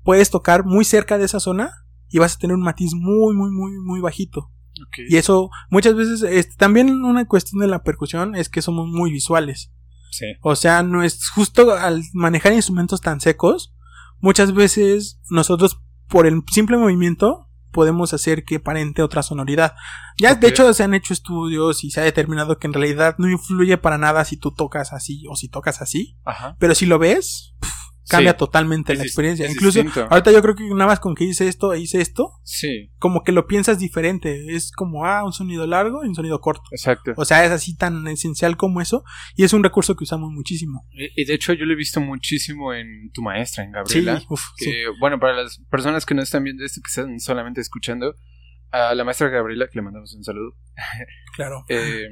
Puedes tocar muy cerca de esa zona y vas a tener un matiz muy, muy, muy, muy bajito. Okay. Y eso muchas veces es, también una cuestión de la percusión es que somos muy visuales. Sí. O sea, no es justo al manejar instrumentos tan secos, muchas veces nosotros por el simple movimiento podemos hacer que aparente otra sonoridad. Ya okay. De hecho se han hecho estudios y se ha determinado que en realidad no influye para nada si tú tocas así o si tocas así. Ajá. Pero si lo ves, pff, cambia sí. totalmente es, la experiencia. Incluso distinto. Ahorita yo creo que nada más con que hice esto e hice esto, sí. como que lo piensas diferente. Es como, ah, un sonido largo y un sonido corto. Exacto. O sea, es así tan esencial como eso. Y es un recurso que usamos muchísimo. Y, y de hecho yo lo he visto muchísimo en tu maestra, en Gabriela. Sí, uf, que, sí. Bueno, para las personas que no están viendo esto, que están solamente escuchando, a la maestra Gabriela, que le mandamos un saludo. Claro. eh,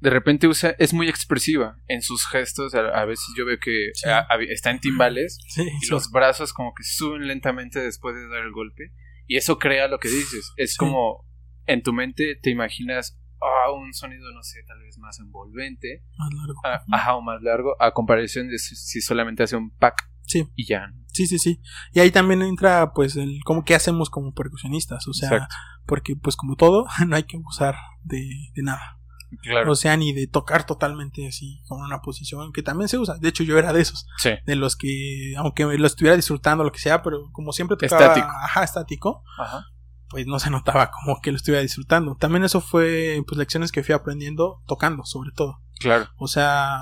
de repente usa, es muy expresiva en sus gestos, a, a veces yo veo que sí. a, a, está en timbales sí, y sí. los brazos como que suben lentamente después de dar el golpe y eso crea lo que dices, es sí. como en tu mente te imaginas oh, un sonido, no sé, tal vez más envolvente, más largo, a, ajá, o más largo a comparación de si, si solamente hace un pack sí. y ya. Sí, sí, sí. Y ahí también entra pues el como qué hacemos como percusionistas, o sea, exacto. porque pues como todo no hay que abusar de, de nada. Claro. O sea, ni de tocar totalmente así con una posición que también se usa. De hecho yo era de esos sí. de los que aunque lo estuviera disfrutando lo que sea, pero como siempre tocaba estático, ajá, estático ajá. pues no se notaba como que lo estuviera disfrutando. También eso fue pues lecciones que fui aprendiendo tocando sobre todo. Claro. O sea,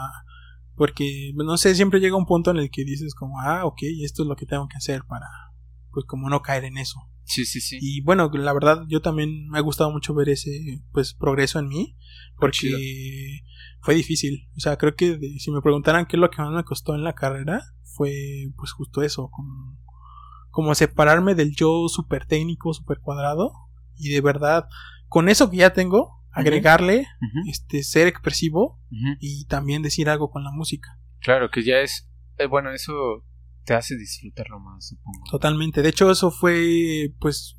porque no sé, siempre llega un punto en el que dices como ah, ok, esto es lo que tengo que hacer para pues como no caer en eso. Sí, sí, sí. Y bueno, la verdad yo también me ha gustado mucho ver ese pues progreso en mí porque fue difícil. O sea, creo que de, si me preguntaran qué es lo que más me costó en la carrera fue pues justo eso, como, como separarme del yo súper técnico, súper cuadrado y de verdad con eso que ya tengo agregarle uh-huh. Uh-huh. este ser expresivo uh-huh. y también decir algo con la música. Claro, que ya es eh, bueno, eso te hace disfrutarlo más, supongo. Totalmente. De hecho, eso fue, pues,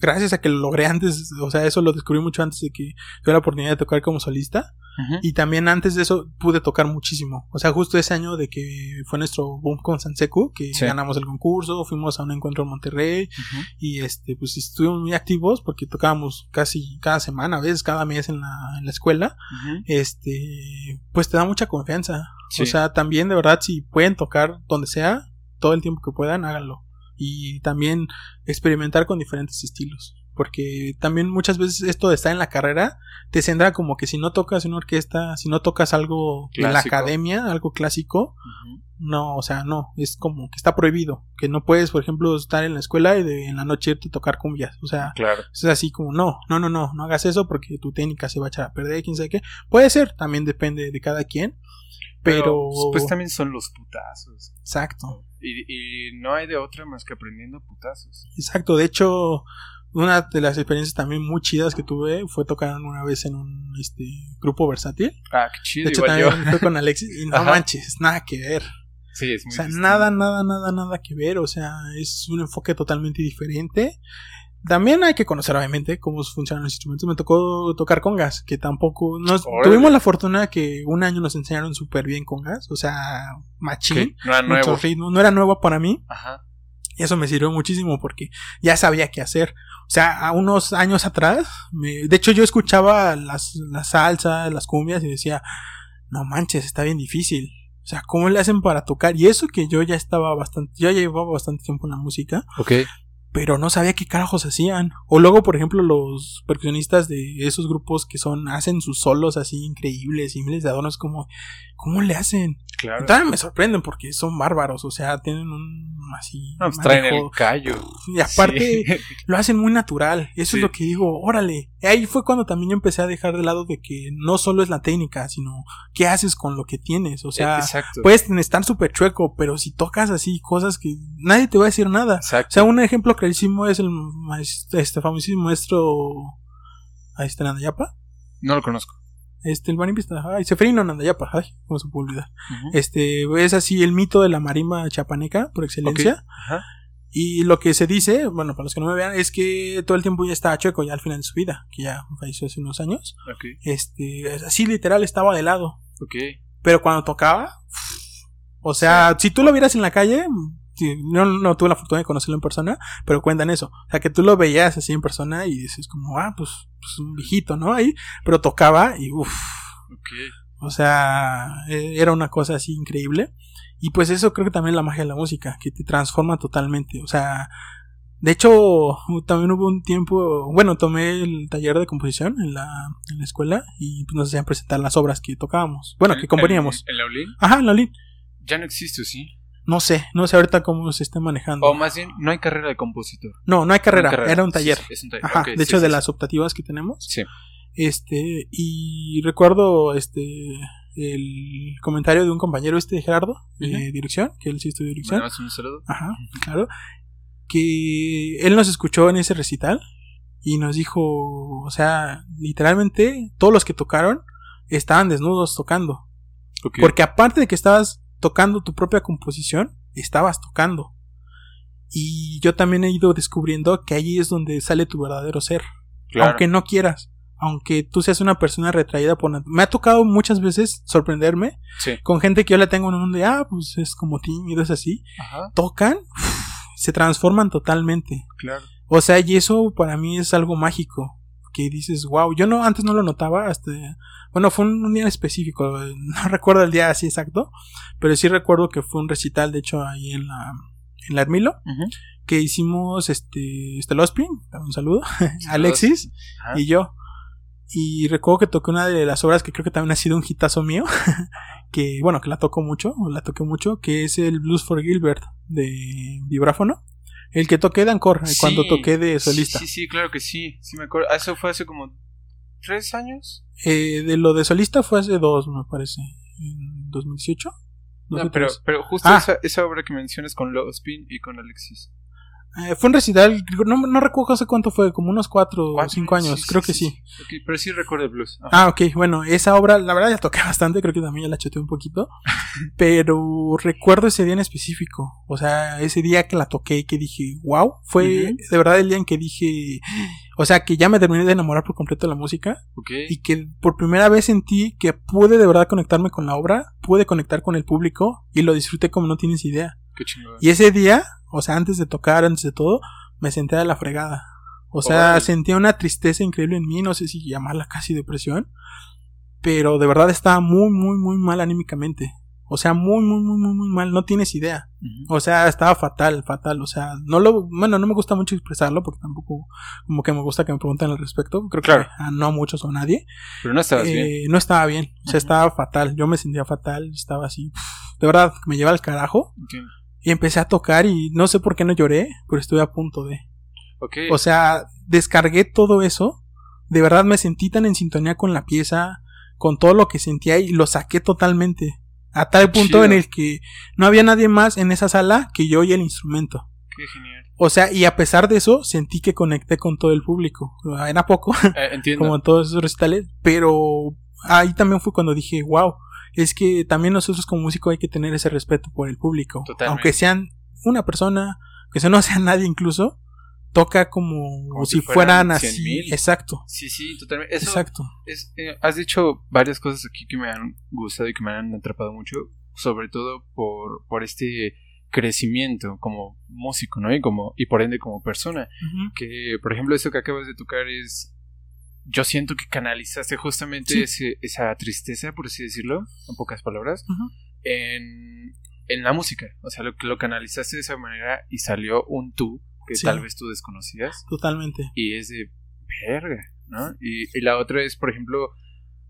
gracias a que lo logré antes. O sea, eso lo descubrí mucho antes de que tuve la oportunidad de tocar como solista. Uh-huh. Y también antes de eso pude tocar muchísimo. O sea, justo ese año de que fue nuestro boom con Sanseku, que sí. ganamos el concurso, fuimos a un encuentro en Monterrey. Uh-huh. Y, este, pues, estuvimos muy activos porque tocábamos casi cada semana, a veces cada mes en la, en la escuela. Uh-huh. Este, pues, te da mucha confianza. Sí. O sea, también, de verdad, si pueden tocar donde sea, todo el tiempo que puedan, háganlo. Y también experimentar con diferentes estilos, porque también muchas veces esto de estar en la carrera te sendrá como que si no tocas una orquesta, si no tocas algo clásico en la academia, algo clásico, uh-huh. no, o sea, no, es como que está prohibido, que no puedes, por ejemplo, estar en la escuela y de, en la noche irte a tocar cumbias, o sea, claro. es así como, no, no, no, no, no hagas eso porque tu técnica se va a echar a perder, quién sabe qué, puede ser, también depende de cada quien. Pero, Pero pues también son los putazos. Exacto. Y, y no hay de otra más que aprendiendo putazos. Exacto, de hecho, una de las experiencias también muy chidas que tuve fue tocar una vez en un este grupo versátil. Ah, qué chido. De hecho igual también yo. Fue con Alexis y no ajá. manches, nada que ver. Sí, es muy o sea, distinto. nada, nada, nada, nada que ver. O sea, es un enfoque totalmente diferente. También hay que conocer obviamente cómo funcionan los instrumentos. Me tocó tocar congas, que tampoco nos Orale. tuvimos la fortuna que un año nos enseñaron súper bien congas, o sea, machín, no era nuevo. Ritmo, no era nuevo para mí. Ajá. Y eso me sirvió muchísimo porque ya sabía qué hacer. O sea, a unos años atrás, me, de hecho yo escuchaba las las salsas, las cumbias y decía, "No manches, está bien difícil." O sea, ¿cómo le hacen para tocar? Y eso que yo ya estaba bastante, yo ya llevaba bastante tiempo en la música. Okay. Pero no sabía qué carajos hacían. O luego, por ejemplo, los percusionistas de esos grupos que son hacen sus solos así increíbles y miles de adornos, como ¿cómo le hacen? Claro. También me sorprenden porque son bárbaros, o sea, tienen un así no, traen el callo. Y aparte sí. lo hacen muy natural. Eso sí. es lo que digo, órale. Ahí fue cuando también yo empecé a dejar de lado de que no solo es la técnica, sino qué haces con lo que tienes. O sea, exacto. puedes estar súper chueco, pero si tocas así cosas que nadie te va a decir nada. Exacto. O sea, un ejemplo clarísimo es el maestro, este famosísimo maestro este Nandayapa. No lo conozco. Este, el marimbista, ay, Seferino Nandayapa, ay, cómo se puede olvidar. Uh-huh. Este, es así el mito de la marimba chapaneca, por excelencia. Okay. Uh-huh. Y lo que se dice, bueno, para los que no me vean, es que todo el tiempo ya estaba chueco, ya al final de su vida, que ya falleció hace unos años. Okay. Este, así literal estaba de lado. Okay. Pero cuando tocaba, o sea, sí. si tú lo vieras en la calle, no, no tuve la fortuna de conocerlo en persona, pero cuentan eso, o sea, que tú lo veías así en persona y dices como, ah, pues, pues un viejito, ¿no? Ahí, pero tocaba y uff, okay. O sea, era una cosa así increíble. Y pues eso creo que también es la magia de la música, que te transforma totalmente, o sea, de hecho, también hubo un tiempo, bueno, tomé el taller de composición en la, en la escuela y nos hacían presentar las obras que tocábamos, bueno, el, que componíamos. ¿En la Olin? Ajá, en la Olin. Ya no existe, ¿sí? No sé, no sé ahorita cómo se está manejando. O más bien, no hay carrera de compositor. No, no hay carrera, no hay carrera. Era un taller. Sí, sí, es un taller. Ajá, okay, de sí, hecho, sí, de sí. Las optativas que tenemos. Sí. Este, y recuerdo, este... el comentario de un compañero este de Gerardo, uh-huh. de dirección, que él sí estudió dirección. Bueno, un saludo. Ajá, uh-huh. Claro. Que él nos escuchó en ese recital y nos dijo, o sea, literalmente todos los que tocaron estaban desnudos tocando. Okay. Porque aparte de que estabas tocando tu propia composición, estabas tocando. Y yo también he ido descubriendo que allí es donde sale tu verdadero ser. Claro. Aunque no quieras. Aunque tú seas una persona retraída por nat- me ha tocado muchas veces sorprenderme, sí, con gente que yo la tengo en un mundo de, ah, pues es como tímido, es así. Ajá. Tocan, se transforman totalmente. Claro. O sea, y eso para mí es algo mágico, que dices, wow, yo no antes no lo notaba hasta, bueno, fue un, un día específico, no recuerdo el día así exacto, pero sí recuerdo que fue un recital, de hecho, ahí en la en la Hermilo, uh-huh. que hicimos este este Lospin, un saludo, Alexis uh-huh. y yo. Y recuerdo que toqué una de las obras que creo que también ha sido un hitazo mío, que bueno, que la toco mucho, o la toqué mucho, que es el Blues for Gilbert de vibráfono, el que toqué de Ancor, sí, cuando toqué de solista. Sí, sí, claro que sí, sí me acuerdo. ¿Eso fue hace como tres años? Eh, de lo de solista fue hace dos, me parece, en dos mil dieciocho. No, pero, pero justo ah. esa, esa obra que mencionas con Lospin y con Alexis. Eh, fue un recital, no, no recuerdo hace cuánto fue, como unos cuatro o cinco años, sí, creo sí, que sí. sí. Okay, pero sí recuerdo el blues. Ajá. Ah, ok, bueno, esa obra, la verdad ya toqué bastante, creo que también ya la choteé un poquito, pero recuerdo ese día en específico, o sea, ese día que la toqué y que dije, wow, fue uh-huh. de verdad el día en que dije, o sea, que ya me terminé de enamorar por completo de la música, okay. y que por primera vez sentí que pude de verdad conectarme con la obra, pude conectar con el público y lo disfruté como no tienes idea. Qué chingada. Y ese día, o sea, antes de tocar, antes de todo, me senté de la fregada. O sea, oh, sí. sentía una tristeza increíble en mí, no sé si llamarla casi depresión, pero de verdad estaba muy, muy, muy mal anímicamente. O sea, muy, muy, muy, muy, muy mal, no tienes idea. Uh-huh. O sea, estaba fatal, fatal. O sea, no lo, bueno, no me gusta mucho expresarlo porque tampoco como que me gusta que me pregunten al respecto. Creo claro. que a no muchos o a nadie. Pero no estabas eh, bien. No estaba bien, o sea, uh-huh. estaba fatal. Yo me sentía fatal, estaba así. De verdad, me lleva al carajo. Entiendo. Y empecé a tocar y no sé por qué no lloré, pero estuve a punto de. Okay. O sea, descargué todo eso. De verdad me sentí tan en sintonía con la pieza, con todo lo que sentía y lo saqué totalmente. A tal punto Chido. En el que no había nadie más en esa sala que yo y el instrumento. Qué genial. O sea, y a pesar de eso, sentí que conecté con todo el público. Era poco, eh, entiendo. Como en todos esos recitales, pero ahí también fue cuando dije, wow. Es que también nosotros como músicos hay que tener ese respeto por el público. Totalmente. Aunque sean una persona, aunque sea no sea nadie incluso, toca como, como si, si fueran, fueran así. cien mil. Exacto. Sí, sí, totalmente. Eso Exacto. Es, eh, has dicho varias cosas aquí que me han gustado y que me han atrapado mucho, sobre todo por, por este crecimiento como músico, ¿no? Y, como, y por ende como persona. Uh-huh. Que, por ejemplo, esto que acabas de tocar es... Yo siento que canalizaste justamente sí. ese, esa tristeza, por así decirlo, en pocas palabras, uh-huh. en, en la música. O sea, lo, lo canalizaste de esa manera y salió un tú que sí. tal vez tú desconocías. Totalmente. Y es de verga, ¿no? Y, y la otra es, por ejemplo,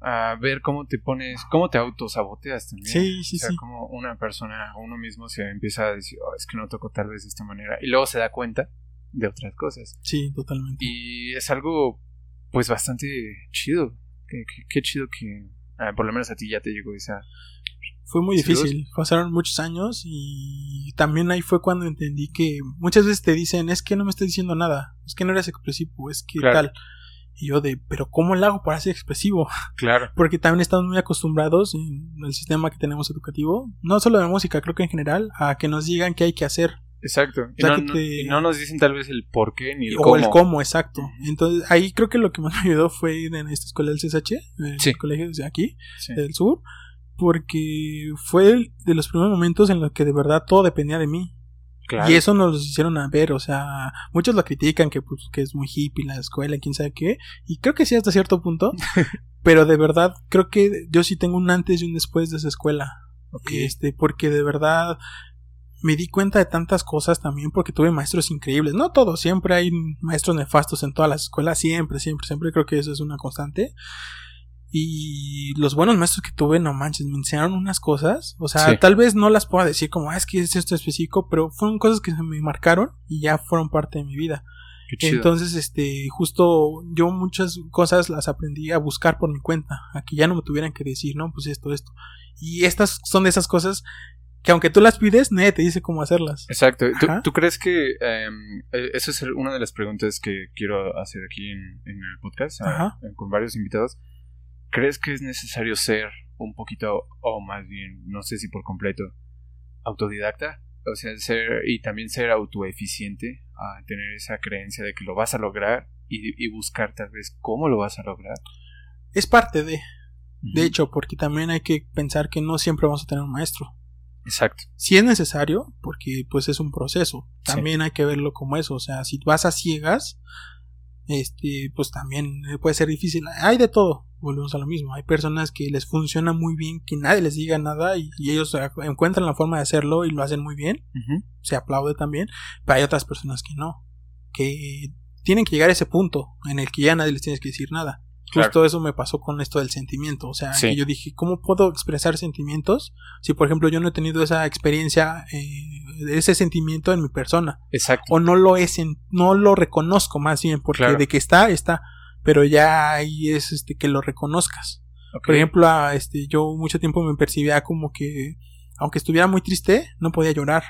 a ver cómo te pones, cómo te autosaboteas también. Sí, sí, o sea, sí. como una persona, uno mismo se empieza a decir, oh, es que no toco tal vez de esta manera. Y luego se da cuenta de otras cosas. Sí, totalmente. Y es algo... Pues bastante chido. Qué, qué, qué chido que ah, por lo menos a ti ya te llegó esa... Fue muy difícil, pasaron muchos años y también ahí fue cuando entendí que muchas veces te dicen, es que no me estás diciendo nada, es que no eres expresivo, es que claro. tal. Y yo de, pero ¿cómo le hago para ser expresivo? Claro. Porque también estamos muy acostumbrados en el sistema que tenemos educativo, no solo de música, creo que en general, a que nos digan qué hay que hacer. Exacto, y, o sea, no, te... y no nos dicen tal vez el por qué ni el o cómo. O el cómo, exacto. Entonces, ahí creo que lo que más me ayudó fue en esta escuela del C S H, el sí. colegio de aquí, sí. del sur, porque fue de los primeros momentos en los que de verdad todo dependía de mí. Claro. Y eso nos lo hicieron a ver, o sea, muchos lo critican que, pues, que es muy hippie la escuela, quién sabe qué, y creo que sí hasta cierto punto, pero de verdad creo que yo sí tengo un antes y un después de esa escuela, okay. este, porque de verdad me di cuenta de tantas cosas también porque tuve maestros increíbles, no todos, siempre hay maestros nefastos en todas las escuelas, siempre, siempre, siempre creo que eso es una constante. Y los buenos maestros que tuve, no manches, me enseñaron unas cosas, o sea, sí. tal vez no las pueda decir como, ah, es que esto es físico, pero fueron cosas que me marcaron y ya fueron parte de mi vida. Qué chido. Entonces, este, justo yo muchas cosas las aprendí a buscar por mi cuenta, a que ya no me tuvieran que decir, no, pues esto, esto. Y estas son de esas cosas que aunque tú las pides, nadie te dice cómo hacerlas. Exacto. ¿Tú, ¿tú crees que, eh, esa es una de las preguntas que quiero hacer aquí en, en el podcast, a, con varios invitados? ¿Crees que es necesario ser un poquito, o más bien, no sé si por completo, autodidacta? O sea, ser y también ser autoeficiente, a tener esa creencia de que lo vas a lograr y, y buscar tal vez cómo lo vas a lograr. Es parte de, uh-huh. de hecho, porque también hay que pensar que no siempre vamos a tener un maestro. Exacto. Si es necesario, porque pues es un proceso, también sí. hay que verlo como eso, o sea, si vas a ciegas, este, pues también puede ser difícil, hay de todo. Volvemos a lo mismo, hay personas que les funciona muy bien que nadie les diga nada y, y ellos encuentran la forma de hacerlo y lo hacen muy bien, uh-huh. se aplaude también, pero hay otras personas que no, que tienen que llegar a ese punto en el que ya nadie les tiene que decir nada. Claro. Justo eso me pasó con esto del sentimiento, o sea, sí. que yo dije, ¿cómo puedo expresar sentimientos si por ejemplo yo no he tenido esa experiencia, eh, ese sentimiento en mi persona? Exacto. O no lo es, en, no lo reconozco más bien, porque claro. de que está, está. Pero ya ahí es este que lo reconozcas. Okay. Por ejemplo, a, este, yo mucho tiempo me percibía como que aunque estuviera muy triste, no podía llorar.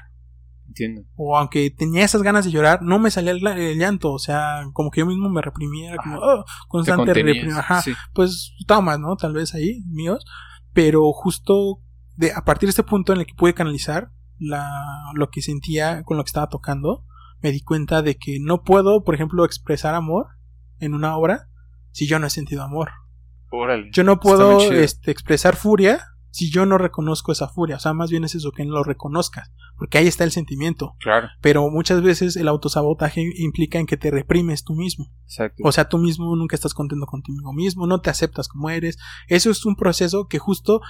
Entiendo. O aunque tenía esas ganas de llorar, no me salía el, el llanto. O sea, como que yo mismo me reprimía, como oh, constante reprimir. Ajá. Sí. Pues tomas, ¿no? Tal vez ahí, míos. Pero justo de, a partir de este punto en el que pude canalizar la, lo que sentía con lo que estaba tocando, me di cuenta de que no puedo, por ejemplo, expresar amor en una obra si yo no he sentido amor. Órale, yo no puedo este, expresar furia si yo no reconozco esa furia, o sea, más bien es eso, que no lo reconozcas, porque ahí está el sentimiento. Claro. Pero muchas veces el autosabotaje implica en que te reprimes tú mismo. Exacto. O sea, tú mismo nunca estás contento contigo mismo, no te aceptas como eres. Eso es un proceso que justo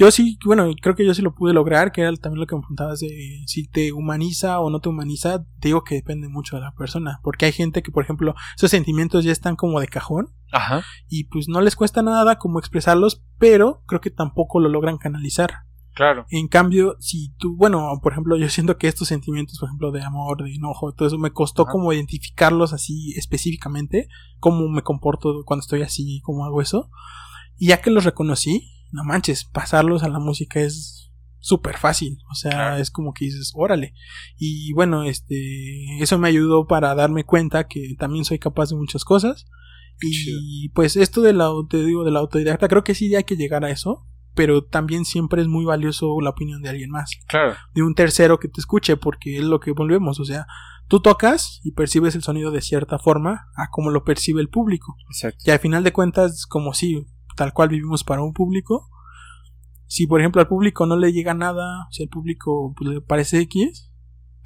yo sí, bueno, creo que yo sí lo pude lograr, que era también lo que me preguntabas de si te humaniza o no te humaniza. Te digo que depende mucho de la persona, porque hay gente que, por ejemplo, esos sentimientos ya están como de cajón. Ajá. Y pues no les cuesta nada como expresarlos, pero creo que tampoco lo logran canalizar. Claro. En cambio, si tú, bueno, por ejemplo, yo siento que estos sentimientos, por ejemplo, de amor, de enojo, todo eso me costó Ajá. como identificarlos así específicamente, cómo me comporto cuando estoy así, cómo hago eso. Y ya que los reconocí, no manches, pasarlos a la música es súper fácil, o sea, claro. es como que dices, órale, y bueno, este, eso me ayudó para darme cuenta que también soy capaz de muchas cosas, y sí. pues esto de la, te digo, de la autodidacta, creo que sí hay que llegar a eso, pero también siempre es muy valioso la opinión de alguien más, claro. de un tercero que te escuche, porque es lo que volvemos, o sea, tú tocas y percibes el sonido de cierta forma a como lo percibe el público, exacto. y al final de cuentas, como si tal cual vivimos para un público, si por ejemplo al público no le llega nada, si al público pues, le parece X,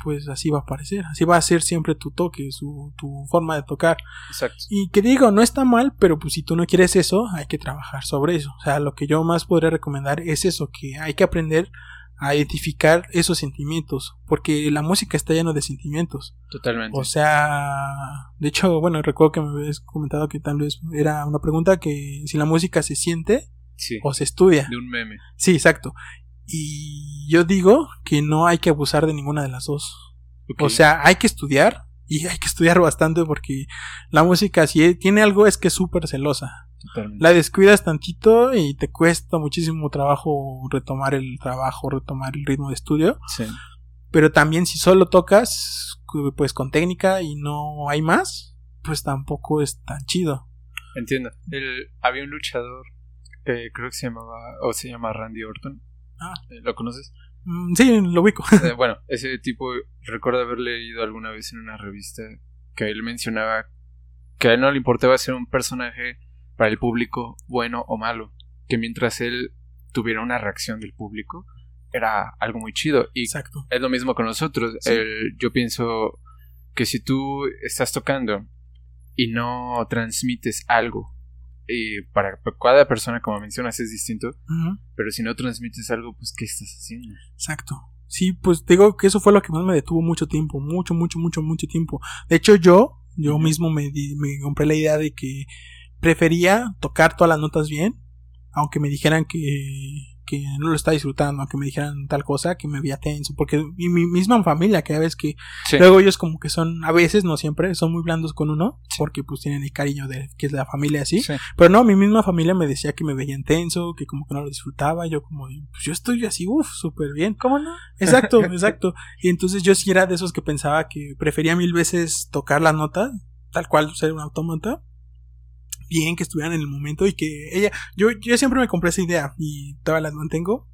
pues así va a parecer, así va a ser siempre tu toque, su, tu forma de tocar. Exacto. Y que digo, no está mal, pero pues si tú no quieres eso, hay que trabajar sobre eso, o sea, lo que yo más podría recomendar es eso, que hay que aprender a identificar esos sentimientos, porque la música está llena de sentimientos. Totalmente. O sea, de hecho, bueno, recuerdo que me habías comentado que tal vez era una pregunta que si la música se siente sí, o se estudia. De un meme. Sí, exacto. Y yo digo que no hay que abusar de ninguna de las dos. Okay. O sea, hay que estudiar y hay que estudiar bastante porque la música si tiene algo es que es súper celosa. Totalmente. La descuidas tantito y te cuesta muchísimo trabajo retomar el trabajo, retomar el ritmo de estudio. Sí. Pero también si solo tocas, pues con técnica y no hay más, pues tampoco es tan chido. Entiendo. El, había un luchador que creo que se llamaba, o se llama Randy Orton. Ah. ¿Lo conoces? Mm, sí, lo ubico. Eh, bueno, ese tipo, recuerdo haber leído alguna vez en una revista que él mencionaba que a él no le importaba ser un personaje para el público, bueno o malo, que mientras él tuviera una reacción del público, era algo muy chido. Y exacto, es lo mismo con nosotros. Sí. El, yo pienso que si tú estás tocando y no transmites algo, y para cada persona, como mencionas, es distinto, uh-huh, pero si no transmites algo, pues ¿qué estás haciendo? Exacto. Sí, pues digo que eso fue lo que más me detuvo mucho tiempo, mucho, mucho, mucho, mucho tiempo. De hecho, yo, yo mismo me, di, me compré la idea de que prefería tocar todas las notas bien, aunque me dijeran que, que no lo estaba disfrutando, aunque me dijeran tal cosa, que me veía tenso, porque mi, mi misma familia, que a veces que sí, luego ellos como que son, a veces, no siempre, son muy blandos con uno, sí, porque pues tienen el cariño de que es la familia así, sí, pero no, mi misma familia me decía que me veían tenso, que como que no lo disfrutaba, yo como, pues yo estoy así, uff, súper bien. ¿Cómo no? Exacto, exacto, y entonces yo sí era de esos que pensaba que prefería mil veces tocar la nota, tal cual ser un autómata, bien, que estuvieran en el momento y que ella, yo, yo siempre me compré esa idea y todavía la mantengo,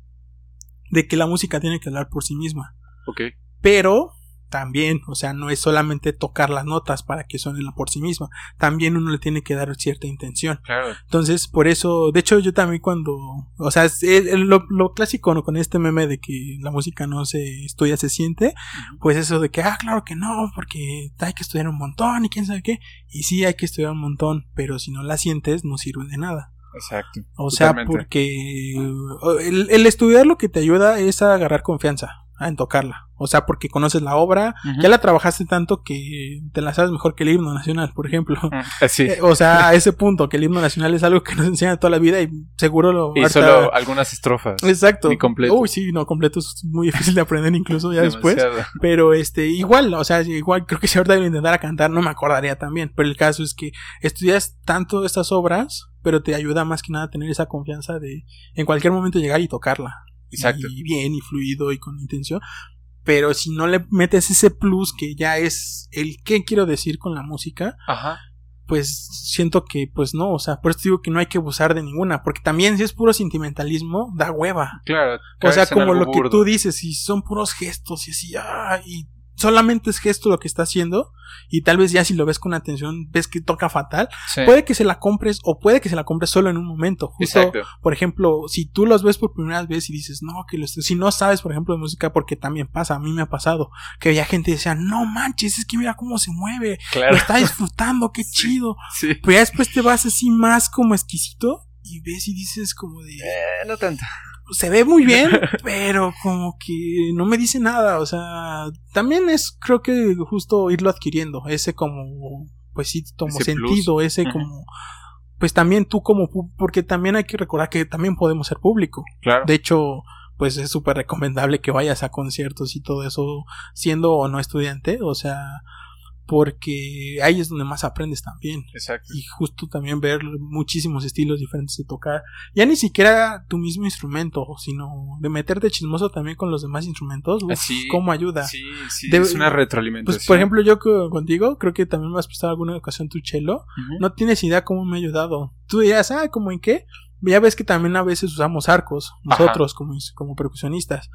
de que la música tiene que hablar por sí misma. Okay. Pero también, o sea, no es solamente tocar las notas para que suenen por sí misma, también uno le tiene que dar cierta intención. Claro. Entonces, por eso, de hecho, yo también cuando, o sea, es, es, lo, lo clásico, ¿no?, con este meme de que la música no se estudia, se siente, pues eso de que, ah, claro que no, porque hay que estudiar un montón y quién sabe qué, y sí, hay que estudiar un montón, pero si no la sientes, no sirve de nada. Exacto. O sea, totalmente, porque el, el estudiar lo que te ayuda es a agarrar confianza en tocarla, o sea, porque conoces la obra, uh-huh, ya la trabajaste tanto que te la sabes mejor que el himno nacional, por ejemplo. Uh, sí. O sea, a ese punto, que el himno nacional es algo que nos enseña toda la vida y seguro lo... Y harta... solo algunas estrofas. Exacto. Ni completo. Uy, sí, no, completo es muy difícil de aprender incluso ya después. Pero este, igual, o sea, igual creo que si ahorita lo intentara cantar no me acordaría también, pero el caso es que estudias tanto estas obras, pero te ayuda más que nada a tener esa confianza de en cualquier momento llegar y tocarla. Exacto. Y bien, y fluido, y con intención. Pero si no le metes ese plus que ya es el qué quiero decir con la música, ajá, pues siento que pues no, o sea, por eso digo que no hay que abusar de ninguna, porque también si es puro sentimentalismo, da hueva. Claro. O sea, como lo burdo que tú dices, si son puros gestos y así, ah, y solamente es gesto lo que está haciendo, y tal vez ya si lo ves con atención, ves que toca fatal, sí, puede que se la compres, o puede que se la compres solo en un momento, justo. Exacto. Por ejemplo, si tú los ves por primera vez y dices, no, que lo estoy... si no sabes, por ejemplo, de música, porque también pasa, a mí me ha pasado, que había gente que decía, no manches, es que mira cómo se mueve, claro, lo está disfrutando, qué sí, chido, sí, pero ya después te vas así más como exquisito, y ves y dices como de... Eh, no tanto. Se ve muy bien, pero como que no me dice nada, o sea, también es, creo que justo irlo adquiriendo, ese como, pues sí, como ese sentido, plus, ese como, pues también tú como, porque también hay que recordar que también podemos ser público, claro, de hecho, pues es súper recomendable que vayas a conciertos y todo eso, siendo o no estudiante, o sea... porque ahí es donde más aprendes también. Exacto. Y justo también ver muchísimos estilos diferentes de tocar, ya ni siquiera tu mismo instrumento, sino de meterte chismoso también con los demás instrumentos, uf, sí, cómo ayuda. Sí, sí, de, es una retroalimentación. Pues por ejemplo yo contigo, creo que también me has prestado alguna ocasión tu cello, uh-huh, no tienes idea cómo me ha ayudado. Tú dirás, ah, ¿cómo en qué? Ya ves que también a veces usamos arcos, nosotros como, como percusionistas,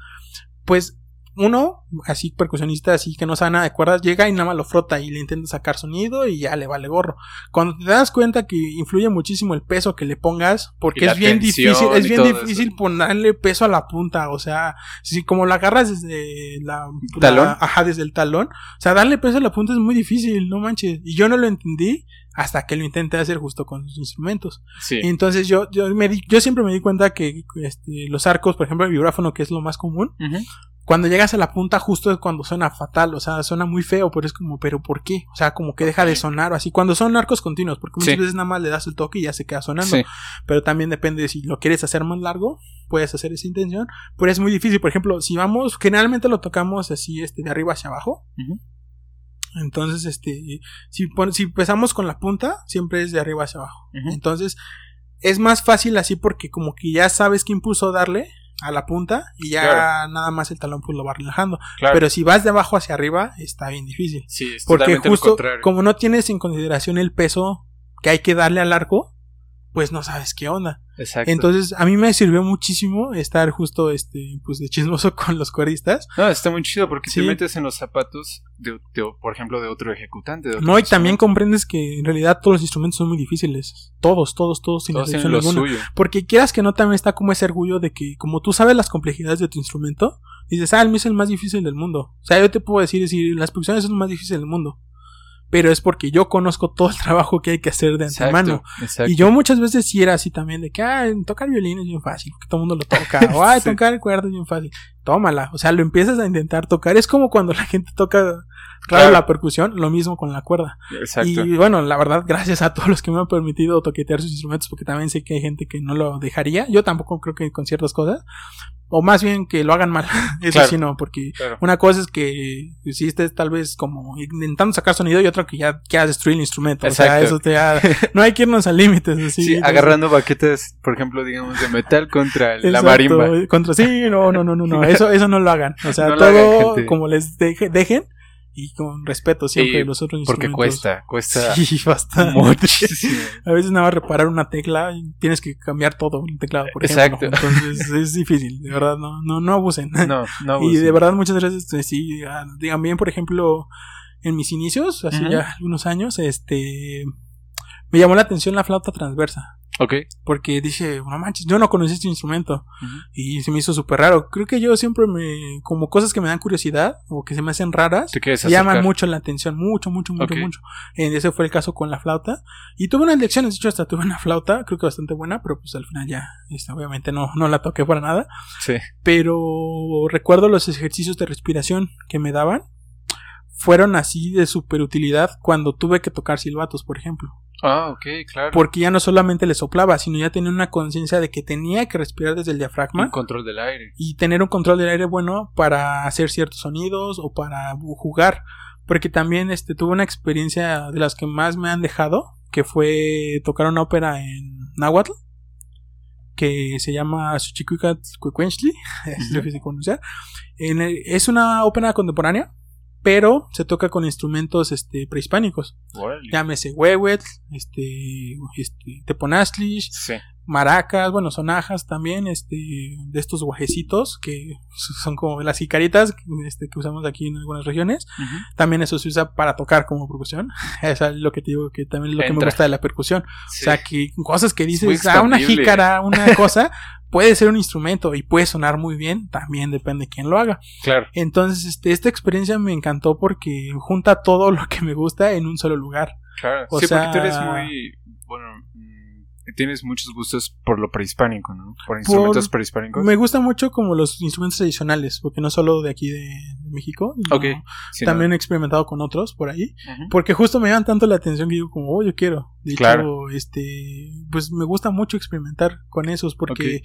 pues... Uno, así percusionista, así que no sabe nada de cuerdas, llega y nada más lo frota y le intenta sacar sonido y ya le vale gorro. Cuando te das cuenta que influye muchísimo el peso que le pongas, porque es bien difícil, es bien difícil eso, ponerle peso a la punta, o sea, si como la agarras desde la, ¿talón? La, ajá, desde el talón, o sea, darle peso a la punta es muy difícil, no manches, y yo no lo entendí hasta que lo intenté hacer justo con los instrumentos. Sí. Entonces yo yo me di, yo siempre me di cuenta que este, los arcos, por ejemplo, el vibráfono, que es lo más común, uh-huh, cuando llegas a la punta justo es cuando suena fatal, o sea, suena muy feo, pero es como, ¿pero por qué? O sea, como que deja de sonar o así, cuando son arcos continuos, porque muchas sí, veces nada más le das el toque y ya se queda sonando, sí, pero también depende de si lo quieres hacer más largo, puedes hacer esa intención, pero es muy difícil, por ejemplo, si vamos, generalmente lo tocamos así, este, de arriba hacia abajo, uh-huh, entonces, este, si, si empezamos con la punta, siempre es de arriba hacia abajo, uh-huh, entonces, es más fácil así porque como que ya sabes qué impulso darle a la punta y ya, claro, nada más el talón pues lo va relajando, claro, pero si vas de abajo hacia arriba está bien difícil, sí, es porque justo como no tienes en consideración el peso que hay que darle al arco, pues no sabes qué onda. Exacto. Entonces, a mí me sirvió muchísimo estar justo, este, pues, de chismoso con los coristas. No, está muy chido porque sí. te metes en los zapatos, de, de, por ejemplo, de otro ejecutante. De otro no, y también comprendes que en realidad todos los instrumentos son muy difíciles. Todos, todos, todos, sin todos excepción alguna. Porque quieras que no, también está como ese orgullo de que, como tú sabes las complejidades de tu instrumento, dices, ah, el mío es el más difícil del mundo. O sea, yo te puedo decir, decir las percusiones son lo más difícil del mundo. Pero es porque yo conozco todo el trabajo que hay que hacer de antemano. Exacto, exacto. Y yo muchas veces sí era así también, de que ah, tocar violín es bien fácil, porque todo el mundo lo toca. O ah, sí. tocar el cuerda es bien fácil. Tómala, o sea, lo empiezas a intentar tocar. Es como cuando la gente toca, claro, claro. la percusión, lo mismo con la cuerda. Exacto. Y bueno, la verdad, gracias a todos los que me han permitido toquetear sus instrumentos, porque también sé que hay gente que no lo dejaría. Yo tampoco creo que con ciertas cosas. O más bien que lo hagan mal. Eso claro, sí no, porque claro. una cosa es que hiciste tal vez como intentando sacar sonido y otra que ya quieras destruir el instrumento. Exacto. O sea, eso te da... No hay que irnos a límites. Así, sí, entonces... agarrando baquetes, por ejemplo, digamos, de metal contra el, la marimba. Contra, sí, no, no, no, no, no. Eso, eso no lo hagan. O sea, no todo hagan, como les deje, dejen y con respeto siempre sí, los otros porque instrumentos. Porque cuesta, cuesta. Sí, bastante. Muchísimo. A veces nada más reparar una tecla y tienes que cambiar todo el teclado, por ejemplo. Exacto. Entonces es difícil, de verdad, no, no, no abusen. No, no abusen. Y de verdad muchas gracias, sí, digan bien, por ejemplo, en mis inicios, hace uh-huh. ya algunos años, este, me llamó la atención la flauta transversa. Okay. Porque dije, no manches, yo no conocí este instrumento. Uh-huh. Y se me hizo súper raro. Creo que yo siempre me... Como cosas que me dan curiosidad o que se me hacen raras, llaman mucho la atención. Mucho, mucho, mucho, okay. mucho. Ese fue el caso con la flauta. Y tuve unas lecciones. De hecho, hasta tuve una flauta, creo que bastante buena. Pero pues al final ya, esta, obviamente no, no la toqué para nada. Sí. Pero recuerdo los ejercicios de respiración que me daban. Fueron así de súper utilidad cuando tuve que tocar silbatos, por ejemplo. Ah, ok, claro. Porque ya no solamente le soplaba, sino ya tenía una conciencia de que tenía que respirar desde el diafragma. Un control del aire. Y tener un control del aire bueno para hacer ciertos sonidos o para jugar. Porque también este, tuve una experiencia de las que más me han dejado, que fue tocar una ópera en náhuatl, que se llama Xochicuicatl Cuecuechtli, es difícil pronunciar. Es una ópera contemporánea, pero se toca con instrumentos este prehispánicos. Bueno. Llámese huehuetl, este, este teponastlish, sí. maracas, bueno, sonajas también, este, de estos guajecitos que son como las jicaritas este, que usamos aquí en algunas regiones. Uh-huh. También eso se usa para tocar como percusión. Eso es lo que te digo que también es lo Entra. que me gusta de la percusión. Sí. O sea, que cosas que dices, ah, una jícara, una cosa... Puede ser un instrumento y puede sonar muy bien, también depende de quién lo haga. Claro. Entonces, este, esta experiencia me encantó porque junta todo lo que me gusta en un solo lugar. Claro. O sí, sea... porque tú eres muy, bueno, tienes muchos gustos por lo prehispánico, ¿no? Por instrumentos por... prehispánicos. Me gusta mucho como los instrumentos tradicionales, porque no solo de aquí de México. Okay. Sí, también no. he experimentado con otros por ahí, uh-huh. porque justo me llaman tanto la atención que digo como, oh, yo quiero. Y claro. Todo, este, pues me gusta mucho experimentar con esos, porque okay.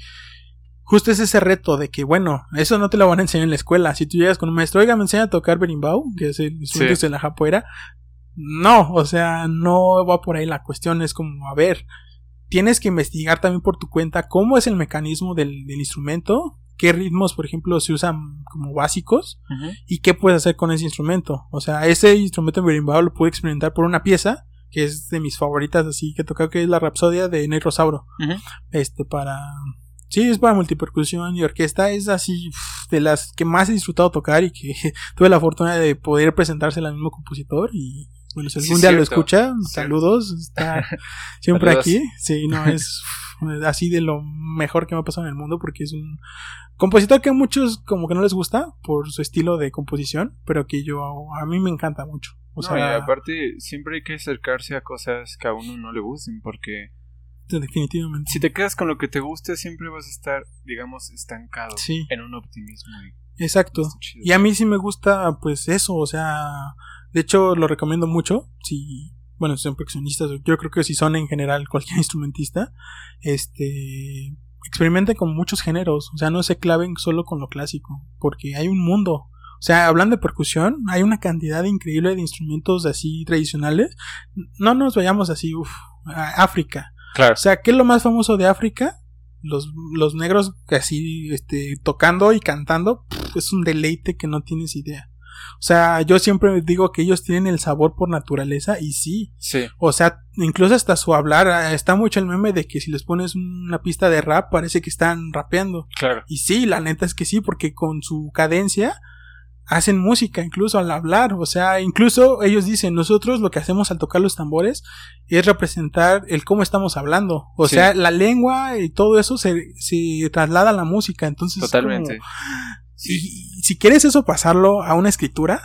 justo es ese reto de que, bueno, eso no te lo van a enseñar en la escuela. Si tú llegas con un maestro, oiga, me enseña a tocar berimbau, que es el instrumento sí. de la japoera. No, o sea, no va por ahí la cuestión, es como, a ver... Tienes que investigar también por tu cuenta cómo es el mecanismo del, del instrumento, qué ritmos, por ejemplo, se usan como básicos uh-huh. y qué puedes hacer con ese instrumento. O sea, ese instrumento en berimbau lo pude experimentar por una pieza que es de mis favoritas, así que toca, que es la Rapsodia de Ney Rosauro. Uh-huh. Este, para... Sí, es para multipercusión y orquesta, es así de las que más he disfrutado tocar y que tuve la fortuna de poder presentársela al mismo compositor y... Bueno, si algún sí, día cierto. lo escucha, saludos, está siempre saludos. aquí. Sí, no, es así de lo mejor que me ha pasado en el mundo, porque es un compositor que a muchos como que no les gusta por su estilo de composición, pero que yo, a mí me encanta mucho. O no, sea, y aparte, siempre hay que acercarse a cosas que a uno no le gusten, porque definitivamente si te quedas con lo que te gusta, siempre vas a estar, digamos, estancado sí. en un optimismo. Y exacto, y a mí sí me gusta pues eso, o sea... De hecho, lo recomiendo mucho, si, bueno, si son percusionistas, yo creo que si son en general cualquier instrumentista, este, experimenten con muchos géneros, o sea, no se claven solo con lo clásico, porque hay un mundo, o sea, hablando de percusión, hay una cantidad increíble de instrumentos así tradicionales, no nos vayamos así, uff, a África, claro. O sea, ¿qué es lo más famoso de África? Los, los negros así, este, tocando y cantando, pff, es un deleite que no tienes idea. O sea, yo siempre digo que ellos tienen el sabor por naturaleza y sí. Sí. O sea, incluso hasta su hablar, está mucho el meme de que si les pones una pista de rap parece que están rapeando. Claro. Y sí, la neta es que sí, porque con su cadencia hacen música incluso al hablar. O sea, incluso ellos dicen, nosotros lo que hacemos al tocar los tambores es representar el cómo estamos hablando. O sí. sea, la lengua y todo eso se, se traslada a la música. Entonces, totalmente. Como, sí. y, si quieres eso pasarlo a una escritura,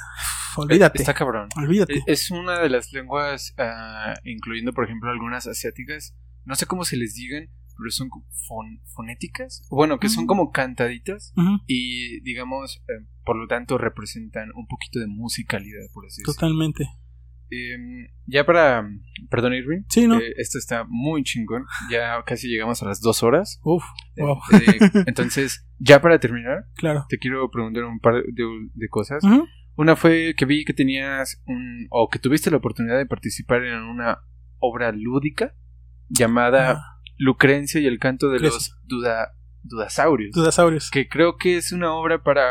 olvídate. Está cabrón. Olvídate. Es una de las lenguas, uh, incluyendo por ejemplo algunas asiáticas, no sé cómo se les digan, pero son fon- fonéticas, bueno, que son como cantaditas, uh-huh. y digamos, eh, por lo tanto representan un poquito de musicalidad, por así decirlo. Totalmente. Eh, ya para, perdón Irving, sí, ¿no? eh, esto está muy chingón, ya casi llegamos a las dos horas. Uf, eh, wow. eh, entonces, ya para terminar, claro. te quiero preguntar un par de, de cosas. Uh-huh. Una fue que vi que tenías, un, o que tuviste la oportunidad de participar en una obra lúdica llamada... Uh-huh. Lucrencia y el canto de Crece. los duda, dudasaurios. Dudasaurios. Que creo que es una obra para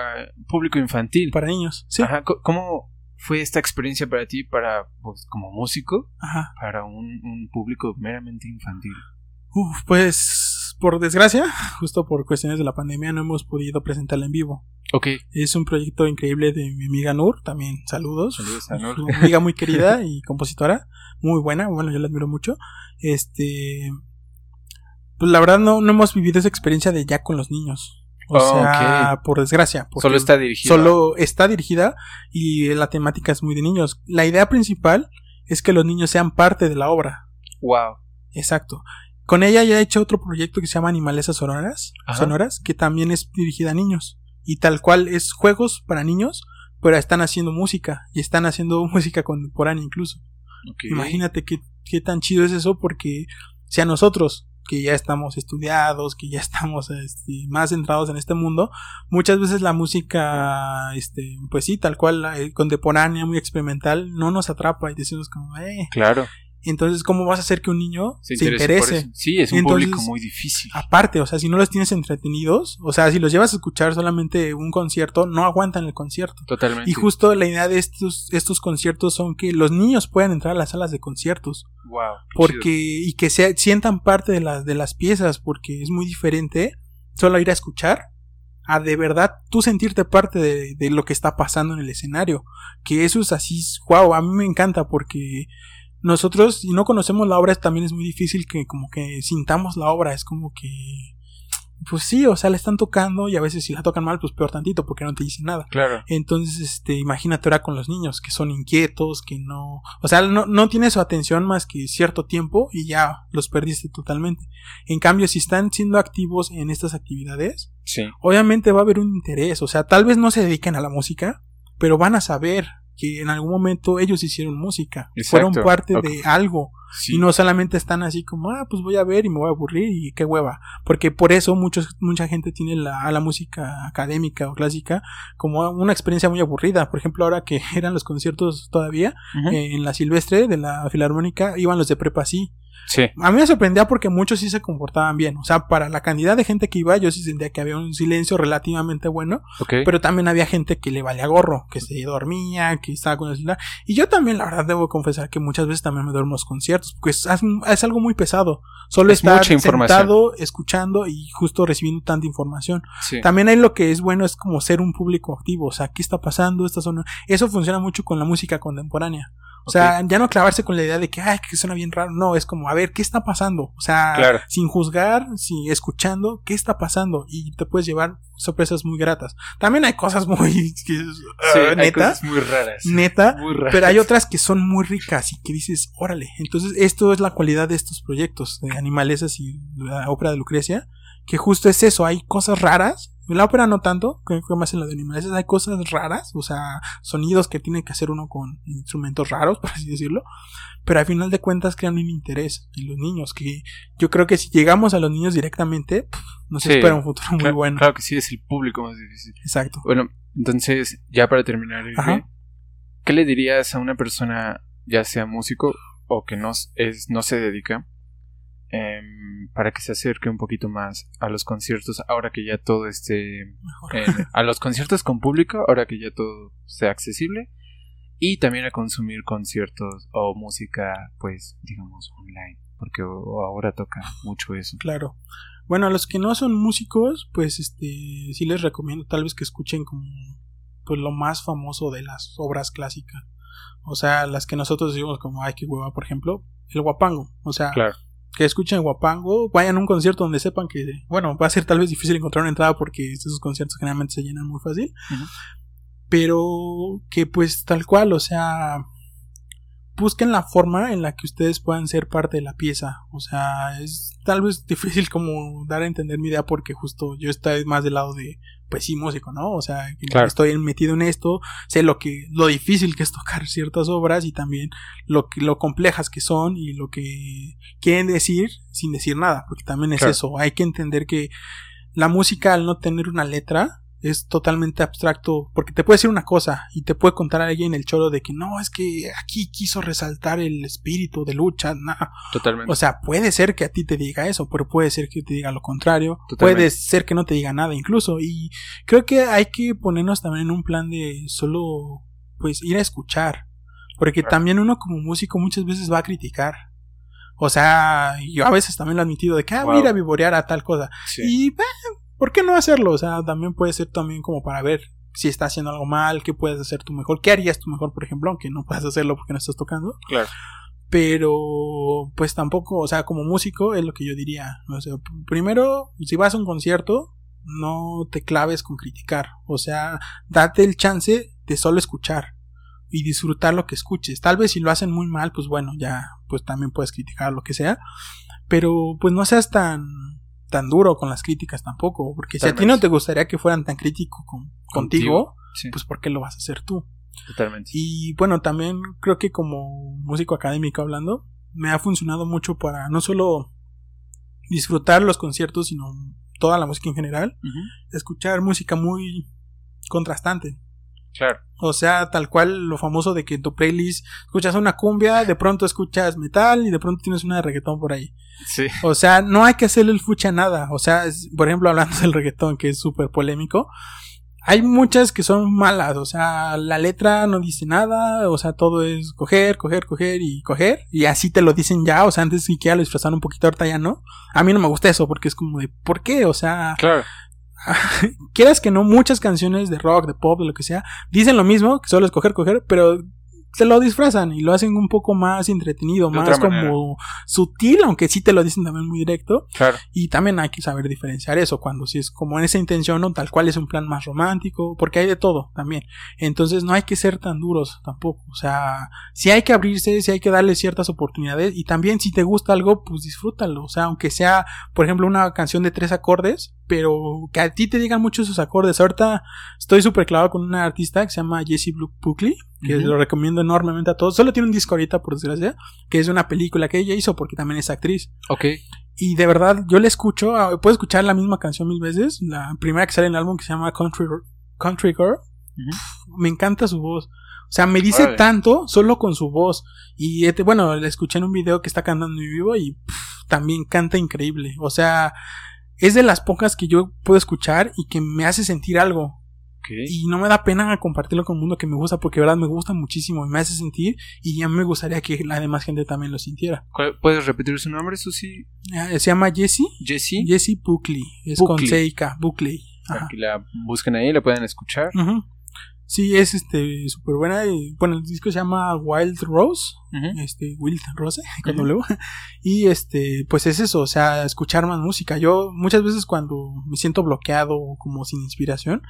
público infantil. Para niños, sí. Ajá. ¿Cómo fue esta experiencia para ti, para pues, como músico, Ajá. para un, un público meramente infantil? Uf, pues, por desgracia, justo por cuestiones de la pandemia, no hemos podido presentarla en vivo. Ok. Es un proyecto increíble de mi amiga Nur, también saludos. Saludos a Nur. Una amiga muy querida y compositora, muy buena, bueno, yo la admiro mucho. Este... Pues la verdad no, no hemos vivido esa experiencia de ya con los niños. O oh, sea, okay. por desgracia. Solo está dirigida. Solo está dirigida y la temática es muy de niños. La idea principal es que los niños sean parte de la obra. Wow. Exacto. Con ella ya he hecho otro proyecto que se llama Animalesas Sonoras, Sonoras, que también es dirigida a niños. Y tal cual es juegos para niños, pero están haciendo música. Y están haciendo música contemporánea incluso. Okay. Imagínate qué, qué tan chido es eso, porque si a nosotros... que ya estamos estudiados, que ya estamos este, más centrados en este mundo, muchas veces la música este, pues sí, tal cual contemporánea, muy experimental, no nos atrapa y decimos como, eh claro. Entonces, ¿cómo vas a hacer que un niño se interese? Se interese? Sí, es un Entonces, público muy difícil. Aparte, o sea, si no los tienes entretenidos, o sea, si los llevas a escuchar solamente un concierto, no aguantan el concierto. Totalmente. Y justo la idea de estos estos conciertos son que los niños puedan entrar a las salas de conciertos. Wow. Porque chido. Y que se sientan parte de las de las piezas, porque es muy diferente solo ir a escuchar a de verdad tú sentirte parte de, de lo que está pasando en el escenario. Que eso es así, wow, a mí me encanta porque nosotros, si no conocemos la obra, también es muy difícil que como que sintamos la obra, es como que, pues sí, o sea, la están tocando y a veces si la tocan mal, pues peor tantito, porque no te dicen nada. Claro. Entonces, este, imagínate ahora con los niños, que son inquietos, que no, o sea, no, no tiene su atención más que cierto tiempo y ya los perdiste totalmente. En cambio, si están siendo activos en estas actividades, sí. obviamente va a haber un interés, o sea, tal vez no se dediquen a la música, pero van a saber que en algún momento ellos hicieron música. Exacto. Fueron parte okay. de algo. Sí. Y no solamente están así como, ah, pues voy a ver y me voy a aburrir y qué hueva. Porque por eso muchos, mucha gente tiene la, la música académica o clásica como una experiencia muy aburrida. Por ejemplo, ahora que eran los conciertos todavía, uh-huh. eh, en la Silvestre de la Filarmónica, iban los de prepa así. Sí. A mí me sorprendía porque muchos sí se comportaban bien. O sea, para la cantidad de gente que iba, yo sí sentía que había un silencio relativamente bueno. Okay. Pero también había gente que le valía gorro, que se dormía, que estaba con el celular. Y yo también, la verdad, debo confesar que muchas veces también me duermo en los conciertos, porque es, es algo muy pesado. Solo es estar sentado, escuchando y justo recibiendo tanta información. Sí. También hay lo que es bueno, es como ser un público activo. O sea, ¿qué está pasando? Esta zona... Eso funciona mucho con la música contemporánea. O sea, okay. ya no clavarse con la idea de que, ay, que suena bien raro. No, es como, a ver, ¿qué está pasando? O sea, claro. sin juzgar, sin escuchando, ¿qué está pasando? Y te puedes llevar sorpresas muy gratas. También hay cosas muy... Sí, uh, hay neta, cosas muy raras. Neta, muy raras. Pero hay otras que son muy ricas y que dices, órale. Entonces, esto es la cualidad de estos proyectos de Animalesas y la ópera de Lucrecia, que justo es eso, hay cosas raras. En la ópera no tanto, que más en la de Animales hay cosas raras, o sea, sonidos que tiene que hacer uno con instrumentos raros, por así decirlo, pero al final de cuentas crean un interés en los niños, que yo creo que si llegamos a los niños directamente, pff, nos sí, espera un futuro claro, muy bueno. Claro que sí, es el público más difícil. Exacto. Bueno, entonces, ya para terminar, Ajá. ¿qué le dirías a una persona, ya sea músico o que no, es, no se dedica, eh, para que se acerque un poquito más a los conciertos, ahora que ya todo esté... Eh, a los conciertos con público, ahora que ya todo sea accesible. Y también a consumir conciertos o música, pues, digamos, online, porque ahora toca mucho eso. Claro. Bueno, a los que no son músicos, pues, este, sí les recomiendo tal vez que escuchen como, pues, lo más famoso de las obras clásicas. O sea, las que nosotros decimos como, ay, qué hueva, por ejemplo, el huapango. O sea, claro, que escuchen huapango, vayan a un concierto donde sepan que, bueno, va a ser tal vez difícil encontrar una entrada porque esos conciertos generalmente se llenan muy fácil. Uh-huh. Pero que pues tal cual, o sea, busquen la forma en la que ustedes puedan ser parte de la pieza. O sea, es tal vez difícil como dar a entender mi idea porque justo yo estoy más del lado de, pues sí, músico, ¿no? O sea, que claro, estoy metido en esto, sé lo que lo difícil que es tocar ciertas obras y también lo, que, lo complejas que son y lo que quieren decir sin decir nada, porque también es claro, eso. Hay que entender que la música, al no tener una letra, es totalmente abstracto, porque te puede decir una cosa y te puede contar a alguien el choro de que no, es que aquí quiso resaltar el espíritu de lucha, nada. Totalmente. O sea, puede ser que a ti te diga eso, pero puede ser que te diga lo contrario. Totalmente. Puede ser que no te diga nada incluso. Y creo que hay que ponernos también en un plan de solo, pues, ir a escuchar, porque right, también uno como músico muchas veces va a criticar. O sea, yo a veces también lo he admitido de que, ah, wow, mira, vivorear a tal cosa. Sí. Y, bah, ¿por qué no hacerlo? O sea, también puede ser también como para ver si estás haciendo algo mal, qué puedes hacer tú mejor, qué harías tú mejor, por ejemplo, aunque no puedas hacerlo porque no estás tocando. Claro. Pero, pues tampoco, o sea, como músico es lo que yo diría. O sea, primero, si vas a un concierto, no te claves con criticar. O sea, date el chance de solo escuchar y disfrutar lo que escuches. Tal vez si lo hacen muy mal, pues bueno, ya, pues también puedes criticar lo que sea. Pero, pues no seas tan... tan duro con las críticas tampoco, porque totalmente, si a ti no te gustaría que fueran tan críticos con, contigo, contigo sí, pues ¿por qué lo vas a hacer tú? Totalmente. Y bueno, también creo que como músico académico hablando, me ha funcionado mucho para no solo disfrutar los conciertos, sino toda la música en general, uh-huh, escuchar música muy contrastante. Claro. O sea, tal cual lo famoso de que en tu playlist escuchas una cumbia, de pronto escuchas metal y de pronto tienes una de reggaetón por ahí. Sí. O sea, no hay que hacerle el fuchi a nada. O sea, es, por ejemplo, hablando del reggaetón, que es súper polémico, hay muchas que son malas. O sea, la letra no dice nada. O sea, todo es coger, coger, coger y coger. Y así te lo dicen ya. O sea, antes siquiera lo disfrazaron un poquito, ahorita ya no. A mí no me gusta eso porque es como de, ¿por qué? O sea... Claro. Quieras que no, muchas canciones de rock, de pop, de lo que sea, dicen lo mismo, que solo es coger, coger, pero se lo disfrazan y lo hacen un poco más entretenido, de más como sutil, aunque sí te lo dicen también muy directo. Claro. Y también hay que saber diferenciar eso, cuando si es como en esa intención o tal cual es un plan más romántico, porque hay de todo también. Entonces no hay que ser tan duros tampoco. O sea, sí hay que abrirse, sí hay que darle ciertas oportunidades. Y también si te gusta algo, pues disfrútalo. O sea, aunque sea, por ejemplo, una canción de tres acordes, pero que a ti te digan mucho esos acordes. Ahorita estoy súper clavado con una artista que se llama Jessie Buckley, que uh-huh, lo recomiendo enormemente a todos. Solo tiene un disco ahorita, por desgracia, que es de una película que ella hizo, porque también es actriz. Ok. Y de verdad, yo la escucho, puedo escuchar la misma canción mil veces. La primera que sale en el álbum, que se llama Country, Country Girl, uh-huh, me encanta su voz. O sea, me dice vale, tanto solo con su voz. Y bueno, la escuché en un video que está cantando en vivo y pff, también canta increíble. O sea... es de las pocas que yo puedo escuchar y que me hace sentir algo. Okay. Y no me da pena compartirlo con el mundo que me gusta, porque de verdad me gusta muchísimo y me hace sentir, y ya me gustaría que la demás gente también lo sintiera. ¿Puedes repetir su nombre, Susi? Se llama Jessie. Jessie. Jessie Buckley. Es Buckley, con Seika, Buckley. Ajá. Que la busquen ahí, la pueden escuchar. Uh-huh. Sí, es este súper buena. Y, bueno, el disco se llama Wild Rose, uh-huh, este Wild Rose, con W. Uh-huh. Y este, pues es eso, o sea, escuchar más música. Yo muchas veces cuando me siento bloqueado o como sin inspiración,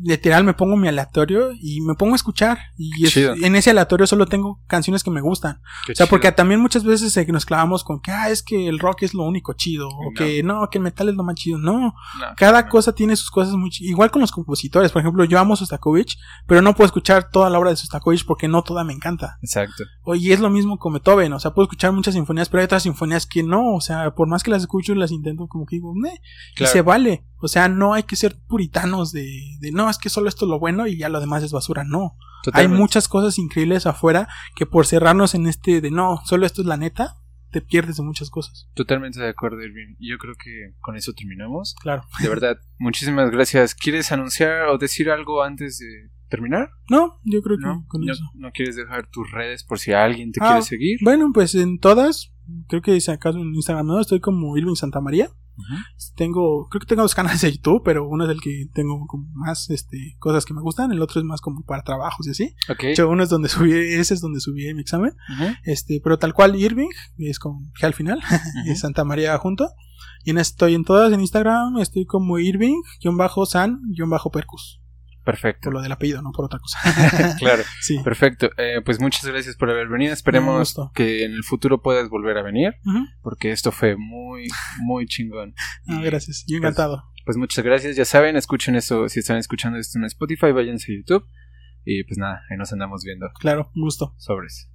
literal me pongo mi aleatorio y me pongo a escuchar. Y es, en ese aleatorio solo tengo canciones que me gustan. Qué o sea, chido, porque también muchas veces nos clavamos con que ah, es que el rock es lo único chido, no, o que no, que el metal es lo más chido. No, no cada no, cosa tiene sus cosas muy chidas. Igual con los compositores, por ejemplo, yo amo Shostakovich, pero no puedo escuchar toda la obra de Shostakovich porque no toda me encanta. Exacto. Y es lo mismo con Beethoven, o sea, puedo escuchar muchas sinfonías, pero hay otras sinfonías que no, o sea, por más que las escucho, las intento como que digo, meh, claro, y se vale. O sea, no hay que ser puritanos de, de no, es que solo esto es lo bueno y ya lo demás es basura, no. Totalmente. Hay muchas cosas increíbles afuera que por cerrarnos en este de no, solo esto es la neta, te pierdes de muchas cosas. Totalmente de acuerdo, Irving. Y yo creo que con eso terminamos. Claro. De verdad, muchísimas gracias. ¿Quieres anunciar o decir algo antes de terminar? No, yo creo que no, con no, eso. ¿No quieres dejar tus redes por si alguien te ah, quiere seguir? Bueno, pues en todas, creo que si acaso en Instagram no, estoy como Irving Santamaría. Uh-huh. Tengo, creo que tengo dos canales de YouTube, pero uno es el que tengo como más este, cosas que me gustan, el otro es más como para trabajos y así. Okay. De hecho, uno es donde subí, ese es donde subí mi examen. Uh-huh. Este, pero tal cual Irving, es con G al final, uh-huh. y Santamaría junto. Y en, estoy en todas, en Instagram, estoy como Irving-san-percus. Perfecto. Por lo del apellido, no por otra cosa. Claro, sí. Perfecto. Eh, pues muchas gracias por haber venido. Esperemos que en el futuro puedas volver a venir, uh-huh. porque esto fue muy, muy chingón. No, gracias, yo encantado. Pues, pues muchas gracias, ya saben, escuchen eso, si están escuchando esto en Spotify, váyanse a YouTube y pues nada, ahí nos andamos viendo. Claro, un gusto. Sobres.